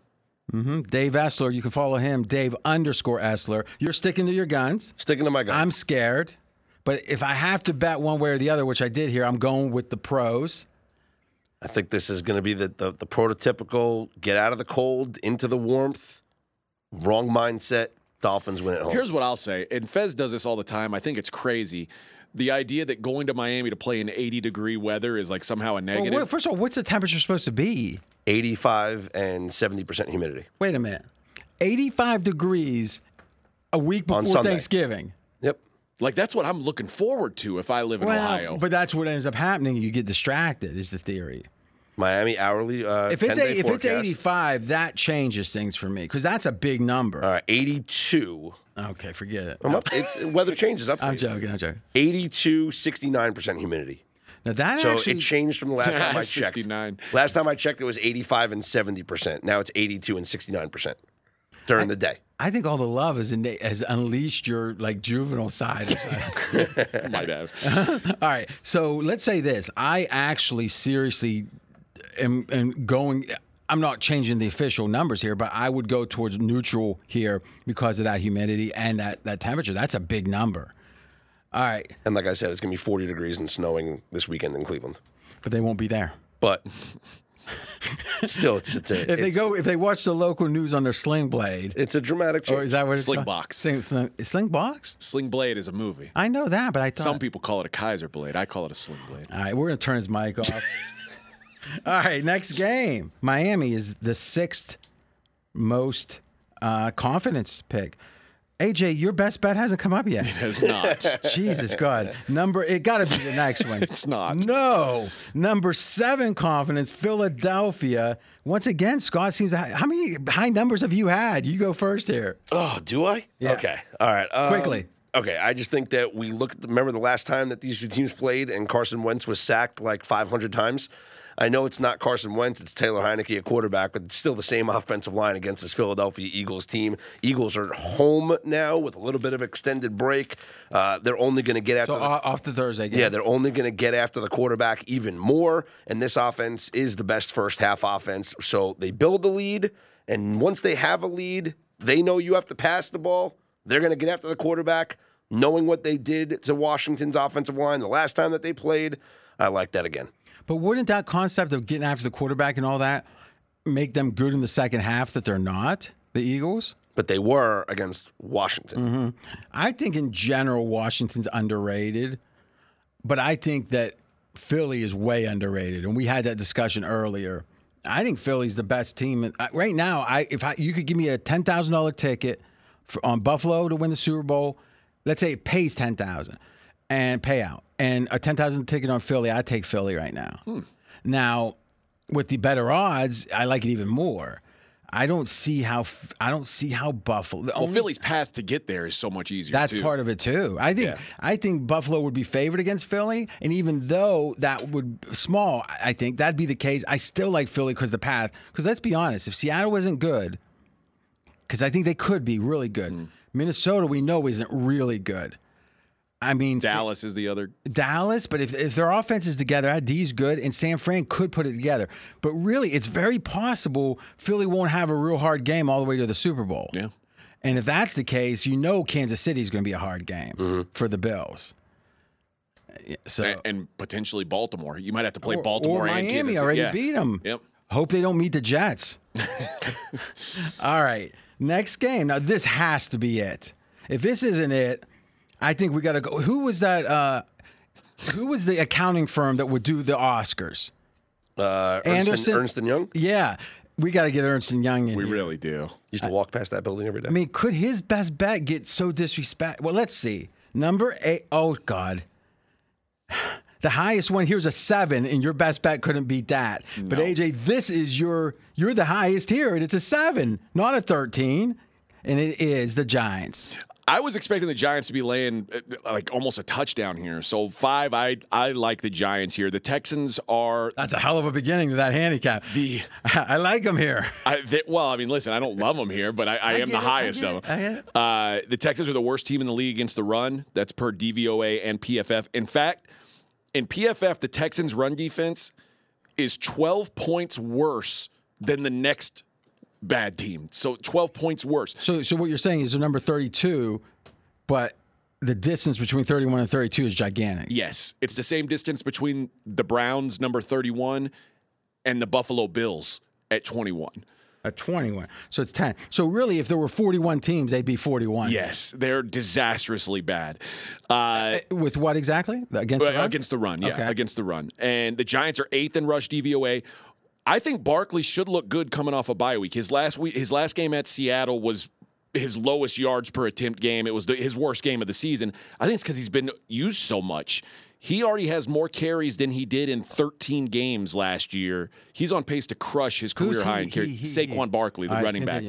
Mm-hmm. Dave Essler, you can follow him, Dave_Essler. You're sticking to your guns. Sticking to my guns. I'm scared. But if I have to bet one way or the other, which I did here, I'm going with the pros. I think this is going to be the prototypical get out of the cold, into the warmth, wrong mindset, Dolphins win at home. Here's what I'll say, and Fez does this all the time. I think it's crazy. The idea that going to Miami to play in 80-degree weather is like somehow a negative. Well, first of all, what's the temperature supposed to be? 85 and 70% humidity. Wait a minute. 85 degrees a week before Thanksgiving. Yep. Like, that's what I'm looking forward to if I live in Ohio. But that's what ends up happening. You get distracted is the theory. Miami hourly if it's 85, that changes things for me because that's a big number. 82. Okay, forget it. Weather changes up. I'm joking. 82, 69% humidity. Now that it changed from the last time I checked. 69. Last time I checked, it was 85 and 70%. Now it's 82 and 69% during the day. I think all the love has unleashed your, like, juvenile side. My bad. All right, so let's say this. I actually seriously am going. I'm not changing the official numbers here, but I would go towards neutral here because of that humidity and that temperature. That's a big number. All right. And like I said, it's going to be 40 degrees and snowing this weekend in Cleveland. But they won't be there. But Still, if they watch the local news on their sling blade, it's a dramatic change. Or is that what sling it's box? Sling box? Sling blade is a movie. I know that, but I thought some people call it a Kaiser blade. I call it a sling blade. All right, we're gonna turn his mic off. All right, next game. Miami is the sixth most confidence pick. AJ, your best bet hasn't come up yet. It has not. Jesus God. It got to be the next one. It's not. No. Number 7 confidence, Philadelphia. Once again, Scott seems to have, how many high numbers have you had? You go first here. Oh, do I? Yeah. Okay. All right. Quickly. Okay, I just think that we remember the last time that these two teams played and Carson Wentz was sacked like 500 times. I know it's not Carson Wentz, it's Taylor Heineke at quarterback, but it's still the same offensive line against this Philadelphia Eagles team. Eagles are home now with a little bit of extended break. They're only going to get after off the Thursday game. Yeah, they're only going to get after the quarterback even more, and this offense is the best first-half offense. So they build the lead, and once they have a lead, they know you have to pass the ball. They're going to get after the quarterback, knowing what they did to Washington's offensive line the last time that they played. I like that again. But wouldn't that concept of getting after the quarterback and all that make them good in the second half that they're not, the Eagles? But they were against Washington. Mm-hmm. I think in general Washington's underrated, but I think that Philly is way underrated, and we had that discussion earlier. I think Philly's the best team. Right now, you could give me a $10,000 ticket on Buffalo to win the Super Bowl, let's say it pays $10,000 and payout, and a $10,000 ticket on Philly, I take Philly right now. Now, with the better odds, I like it even more. I don't see how Buffalo. Well, Philly's path to get there is so much easier. That's part of it too. I think Buffalo would be favored against Philly, and even though that would be small, I think that'd be the case. I still like Philly because the path. Because let's be honest, if Seattle isn't good. Because I think they could be really good. Minnesota, we know, isn't really good. I mean, Dallas is the other. Dallas, but if their offense is together, D's good, and San Fran could put it together. But really, it's very possible Philly won't have a real hard game all the way to the Super Bowl. Yeah. And if that's the case, Kansas City is going to be a hard game for the Bills. So and potentially Baltimore. You might have to play Baltimore or Miami and Kansas City. Already beat them. Yep. Hope they don't meet the Jets. All right. Next game. Now, this has to be it. If this isn't it, I think we got to go. Who was that? Who was the accounting firm that would do the Oscars? Ernst & Young? Yeah. We got to get Ernst & Young in here. We really do. Used to walk past that building every day. I mean, could his best bet get so disrespectful? Well, let's see. Number 8. Oh, God. The highest one here's a 7, and your best bet couldn't beat that. No. But AJ, this is you're the highest here, and it's a 7, not a 13, and it is the Giants. I was expecting the Giants to be laying like almost a touchdown here. So 5, I like the Giants here. The Texans are that's a hell of a beginning to that handicap. I like them here. Listen, I don't love them here, but I am the highest of them. The Texans are the worst team in the league against the run. That's per DVOA and PFF. In fact. In PFF, the Texans' run defense is 12 points worse than the next bad team. So 12 points worse. So what you're saying is they're number 32, but the distance between 31 and 32 is gigantic. Yes. It's the same distance between the Browns, number 31, and the Buffalo Bills at 21. At 21. So it's 10. So really, if there were 41 teams, they'd be 41. Yes. They're disastrously bad. With what exactly? Against the run? Against the run, yeah. Okay. Against the run. And the Giants are 8th in rush DVOA. I think Barkley should look good coming off a bye week. His last game at Seattle was his lowest yards per attempt game. It was his worst game of the season. I think it's because he's been used so much. He already has more carries than he did in 13 games last year. He's on pace to crush his career high in carries. Saquon Barkley, the running back.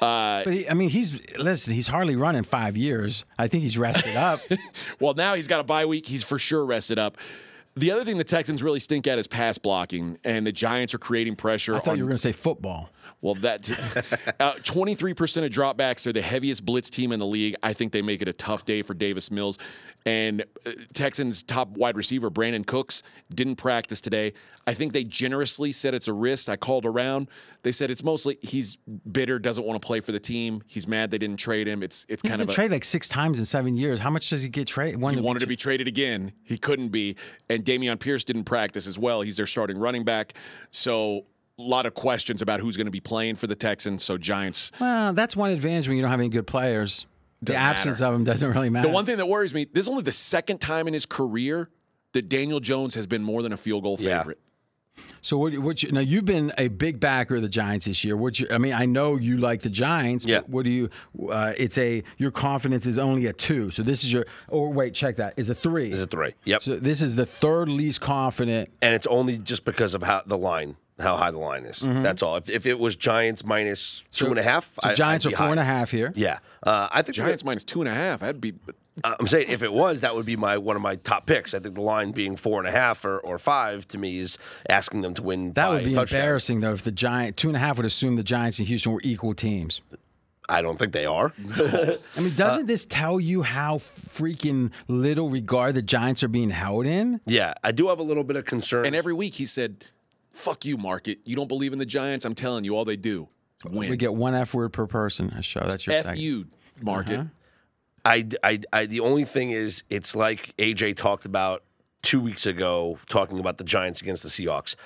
But he's hardly run in 5 years. I think he's rested up. Well, now he's got a bye week. He's for sure rested up. The other thing the Texans really stink at is pass blocking, and the Giants are creating pressure. I thought you were going to say football. Well, 23% of dropbacks are the heaviest blitz team in the league. I think they make it a tough day for Davis Mills. And Texans' top wide receiver, Brandon Cooks, didn't practice today. I think they generously said it's a wrist. I called around. They said it's mostly he's bitter, doesn't want to play for the team. He's mad they didn't trade him. It's kind of a trade like 6 times in 7 years. How much does he get traded? He wanted to be traded again. He couldn't be. And Dameon Pierce didn't practice as well. He's their starting running back. So a lot of questions about who's going to be playing for the Texans. So Giants. Well, that's one advantage when you don't have any good players. The absence of him doesn't really matter. The one thing that worries me, this is only the second time in his career that Daniel Jones has been more than a field goal favorite. Yeah. So what you, now you've been a big backer of the Giants this year. I know you like the Giants. Yeah. But what do you? Your confidence is only a 2. So this is your. Or wait, check that. Is a 3. Is a 3. Yep. So this is the third least confident, and it's only just because of how high the line is. Mm-hmm. That's all. If it was Giants minus 2.5, so Giants are 4.5 here. Yeah, I think Giants minus 2.5. I'd be. I'm saying if it was, that would be one of my top picks. I think the line being 4.5 or 5 to me is asking them to win. That would be embarrassing though. If the Giants 2.5 would assume the Giants and Houston were equal teams. I don't think they are. I mean, doesn't this tell you how freaking little regard the Giants are being held in? Yeah, I do have a little bit of concern. And every week he said, fuck you, market. You don't believe in the Giants? I'm telling you, all they do is win. We get one F word per person. A show. That's your F thing. You, market. Uh-huh. The only thing is, it's like AJ talked about 2 weeks ago, talking about the Giants against the Seahawks.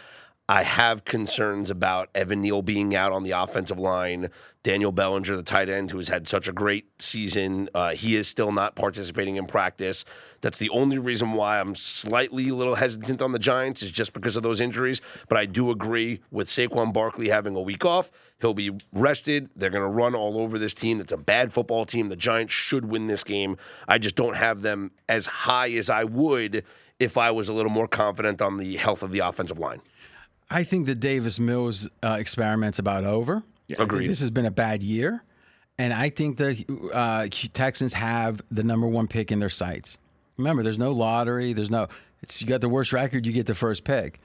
I have concerns about Evan Neal being out on the offensive line. Daniel Bellinger, the tight end, who has had such a great season, he is still not participating in practice. That's the only reason why I'm slightly a little hesitant on the Giants is just because of those injuries. But I do agree with Saquon Barkley having a week off. He'll be rested. They're going to run all over this team. It's a bad football team. The Giants should win this game. I just don't have them as high as I would if I was a little more confident on the health of the offensive line. I think the Davis-Mills experiment's about over. Yeah. Agreed. This has been a bad year, and I think the Texans have the number 1 pick in their sights. Remember, there's no lottery. You got the worst record, you get the first pick.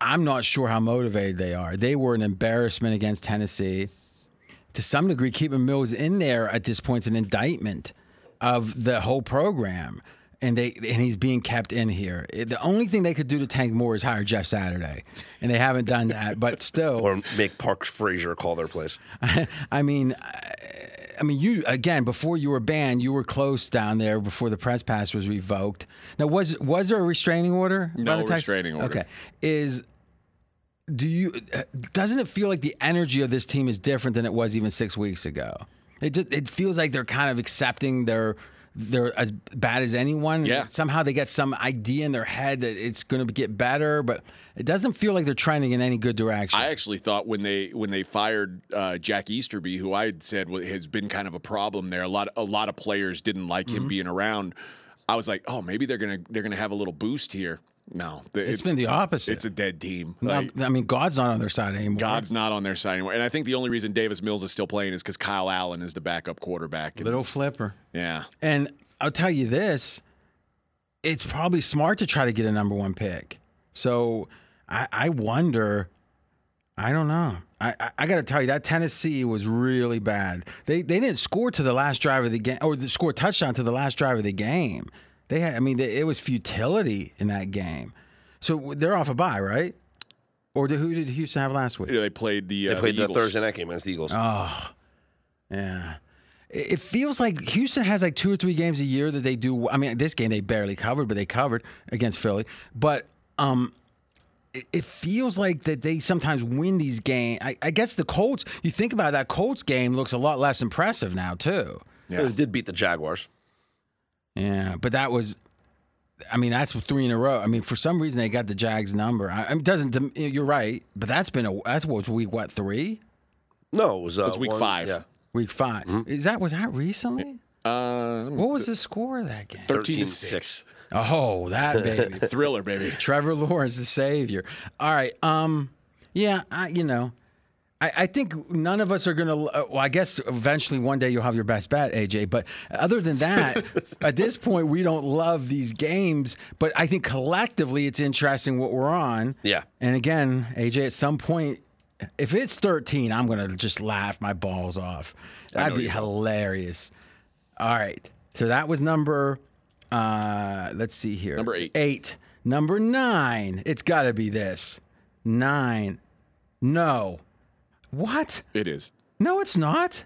I'm not sure how motivated they are. They were an embarrassment against Tennessee. To some degree, keeping Mills in there at this point is an indictment of the whole program. And he's being kept in here. The only thing they could do to tank more is hire Jeff Saturday, and they haven't done that. But still, or make Parks Frazier call their place. I mean, you again. Before you were banned, you were close down there before the press pass was revoked. Now, was there a restraining order? No restraining order. Okay, doesn't it feel like the energy of this team is different than it was even 6 weeks ago? It feels like they're kind of accepting their. They're as bad as anyone. Yeah. Somehow they get some idea in their head that it's going to get better, but it doesn't feel like they're trending in any good direction. I actually thought when they fired Jack Easterby, who I had said has been kind of a problem there, a lot of players didn't like him being around. I was like, oh, maybe they're gonna have a little boost here. No, it's been the opposite. It's a dead team. No, I mean, God's not on their side anymore. God's not on their side anymore. And I think the only reason Davis Mills is still playing is because Kyle Allen is the backup quarterback. Little flipper. Yeah. And I'll tell you this, it's probably smart to try to get a number 1 pick. So I wonder, I don't know. I got to tell you, that Tennessee was really bad. They didn't score to the last drive of the game, or score a touchdown to the last drive of the game. They had, I mean, it was futility in that game. So they're off a bye, right? Or who did Houston have last week? Yeah, they played the Thursday night game against the Eagles. Oh, yeah. It feels like Houston has like 2 or 3 games a year that they do. I mean, this game they barely covered, but they covered against Philly. But it feels like that they sometimes win these games. I guess the Colts, you think about that Colts game, looks a lot less impressive now too. Yeah, they did beat the Jaguars. Yeah, but that was, I mean, that's 3 in a row. I mean, for some reason they got the Jags number. It doesn't. You're right, but that's what was week what 3? No, it was week 5. Yeah. Week 5. Mm-hmm. Was that recently? What was the score of that game? 13-6. Oh, that baby thriller, baby. Trevor Lawrence, the savior. All right. Yeah. I think none of us are going to – well, I guess eventually one day you'll have your best bet, AJ. But other than that, at this point, we don't love these games. But I think collectively it's interesting what we're on. Yeah. And again, AJ, at some point, if it's 13, I'm going to just laugh my balls off. That'd be hilarious. All right. So that was number let's see here. Number 8. Number 9. It's got to be this. 9. No. What? It is. No, it's not.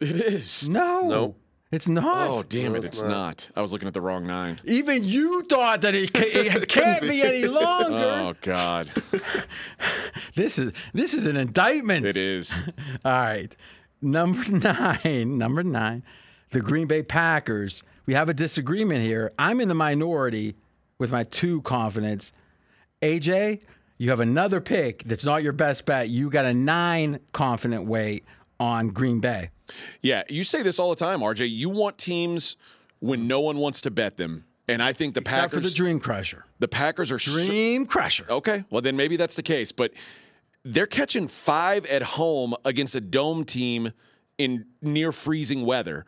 It is. No. It's not. Oh, damn it. It's not. I was looking at the wrong nine. Even you thought that it can't be any longer. Oh, God. This is an indictment. It is. All right. Number nine, the Green Bay Packers. We have a disagreement here. I'm in the minority with my two confidence. AJ, you have another pick that's not your best bet. You got a 9 confident weight on Green Bay. Yeah, you say this all the time, RJ. You want teams when no one wants to bet them. And I think the Except Packers. Except for the Dream Crusher. The Packers are. Dream Crusher. Okay, well, then maybe that's the case. But they're catching 5 at home against a dome team in near freezing weather.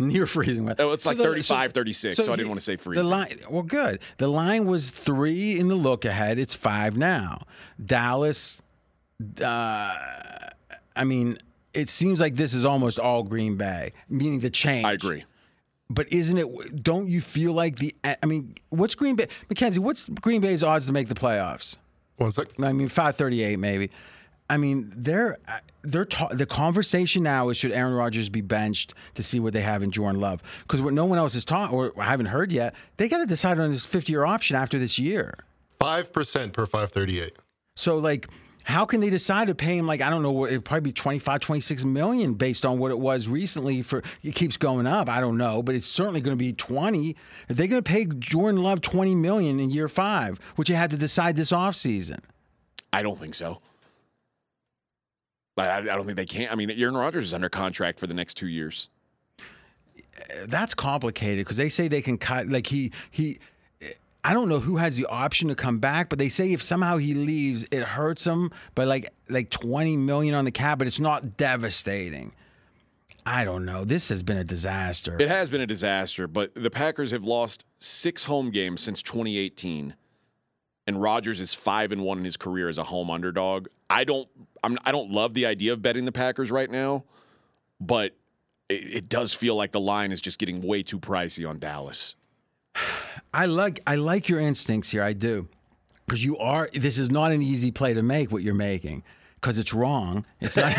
Near freezing weather. Oh, it's so like 35, 36, so I didn't want to say freezing. The line, well, good. The line was 3 in the look ahead. It's 5 now. Dallas, I mean, it seems like this is almost all Green Bay, meaning the change. I agree. But isn't it, don't you feel like the, I mean, what's Green Bay, Mackenzie, what's Green Bay's odds to make the playoffs? One sec. I mean, 538 maybe. I mean, the conversation now is should Aaron Rodgers be benched to see what they have in Jordan Love? Because what no one else has taught or I haven't heard yet, they got to decide on this 50-year option after this year. 5% per 538. So, like, how can they decide to pay him, like, I don't know, it'd probably be $25-26 million based on what it was recently for, it keeps going up, I don't know, but it's certainly going to be 20. Are they going to pay Jordan Love $20 million in year 5, which they had to decide this offseason? I don't think so. I don't think they can. I mean, Aaron Rodgers is under contract for the next 2 years. That's complicated because they say they can cut. Like he. I don't know who has the option to come back, but they say if somehow he leaves, it hurts him. But like $20 million on the cap, but it's not devastating. I don't know. This has been a disaster. It has been a disaster. But the Packers have lost 6 home games since 2018. And Rodgers is 5-1 in his career as a home underdog. I don't love the idea of betting the Packers right now, but it does feel like the line is just getting way too pricey on Dallas. I like your instincts here. I do, because this is not an easy play to make what you're making, because it's wrong. It's not.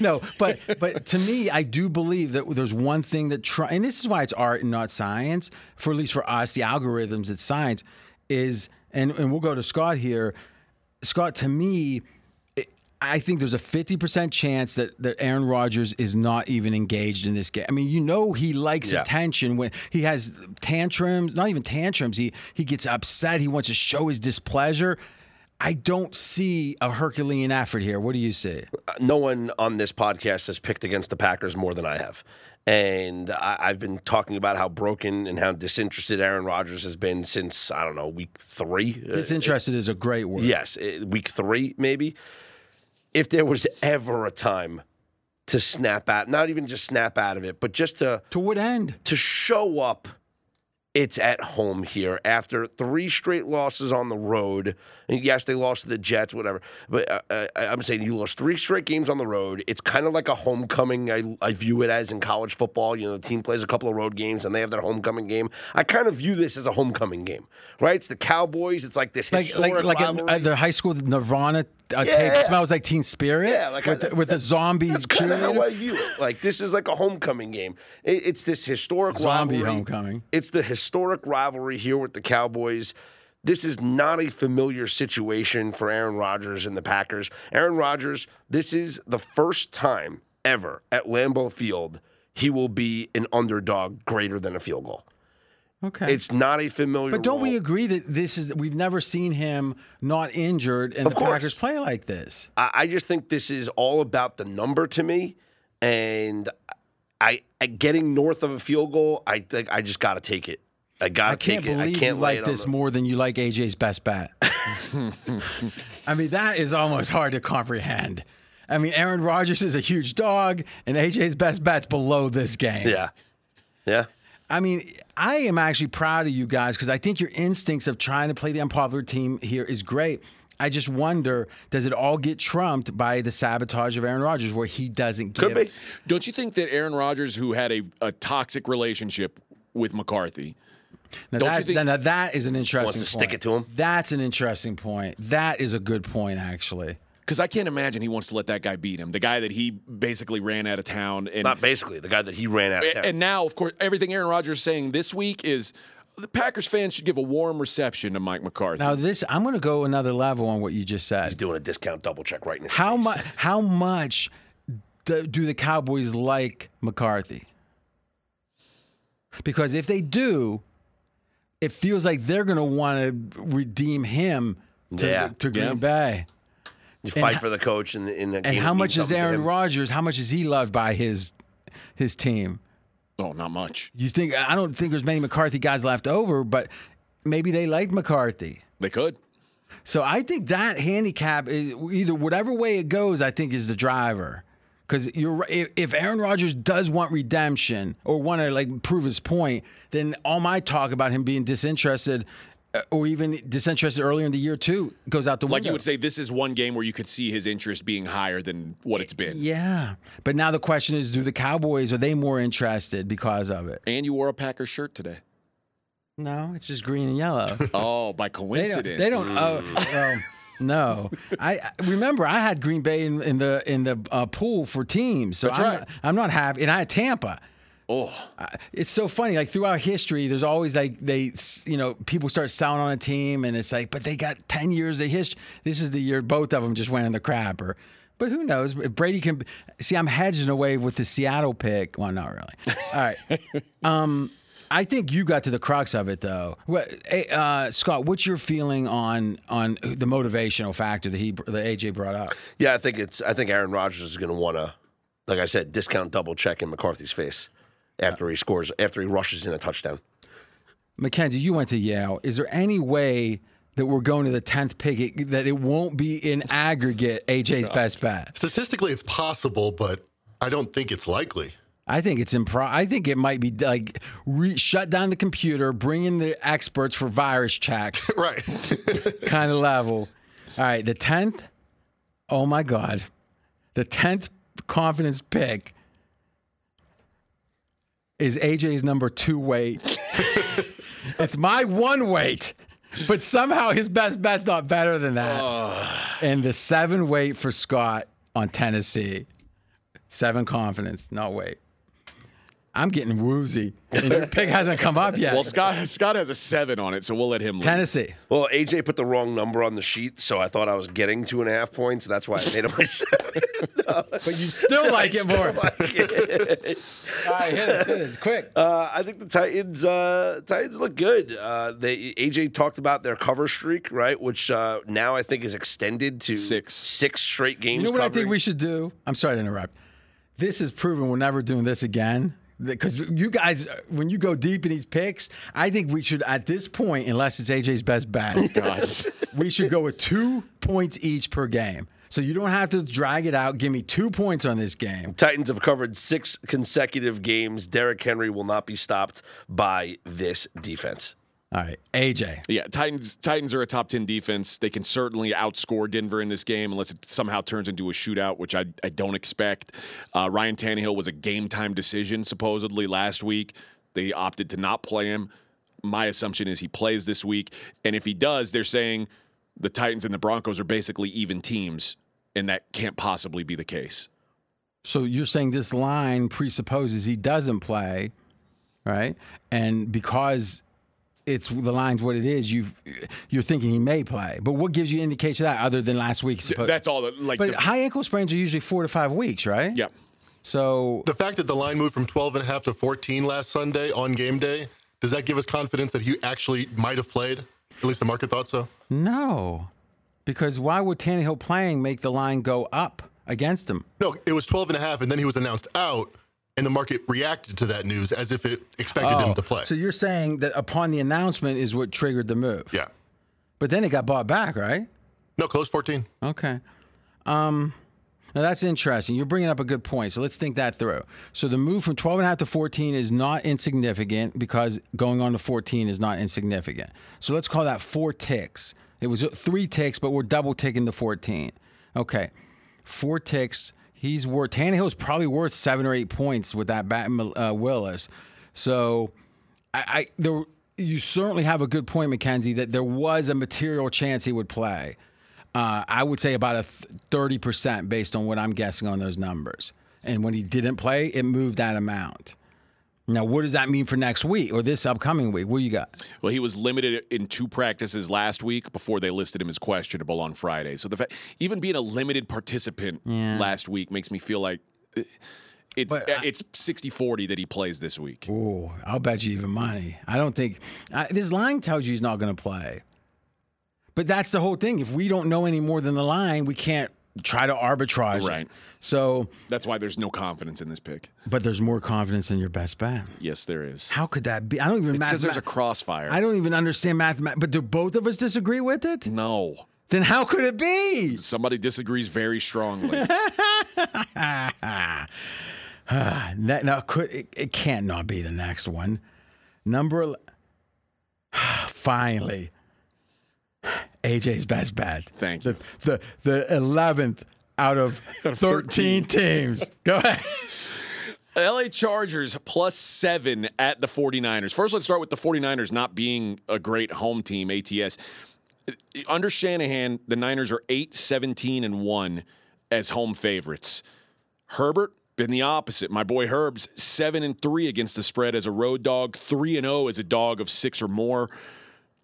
No, but to me, I do believe that there's one thing that and this is why it's art and not science. For at least for us, the algorithms, it's science is. And we'll go to Scott here. Scott, to me, I think there's a 50% chance that Aaron Rodgers is not even engaged in this game. I mean, you know he likes attention when he has tantrums, not even tantrums. He gets upset. He wants to show his displeasure. I don't see a Herculean effort here. What do you see? No one on this podcast has picked against the Packers more than I have. And I've been talking about how broken and how disinterested Aaron Rodgers has been since, I don't know, week 3. Disinterested is a great word. Yes, week 3 maybe. If there was ever a time to snap out, not even just snap out of it, but just to... To what end? To show up. It's at home here after 3 straight losses on the road. And yes, they lost to the Jets, whatever. But I'm saying you lost 3 straight games on the road. It's kind of like a homecoming. I view it as in college football. You know, the team plays a couple of road games and they have their homecoming game. I kind of view this as a homecoming game, right? It's the Cowboys. It's like this historic like the high school Nirvana tape smells like Teen Spirit. Yeah, like with the zombie. That's kind of how I view it. Like this is like a homecoming game. It's this historic zombie rivalry. Homecoming. It's the historic rivalry here with the Cowboys. This is not a familiar situation for Aaron Rodgers and the Packers. Aaron Rodgers, this is the first time ever at Lambeau Field he will be an underdog greater than a field goal. Okay. It's not a familiar But don't role. We agree that we've never seen him not injured and of the course. Packers play like this? I just think this is all about the number to me, and I getting north of a field goal, I think I just got to take it. I can't you like this more than you like AJ's best bet. I mean, that is almost hard to comprehend. I mean, Aaron Rodgers is a huge dog, and AJ's best bet's below this game. Yeah. I mean, I am actually proud of you guys because I think your instincts of trying to play the unpopular team here is great. I just wonder, does it all get trumped by the sabotage of Aaron Rodgers where he doesn't give? Could be. Don't you think that Aaron Rodgers, who had a toxic relationship with McCarthy, Now that is an interesting point. Wants to stick it to him? That's an interesting point. That is a good point, actually. Because I can't imagine he wants to let that guy beat him. The guy that he basically ran out of town. And not basically, the guy that he ran out of town. And now, of course, everything Aaron Rodgers is saying this week is the Packers fans should give a warm reception to Mike McCarthy. Now, this, I'm going to go another level on what you just said. He's doing a discount double check right now. How much do the Cowboys like McCarthy? Because if they do, it feels like they're going to want to redeem him to Green Bay. You fight for the coach in the game. And how much is Aaron Rodgers? How much is he loved by his team? Oh, not much. I don't think there's many McCarthy guys left over, but maybe they like McCarthy. They could. So I think that handicap is either whatever way it goes. I think is the driver. Because if Aaron Rodgers does want redemption or want to like prove his point, then all my talk about him being disinterested or even disinterested earlier in the year too goes out the window. Like you would say, this is one game where you could see his interest being higher than what it's been. Yeah, but now the question is, do the Cowboys, are they more interested because of it? And you wore a Packers shirt today. No, it's just green and yellow. Oh, by coincidence. They don't. No, I remember I had Green Bay in the pool for teams, so I'm not happy, and I had Tampa. Oh, it's so funny. Like throughout history, there's always like people start selling on a team, and it's like, but they got 10 years of history. This is the year both of them just went in the crapper. But who knows? If Brady can see, I'm hedging away with the Seattle pick. Well, not really. All right. I think you got to the crux of it, though. Scott, what's your feeling on the motivational factor that AJ brought up? Yeah, I think Aaron Rodgers is going to want to, like I said, discount double check in McCarthy's face after he rushes in a touchdown. Mackenzie, you went to Yale. Is there any way that we're going to the 10th pick that it won't be in aggregate AJ's best bet? Statistically, it's possible, but I don't think it's likely. I think it's I think it might be like shut down the computer, bring in the experts for virus checks. Right. Kind of level. All right, the 10th. Oh my God. The 10th confidence pick is AJ's number 2 weight. It's my 1 weight. But somehow his best bet's not better than that. And the 7 weight for Scott on Tennessee. 7 confidence, not weight. I'm getting woozy. And your pick hasn't come up yet. Well, Scott has a 7 on it, so we'll let him leave. Tennessee. Well, AJ put the wrong number on the sheet, so I thought I was getting 2.5 points. That's why I made it my 7. No. But you still like it more. Like it. All right, hit us, quick. I think the Titans look good. AJ talked about their cover streak, right, which now I think is extended to six straight games. You know what covering. I think we should do? I'm sorry to interrupt. This is proven we're never doing this again. Because you guys, when you go deep in these picks, I think we should, at this point, unless it's AJ's best bet, guys, we should go with 2 points each per game. So you don't have to drag it out. Give me 2 points on this game. Titans have covered 6 consecutive games. Derrick Henry will not be stopped by this defense. All right, AJ. Yeah, Titans are a top 10 defense. They can certainly outscore Denver in this game unless it somehow turns into a shootout, which I don't expect. Ryan Tannehill was a game-time decision, supposedly, last week. They opted to not play him. My assumption is he plays this week. And if he does, they're saying the Titans and the Broncos are basically even teams, and that can't possibly be the case. So you're saying this line presupposes he doesn't play, right? And because it's the line's what it is. You're thinking he may play, but what gives you indication of that other than last week? That's all. High ankle sprains are usually 4 to 5 weeks, right? Yeah. So the fact that the line moved from 12.5 to 14 last Sunday on game day, does that give us confidence that he actually might have played? At least the market thought so. No, because why would Tannehill playing make the line go up against him? No, it was 12.5, and then he was announced out. And the market reacted to that news as if it expected him to play. So you're saying that upon the announcement is what triggered the move. Yeah. But then it got bought back, right? No, close 14. Okay. Now that's interesting. You're bringing up a good point. So let's think that through. So the move from 12.5 to 14 is not insignificant because going on to 14 is not insignificant. So let's call that 4 ticks. It was 3 ticks, but we're double ticking the 14. Okay. 4 ticks. Tannehill's probably worth 7 or 8 points with that bat Willis. So you certainly have a good point, McKenzie, that there was a material chance he would play. I would say about a 30% based on what I'm guessing on those numbers. And when he didn't play, it moved that amount. Now, what does that mean for next week or this upcoming week? What do you got? Well, he was limited in 2 practices last week before they listed him as questionable on Friday. So the fact, even being a limited participant last week makes me feel like it's 60-40 that he plays this week. Ooh, I'll bet you even money. I don't think this line tells you he's not going to play. But that's the whole thing. If we don't know any more than the line, we can't try to arbitrage it. So that's why there's no confidence in this pick. But there's more confidence in your best bet. Yes, there is. How could that be? I don't even. It's because there's a crossfire. I don't even understand mathematics. But do both of us disagree with it? No. Then how could it be? Somebody disagrees very strongly. Now, it can't not be the next one. Number. Finally. AJ's best bet. Thank you. The 11th out of 13 teams. Go ahead. LA Chargers +7 at the 49ers. First, let's start with the 49ers not being a great home team, ATS. Under Shanahan, the Niners are 8-17-1 as home favorites. Herbert, been the opposite. My boy Herb's 7-3 against the spread as a road dog, 3-0 as a dog of 6 or more.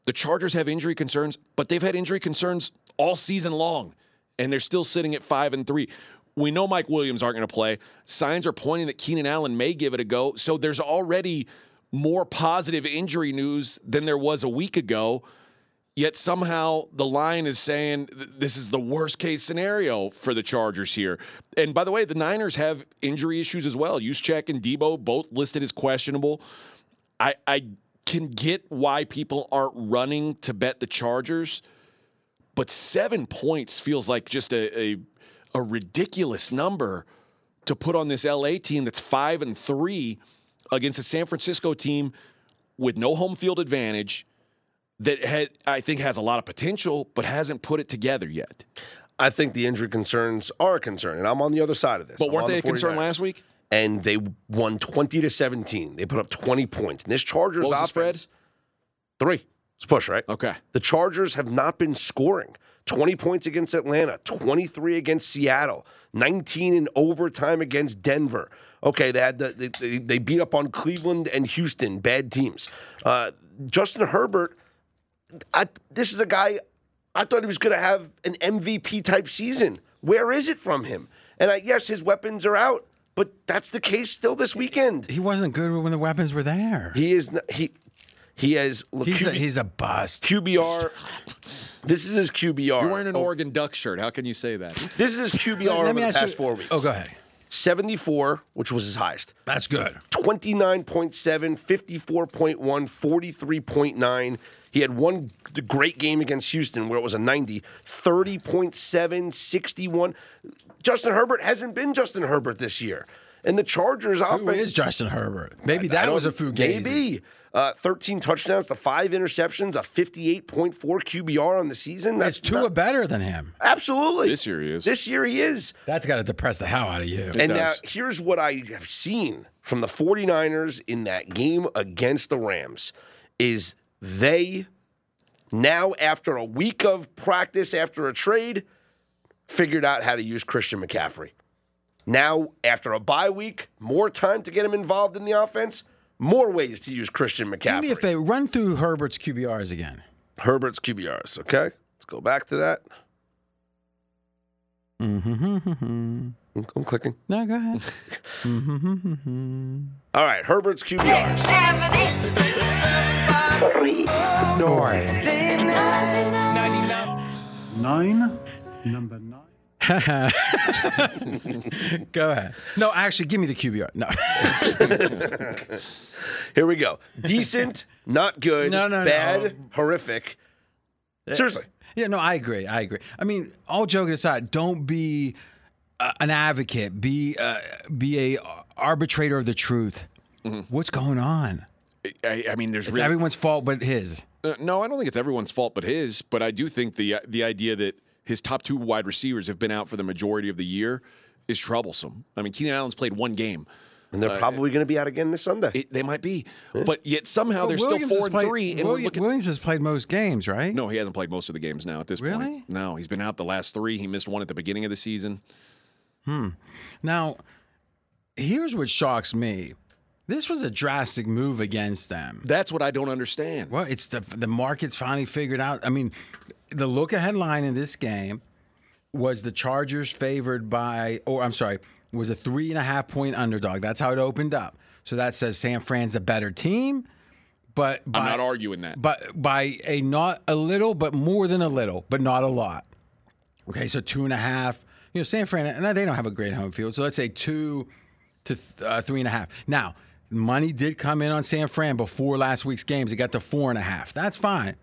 The Chargers have injury concerns, but they've had injury concerns all season long, and they're still sitting at 5-3. We know Mike Williams aren't going to play. Signs are pointing that Keenan Allen may give it a go, so there's already more positive injury news than there was a week ago, yet somehow the line is saying this is the worst-case scenario for the Chargers here. And by the way, the Niners have injury issues as well. Juszczyk and Debo both listed as questionable. I can get why people aren't running to bet the Chargers, but 7 points feels like just a ridiculous number to put on this LA team that's 5-3 against a San Francisco team with no home field advantage that I think has a lot of potential but hasn't put it together yet. I think the injury concerns are a concern, and I'm on the other side of this. But weren't they a concern last week? And they won 20-17. They put up 20 points. And this Chargers offense. What was the spread? 3. It's a push, right? Okay. The Chargers have not been scoring. 20 points against Atlanta. 23 against Seattle. 19 in overtime against Denver. Okay, they beat up on Cleveland and Houston. Bad teams. Justin Herbert, this is a guy I thought he was going to have an MVP-type season. Where is it from him? And yes, his weapons are out. But that's the case still this weekend. He wasn't good when the weapons were there. He is not, he has. Look, he's a bust. QBR. This is his QBR. You're wearing an Oregon Duck shirt. How can you say that? This is his QBR over the past 4 weeks. Oh, go ahead. 74, which was his highest. That's good. 29.7, 54.1, 43.9. He had one great game against Houston where it was a 90. 30.7, 61. Justin Herbert hasn't been Justin Herbert this year. And the Chargers offense. Who is Justin Herbert? Maybe that was a fugazi. Maybe. 13 touchdowns to 5 interceptions, a 58.4 QBR on the season. That's Tua better than him. Absolutely. This year he is. That's got to depress the hell out of you. And now here's what I have seen from the 49ers in that game against the Rams is they now, after a week of practice, after a trade, figured out how to use Christian McCaffrey. Now, after a bye week, more time to get him involved in the offense, more ways to use Christian McCaffrey. Maybe if they run through Herbert's QBRs again. Herbert's QBRs, okay? Let's go back to that. Mm-hmm. I'm clicking. No, go ahead. Mm-hmm. All right, Herbert's QBRs. 9. Number 9. Go ahead. No, actually, give me the QBR. No. Here we go. Decent, not good, bad, horrific. Seriously. Yeah, no, I agree. I mean, all joking aside, don't be an advocate. Be a arbitrator of the truth. Mm-hmm. What's going on? I mean, it's everyone's fault but his. No, I don't think it's everyone's fault but his, but I do think the idea that his top 2 wide receivers have been out for the majority of the year is troublesome. I mean, Keenan Allen's played 1 game. And they're probably going to be out again this Sunday. They might be. Yeah. But yet somehow they're still 4-3. And Williams has played most games, right? No, he hasn't played most of the games now at this point. Really? No, he's been out the last three. He missed one at the beginning of the season. Now, here's what shocks me. This was a drastic move against them. That's what I don't understand. Well, it's the market's finally figured out. I mean, the look-ahead line in this game was the Chargers favored by, or I'm sorry, was a 3.5-point underdog. That's how it opened up. So that says San Fran's a better team. But I'm not arguing that. But by a not a little, but more than a little, but not a lot. Okay, so 2.5. You know, San Fran, and they don't have a great home field. So let's say 2 to 3.5. Now, money did come in on San Fran before last week's games. It got to 4.5. That's fine.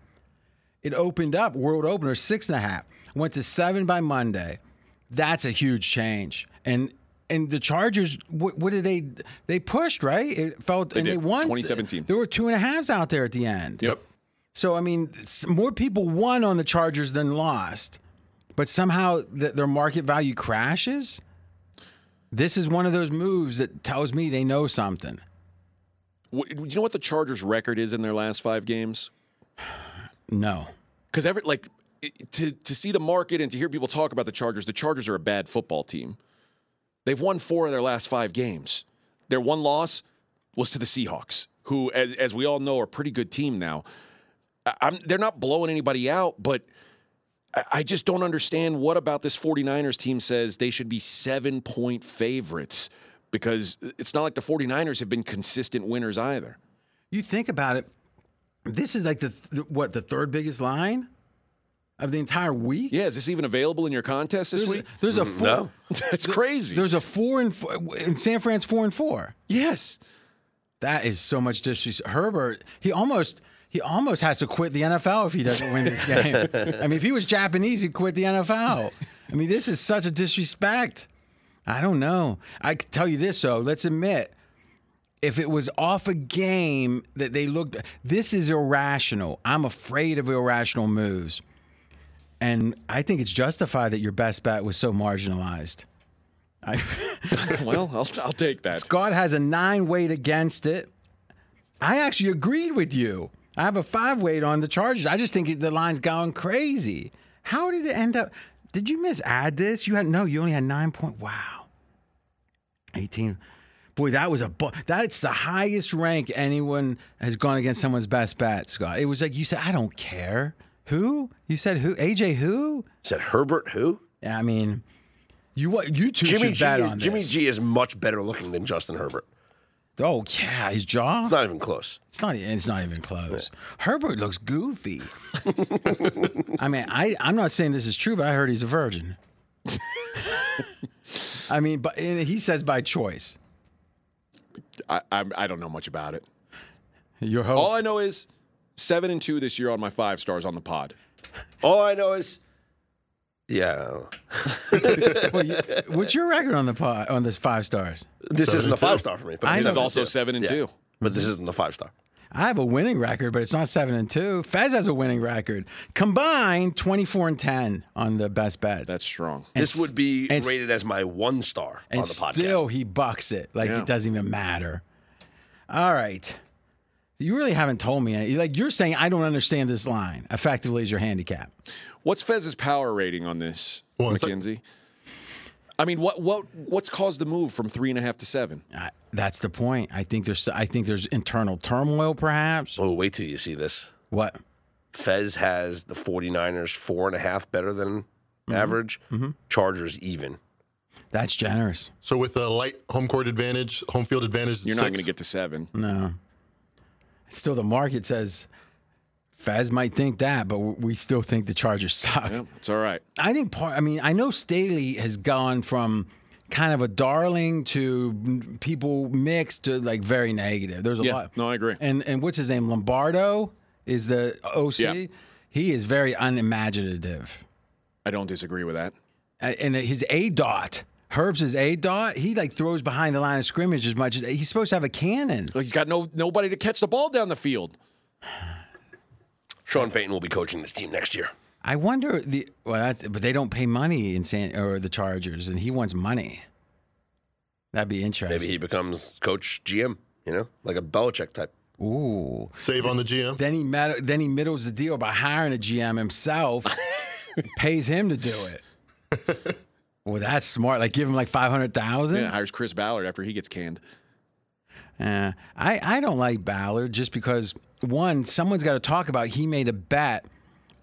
It opened up, world opener, 6.5. Went to 7 by Monday. That's a huge change. And the Chargers, what did they pushed, right? It felt they and did. They won. 2017. There were 2.5s out there at the end. Yep. So I mean, more people won on the Chargers than lost, but somehow their market value crashes. This is one of those moves that tells me they know something. Do you know what the Chargers' record is in their last 5 games? No. Because to see the market and to hear people talk about the Chargers are a bad football team. They've won 4 of their last 5 games. Their one loss was to the Seahawks, who, as we all know, are a pretty good team now. They're not blowing anybody out, but I just don't understand what about this 49ers team says they should be 7-point favorites, because it's not like the 49ers have been consistent winners either. You think about it. This is like the third biggest line of the entire week? Yeah, is this even available in your contest this week? There's a 4. No. That's crazy. There's a 4-4 in San Fran's 4-4. Yes. That is so much disrespect. Herbert, he almost has to quit the NFL if he doesn't win this game. I mean, if he was Japanese, he'd quit the NFL. I mean, this is such a disrespect. I don't know. I can tell you this, though. Let's admit, if it was off a game that they looked, this is irrational. I'm afraid of irrational moves. And I think it's justified that your best bet was so marginalized. Well, I'll take that. Scott has a 9 weight against it. I actually agreed with you. I have a 5 weight on the Chargers. I just think the line's gone crazy. How did it end up? Did you misadd this? You only had 9 points. Wow. 18. Boy, that's the highest rank anyone has gone against someone's best bet, Scott. It was like you said, I don't care. Who? You said who? AJ who? Said Herbert who? Yeah, I mean, you two should bet on this. Jimmy G is much better looking than Justin Herbert. Oh, yeah, his jaw? It's not even close. It's not even close. Yeah. Herbert looks goofy. I mean, I'm not saying this is true, but I heard he's a virgin. I mean, but he says by choice. I don't know much about it. All I know is 7-2 this year on my 5 stars on the pod. All I know is... Yeah. What's your record on the pod on this 5 stars? This isn't a 5 star for me. But this is also 7-2. But this isn't a 5 star. I have a winning record, but it's not 7-2. Fez has a winning record. Combined 24-10 on the best bets. That's strong. And this would be rated as my 1 star on the podcast. Still, he bucks it it doesn't even matter. All right. You really haven't told me. Like, you're saying I don't understand this line. Effectively, is your handicap. What's Fez's power rating on this, McKenzie? I mean, what's caused the move from 3.5 to 7? That's the point. I think there's internal turmoil, perhaps. Oh, wait till you see this. What? Fez has the 49ers 4.5 better than average. Mm-hmm. Chargers even. That's generous. So with a light home field advantage, you're not going to get to 7. No. Still, the market says Fez might think that, but we still think the Chargers suck. Yeah, it's all right. I know Staley has gone from kind of a darling to people mixed to like very negative. There's a lot. No, I agree. And what's his name? Lombardo is the OC. Yeah. He is very unimaginative. I don't disagree with that. And his ADOT. Herb's his ADOT. He throws behind the line of scrimmage as much as he's supposed to have a cannon. He's got nobody to catch the ball down the field. Sean Payton will be coaching this team next year. I wonder but they don't pay money in the Chargers, and he wants money. That'd be interesting. Maybe he becomes coach GM, you know, like a Belichick type. Ooh. Save on the GM. Then he middles the deal by hiring a GM himself. Pays him to do it. Well, that's smart. Like, give him like $500,000. Yeah, hires Chris Ballard after he gets canned. I don't like Ballard just because, one, someone's got to talk about he made a bet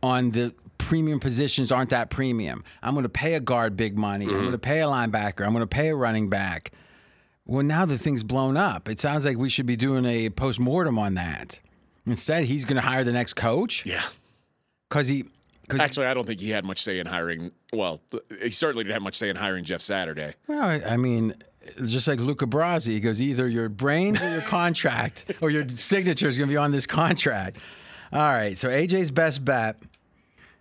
on the premium positions aren't that premium. I'm going to pay a guard big money. Mm-hmm. I'm going to pay a linebacker. I'm going to pay a running back. Well, now the thing's blown up. It sounds like we should be doing a postmortem on that. Instead, he's going to hire the next coach? Yeah. Because he... Actually, I don't think he had much say in hiring. Well, he certainly didn't have much say in hiring Jeff Saturday. Well, I mean, just like Luca Brasi, he goes, either your brains or your contract or your signature is going to be on this contract. All right. So AJ's best bet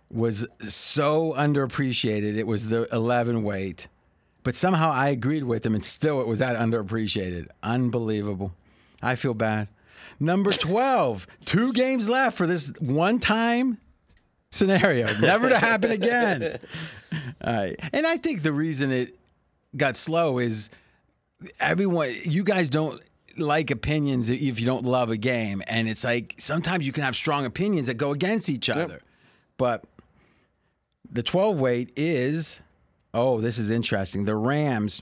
was so underappreciated. It was the 11 weight. But somehow I agreed with him, and still it was that underappreciated. Unbelievable. I feel bad. Number 12, 2 games left for this one-time scenario, never to happen again. All right. And I think the reason it got slow is everyone, you guys don't like opinions if you don't love a game. And it's like sometimes you can have strong opinions that go against each other. Yep. But the 12 weight is, oh, this is interesting. The Rams.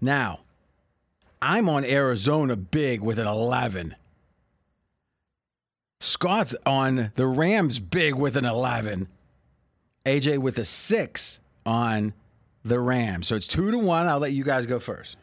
Now, I'm on Arizona big with an 11. Scott's on the Rams big with an 11. AJ with a 6 on the Rams. So it's 2-1. I'll let you guys go first.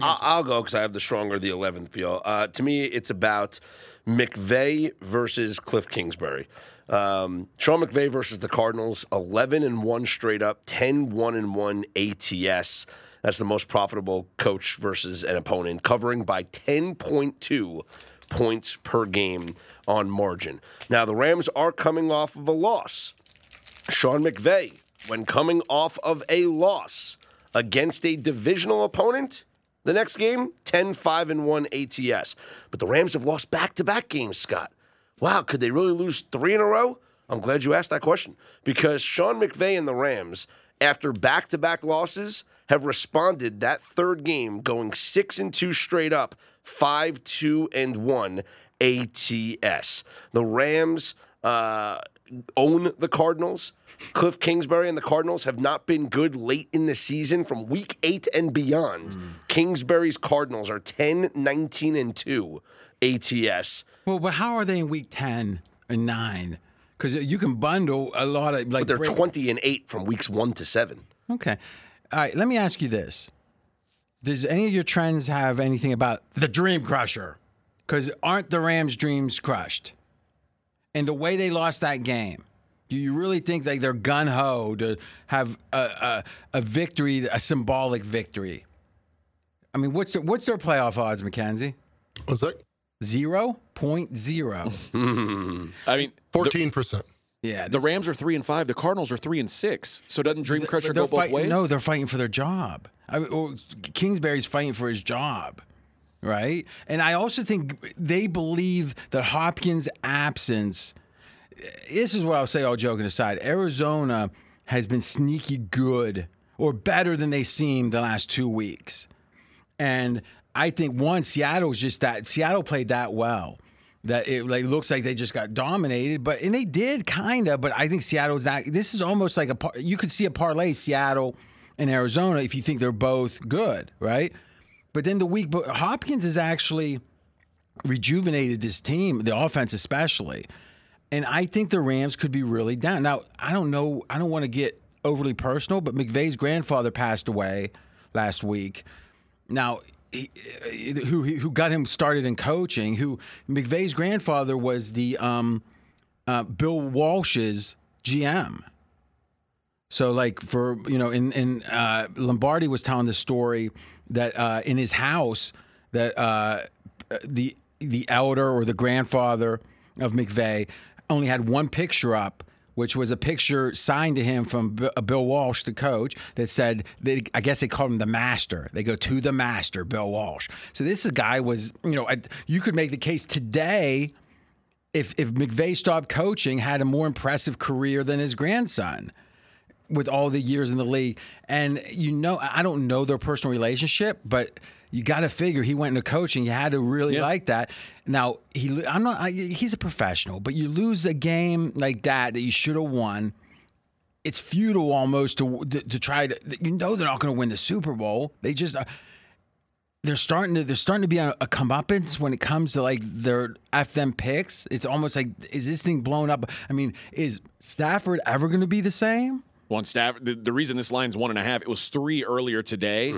I'll go because I have the stronger, the 11th feel. To me, it's about McVay versus Cliff Kingsbury. Sean McVay versus the Cardinals, 11-1 straight up, 10-1-1 ATS. That's the most profitable coach versus an opponent, covering by 10.2 points per game on margin. Now, the Rams are coming off of a loss. Sean McVay, when coming off of a loss against a divisional opponent, the next game, 10-5-1 ATS. But the Rams have lost back-to-back games, Scott. Wow, could they really lose 3 in a row? I'm glad you asked that question, because Sean McVay and the Rams, after back-to-back losses, have responded that third game going 6-2 straight up, 5-2-1 ATS. The Rams own the Cardinals. Cliff Kingsbury and the Cardinals have not been good late in the season from week 8 and beyond. Mm. Kingsbury's Cardinals are 10-19-2 ATS. Well, but how are they in week 10 and 9? Because you can bundle a lot of like. But they're 20-8 from weeks 1 to 7. Okay. All right, let me ask you this. Does any of your trends have anything about the Dream Crusher? Because aren't the Rams' dreams crushed? And the way they lost that game, do you really think that they're gung-ho to have a victory, a symbolic victory? I mean, what's their playoff odds, McKenzie? What's that? 0.0. I mean, 14%. Yeah, the Rams are 3-5. The Cardinals are 3-6. So doesn't Dream Crusher go both ways? No, they're fighting for their job. I mean, well, Kingsbury's fighting for his job, right? And I also think they believe that Hopkins' absence. This is what I'll say. All joking aside, Arizona has been sneaky good, or better than they seemed the last 2 weeks. And I think Seattle's just that. Seattle played that well. That it like looks like they just got dominated, and they did kind of. But I think Seattle's not. This is almost like you could see a parlay Seattle and Arizona if you think they're both good, right? But then but Hopkins has actually rejuvenated this team, the offense especially, and I think the Rams could be really down. Now I don't know. I don't want to get overly personal, but McVay's grandfather passed away last week. Now. Who got him started in coaching? Who McVay's grandfather was the Bill Walsh's GM. So like for Lombardi was telling the story that in his house that the elder or the grandfather of McVay only had one picture up, which was a picture signed to him from Bill Walsh, the coach, that said, I guess they called him the master. They go to the master, Bill Walsh. So this guy was, you could make the case today if McVay stopped coaching, had a more impressive career than his grandson. with all the years in the league. And, you know, I don't know their personal relationship, but you got to figure he went into coaching. You had to really like that. Now, he's a professional, but you lose a game like that you should have won. It's futile almost to try to, you know, they're not going to win the Super Bowl. They just they're starting to be a comeuppance when it comes to like their FM picks. It's almost like, is this thing blown up? I mean, is Stafford ever going to be the same? Well, Stafford, the reason this line's 1.5, it was 3 earlier today,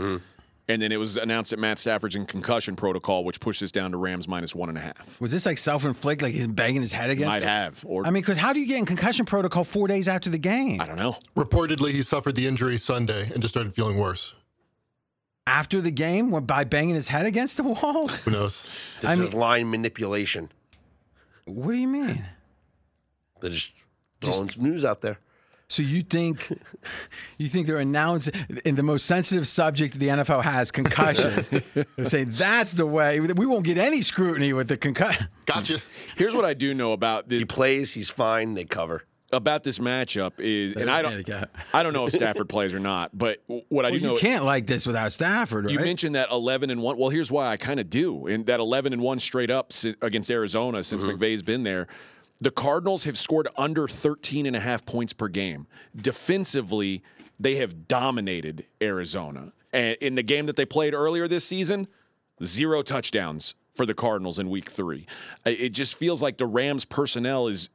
and then it was announced that Matt Stafford's in concussion protocol, which pushed this down to Rams minus 1.5. Was this like self-inflict, like he's banging his head against it? Might have. Or, I mean, because how do you get in concussion protocol 4 days after the game? I don't know. Reportedly, he suffered the injury Sunday and just started feeling worse. After the game, by banging his head against the wall? Who knows? This is line manipulation. What do you mean? They're just throwing some news out there. So you think they're announcing in the most sensitive subject the NFL has, concussions. They're saying that's the way. We won't get any scrutiny with the concussion. Gotcha. Here's what I do know about this. He plays. He's fine. They cover. About this matchup is, and I don't know if Stafford plays or not, but what I do know, you can't like this without Stafford, right? You mentioned that 11-1. Well, here's why I kind of do. And that 11-1 straight up against Arizona since McVay's been there. The Cardinals have scored under 13.5 points per game. Defensively, they have dominated Arizona. And in the game that they played earlier this season, 0 touchdowns for the Cardinals in week 3. It just feels like the Rams personnel is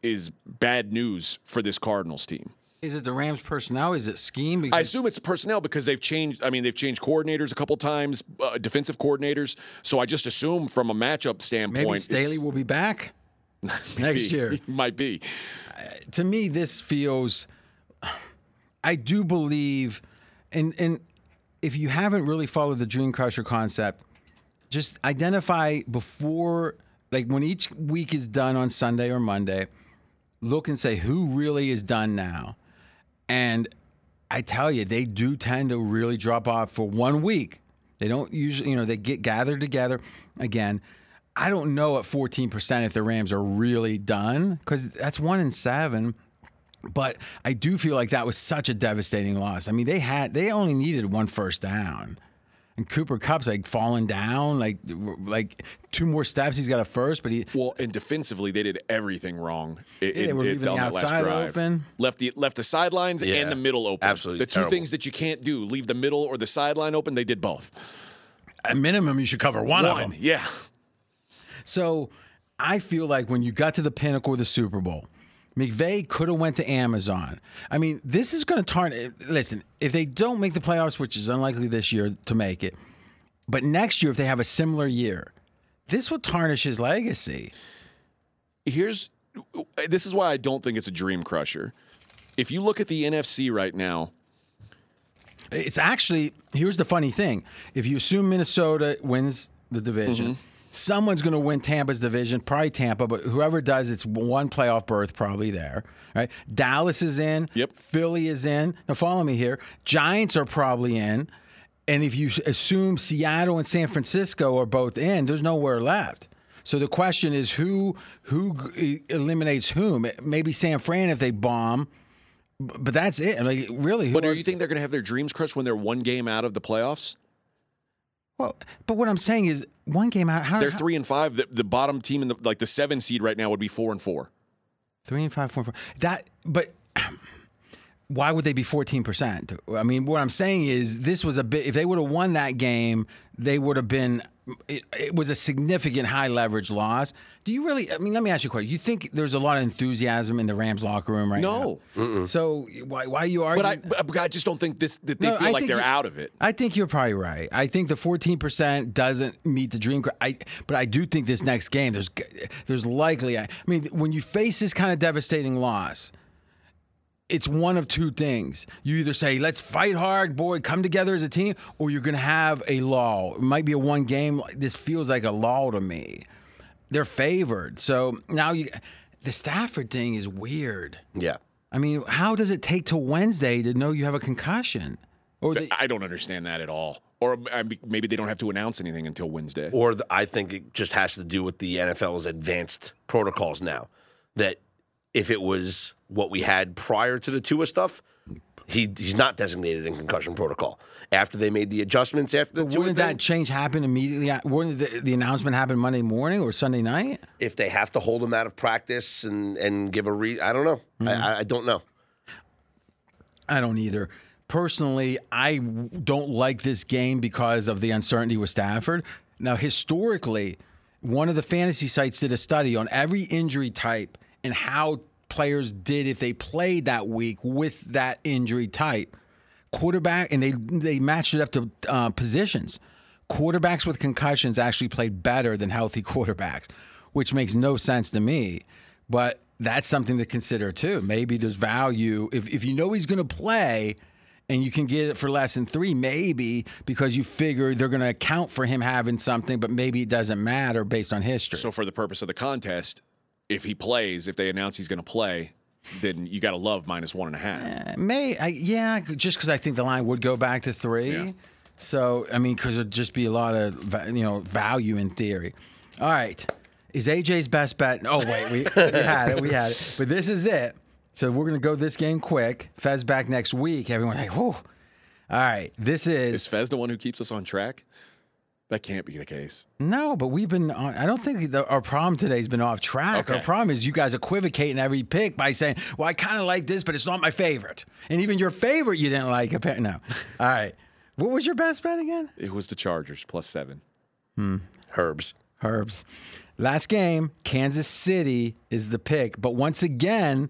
bad news for this Cardinals team. Is it the Rams personnel? Is it scheme? I assume it's personnel because they've changed. I mean, they've changed coordinators a couple times, defensive coordinators. So I just assume from a matchup standpoint. Maybe Staley will be back. Next year. Might be. To me, this feels, I do believe, and if you haven't really followed the Dream Crusher concept, just identify before, like when each week is done on Sunday or Monday, look and say who really is done now. And I tell you, they do tend to really drop off for 1 week. They don't usually, you know, they get gathered together again. I don't know at 14% if the Rams are really done because that's 1-7, but I do feel like that was such a devastating loss. I mean, they only needed 1 first down, and Cooper Kupp's like falling down, like 2 more steps he's got a first, but he and defensively they did everything wrong. They were leaving the outside open, left the sidelines and the middle open. Absolutely, the two things that you can't do: leave the middle or the sideline open. They did both. At minimum, you should cover one of them. Yeah. So I feel like when you got to the pinnacle of the Super Bowl, McVay could have went to Amazon. I mean, this is going to turn – listen, if they don't make the playoffs, which is unlikely this year to make it, but next year if they have a similar year, this will tarnish his legacy. This is why I don't think it's a dream crusher. If you look at the NFC right now – it's actually – here's the funny thing. If you assume Minnesota wins the division – someone's going to win Tampa's division, probably Tampa, but whoever does, it's 1 playoff berth probably there. Right? Dallas is in. Yep. Philly is in. Now, follow me here. Giants are probably in. And if you assume Seattle and San Francisco are both in, there's nowhere left. So the question is who eliminates whom? Maybe San Fran if they bomb, but that's it. Like, really. But do you think they're going to have their dreams crushed when they're 1 game out of the playoffs? Well, but what I'm saying is 1 game out. They're 3-5. The bottom team in the 7 seed right now would be 4-4. 3-5, 4-4. But why would they be 14%? I mean, what I'm saying is this was a bit. If they would have won that game, they would have been. It was a significant high leverage loss. Do you really? I mean, let me ask you a question. You think there's a lot of enthusiasm in the Rams locker room right now? No. So why are you arguing? But I just don't think that they feel like they're out of it. I think you're probably right. I think the 14% doesn't meet the dream. But I do think this next game there's likely. I mean, when you face this kind of devastating loss, it's one of 2 things. You either say, let's fight hard, boy, come together as a team, or you're going to have a lull. It might be a 1 game. This feels like a lull to me. They're favored. So now the Stafford thing is weird. Yeah. I mean, how does it take till Wednesday to know you have a concussion? Or I don't understand that at all. Or maybe they don't have to announce anything until Wednesday. Or I think it just has to do with the NFL's advanced protocols now that if it was what we had prior to the Tua stuff, He's not designated in concussion protocol. After they made the adjustments, after the wouldn't that change happen immediately? Wouldn't the announcement happen Monday morning or Sunday night? If they have to hold him out of practice and give a I don't know. Mm-hmm. I don't know. I don't either. Personally, I don't like this game because of the uncertainty with Stafford. Now, historically, one of the fantasy sites did a study on every injury type and how players did if they played that week with that injury type. Quarterback, and they matched it up to positions. Quarterbacks with concussions actually played better than healthy quarterbacks, which makes no sense to me. But that's something to consider, too. Maybe there's value. If you know he's going to play and you can get it for less than $3, maybe, because you figure they're going to account for him having something, but maybe it doesn't matter based on history. So for the purpose of the contest, if he plays, if they announce he's going to play, then you got to love -1.5. Just because I think the line would go back to 3. Yeah. So, I mean, because it would just be a lot of value in theory. All right. Is AJ's best bet? Oh, wait, we had it. But this is it. So we're going to go this game quick. Fez back next week. Everyone, hey, whoo. All right, this is... Is Fez the one who keeps us on track? That can't be the case. No, but we've been on... I don't think our problem today has been off track. Okay. Our problem is you guys equivocate in every pick by saying, well, I kind of like this, but it's not my favorite. And even your favorite you didn't like. No. All right. What was your best bet again? It was the Chargers, +7. Herbs. Last game, Kansas City is the pick. But once again...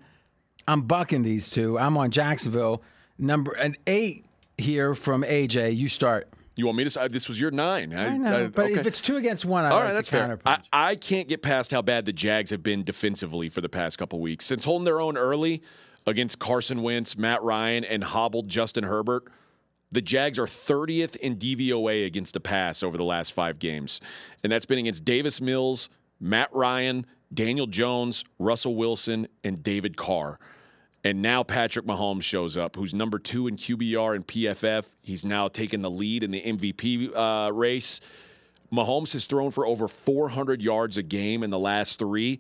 I'm bucking these two. I'm on Jacksonville. Number 8 here from AJ. You start. You want me to start? This was your 9. I know, but okay. If it's 2 against 1, that's fair. I can't get past how bad the Jags have been defensively for the past couple weeks. Since holding their own early against Carson Wentz, Matt Ryan, and hobbled Justin Herbert, the Jags are 30th in DVOA against the pass over the last 5 games. And that's been against Davis Mills, Matt Ryan, Daniel Jones, Russell Wilson, and David Carr. And now Patrick Mahomes shows up, who's number 2 in QBR and PFF. He's now taken the lead in the MVP race. Mahomes has thrown for over 400 yards a game in the last 3,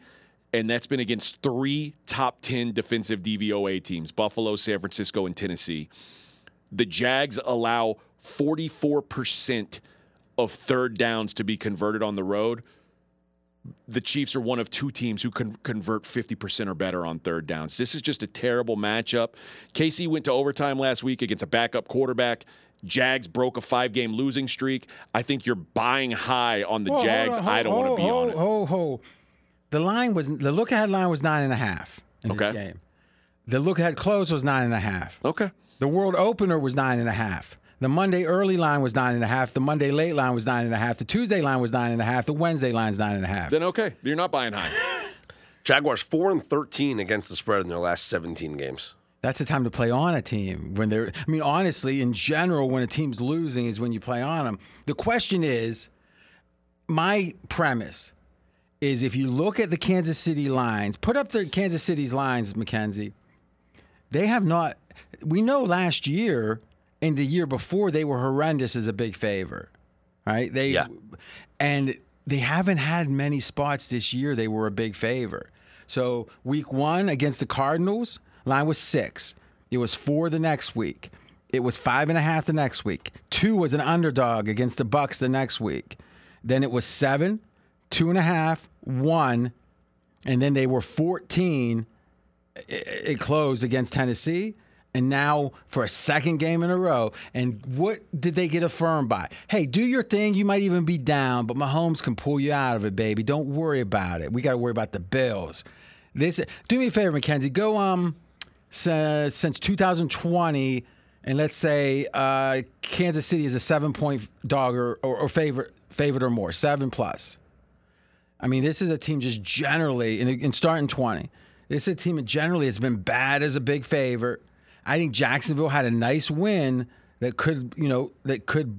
and that's been against 3 top 10 defensive DVOA teams, Buffalo, San Francisco, and Tennessee. The Jags allow 44% of third downs to be converted on the road. The Chiefs are one of 2 teams who can convert 50% or better on third downs. This is just a terrible matchup. KC went to overtime last week against a backup quarterback. Jags broke a 5-game losing streak. I think you're buying high on the Jags. I don't want to be on it. The line was the look ahead line was 9.5 in this game. The look ahead close was 9.5. Okay. The world opener was 9.5. The Monday early line was 9.5. The Monday late line was 9.5. The Tuesday line was 9.5. The Wednesday line's 9.5. Then okay, you're not buying high. Jaguars 4-13 against the spread in their last 17 games. That's the time to play on a team when they're. I mean, honestly, in general, when a team's losing is when you play on them. The question is, my premise is if you look at the Kansas City lines, put up the Kansas City's lines, McKenzie. They have not. We know last year. And the year before, they were horrendous as a big favor, right? And they haven't had many spots this year. They were a big favor. So week 1 against the Cardinals, line was 6. It was 4 the next week. It was 5.5 the next week. 2 was an underdog against the Bucks the next week. Then it was 7, 2.5, 1, and then they were 14. It closed against Tennessee. And now for a second game in a row. And what did they get affirmed by? Hey, do your thing. You might even be down, but Mahomes can pull you out of it, baby. Don't worry about it. We got to worry about the Bills. Do me a favor, McKenzie. Go since 2020, and let's say Kansas City is a 7-point dog or favorite or more, 7+. I mean, this is a team just generally, and starting 20, this is a team that generally has been bad as a big favorite. I think Jacksonville had a nice win that could,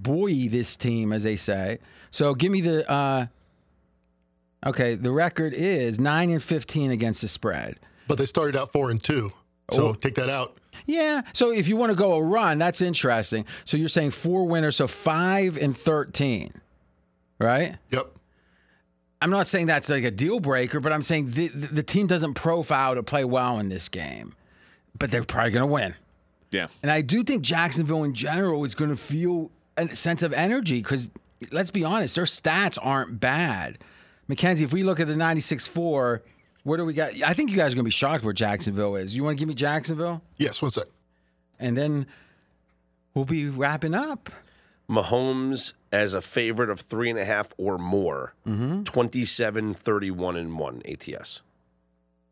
buoy this team, as they say. So give me the the record is 9-15 against the spread. But they started out 4-2. So take that out. Yeah. So if you want to go a run, that's interesting. So you're saying 4 winners, so 5-13, right? Yep. I'm not saying that's like a deal breaker, but I'm saying the team doesn't profile to play well in this game. But they're probably going to win. Yeah. And I do think Jacksonville in general is going to feel a sense of energy because, let's be honest, their stats aren't bad. Mackenzie, if we look at the 96-4, where do we got? I think you guys are going to be shocked where Jacksonville is. You want to give me Jacksonville? Yes, one sec. And then we'll be wrapping up. Mahomes as a favorite of 3.5 or more, 27-31-1 ATS.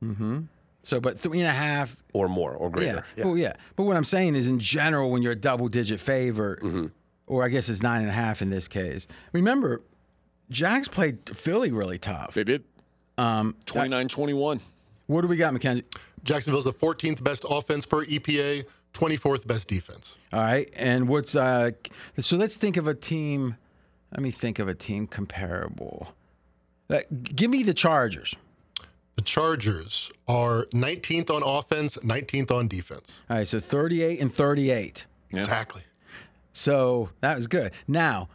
Mm-hmm. So, but 3.5 or more or greater. Yeah. Yeah. Oh, yeah. But what I'm saying is, in general, when you're a double-digit favorite, or I guess it's 9.5 in this case. Remember, Jags played Philly really tough. They did. 29-21. What do we got, McKenzie? Jacksonville's the 14th best offense per EPA. 24th best defense. All right. And what's so let's think of a team. Let me think of a team comparable. Give me the Chargers. The Chargers are 19th on offense, 19th on defense. All right. So 38-38. Exactly. So that was good. Now,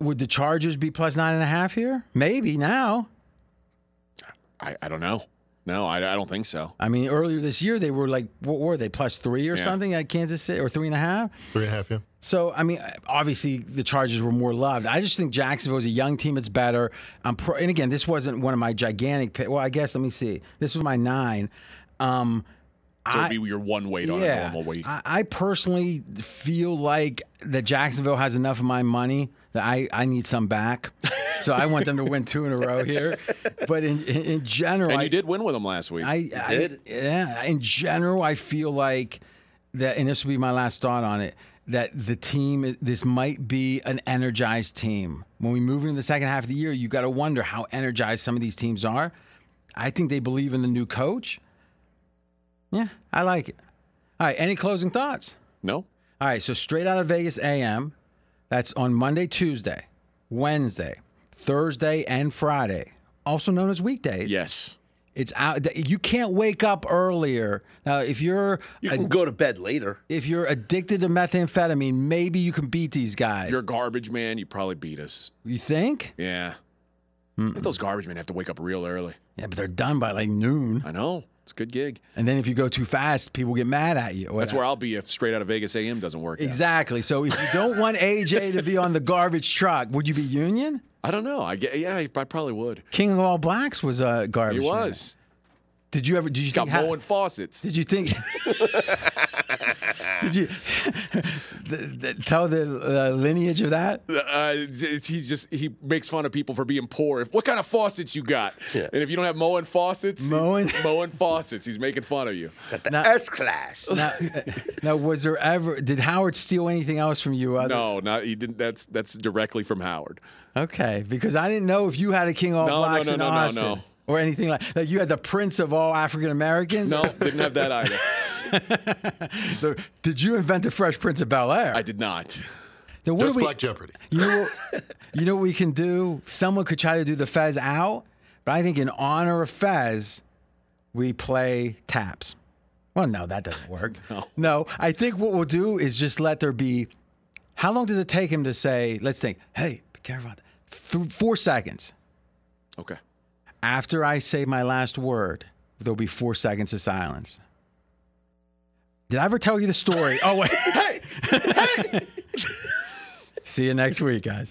would the Chargers be plus 9.5 here? Maybe now. I don't know. No, I don't think so. I mean, earlier this year, they were like, what were they, plus 3 or something at Kansas City, or 3.5? 3.5, yeah. So, I mean, obviously, the Chargers were more loved. I just think Jacksonville is a young team. It's better. And again, this wasn't one of my gigantic picks. Well, I guess, let me see. This was my 9. So it would be your one weight on a normal week. I personally feel like that Jacksonville has enough of my money that I need some back. So I want them to win 2 in a row here. But in general... And you did win with them last week. I did. Yeah. In general, I feel like that, and this will be my last thought on it, that the team, this might be an energized team. When we move into the second half of the year, you got to wonder how energized some of these teams are. I think they believe in the new coach. Yeah, I like it. All right, any closing thoughts? No. All right, so straight out of Vegas AM. That's on Monday, Tuesday, Wednesday, Thursday, and Friday, also known as weekdays. Yes. It's out. You can't wake up earlier. Now, if you're... You can go to bed later. If you're addicted to methamphetamine, maybe you can beat these guys. If you're a garbage man, you probably beat us. You think? Yeah. I think those garbage men have to wake up real early. Yeah, but they're done by like noon. I know. It's a good gig. And then if you go too fast, people get mad at you. That's where I'll be if Straight Out of Vegas AM doesn't work. Exactly. So if you don't want AJ to be on the garbage truck, would you be union? I don't know. I probably would. King of All Blacks was a garbage man. He was. Did you ever? Did you got think Moen faucets? Did you think? Did you tell the lineage of that? He makes fun of people for being poor. What kind of faucets you got? Yeah. And if you don't have Moen faucets, Moen faucets, he's making fun of you. Got the S class. Now, was there ever? Did Howard steal anything else from you? No, not he didn't. That's directly from Howard. Okay, because I didn't know if you had a King All Blacks in Austin. No. Or anything like you had the Prince of All African Americans? No, didn't have that either. So, did you invent the Fresh Prince of Bel-Air? I did not. Then what Black Jeopardy. You know what we can do? Someone could try to do the Fez out, but I think in honor of Fez, we play Taps. Well, no, that doesn't work. No, I think what we'll do is just let there be... How long does it take him to say, let's think, hey, be careful about that. 4 seconds. Okay. After I say my last word, there'll be 4 seconds of silence. Did I ever tell you the story? Oh, wait. Hey! Hey! See you next week, guys.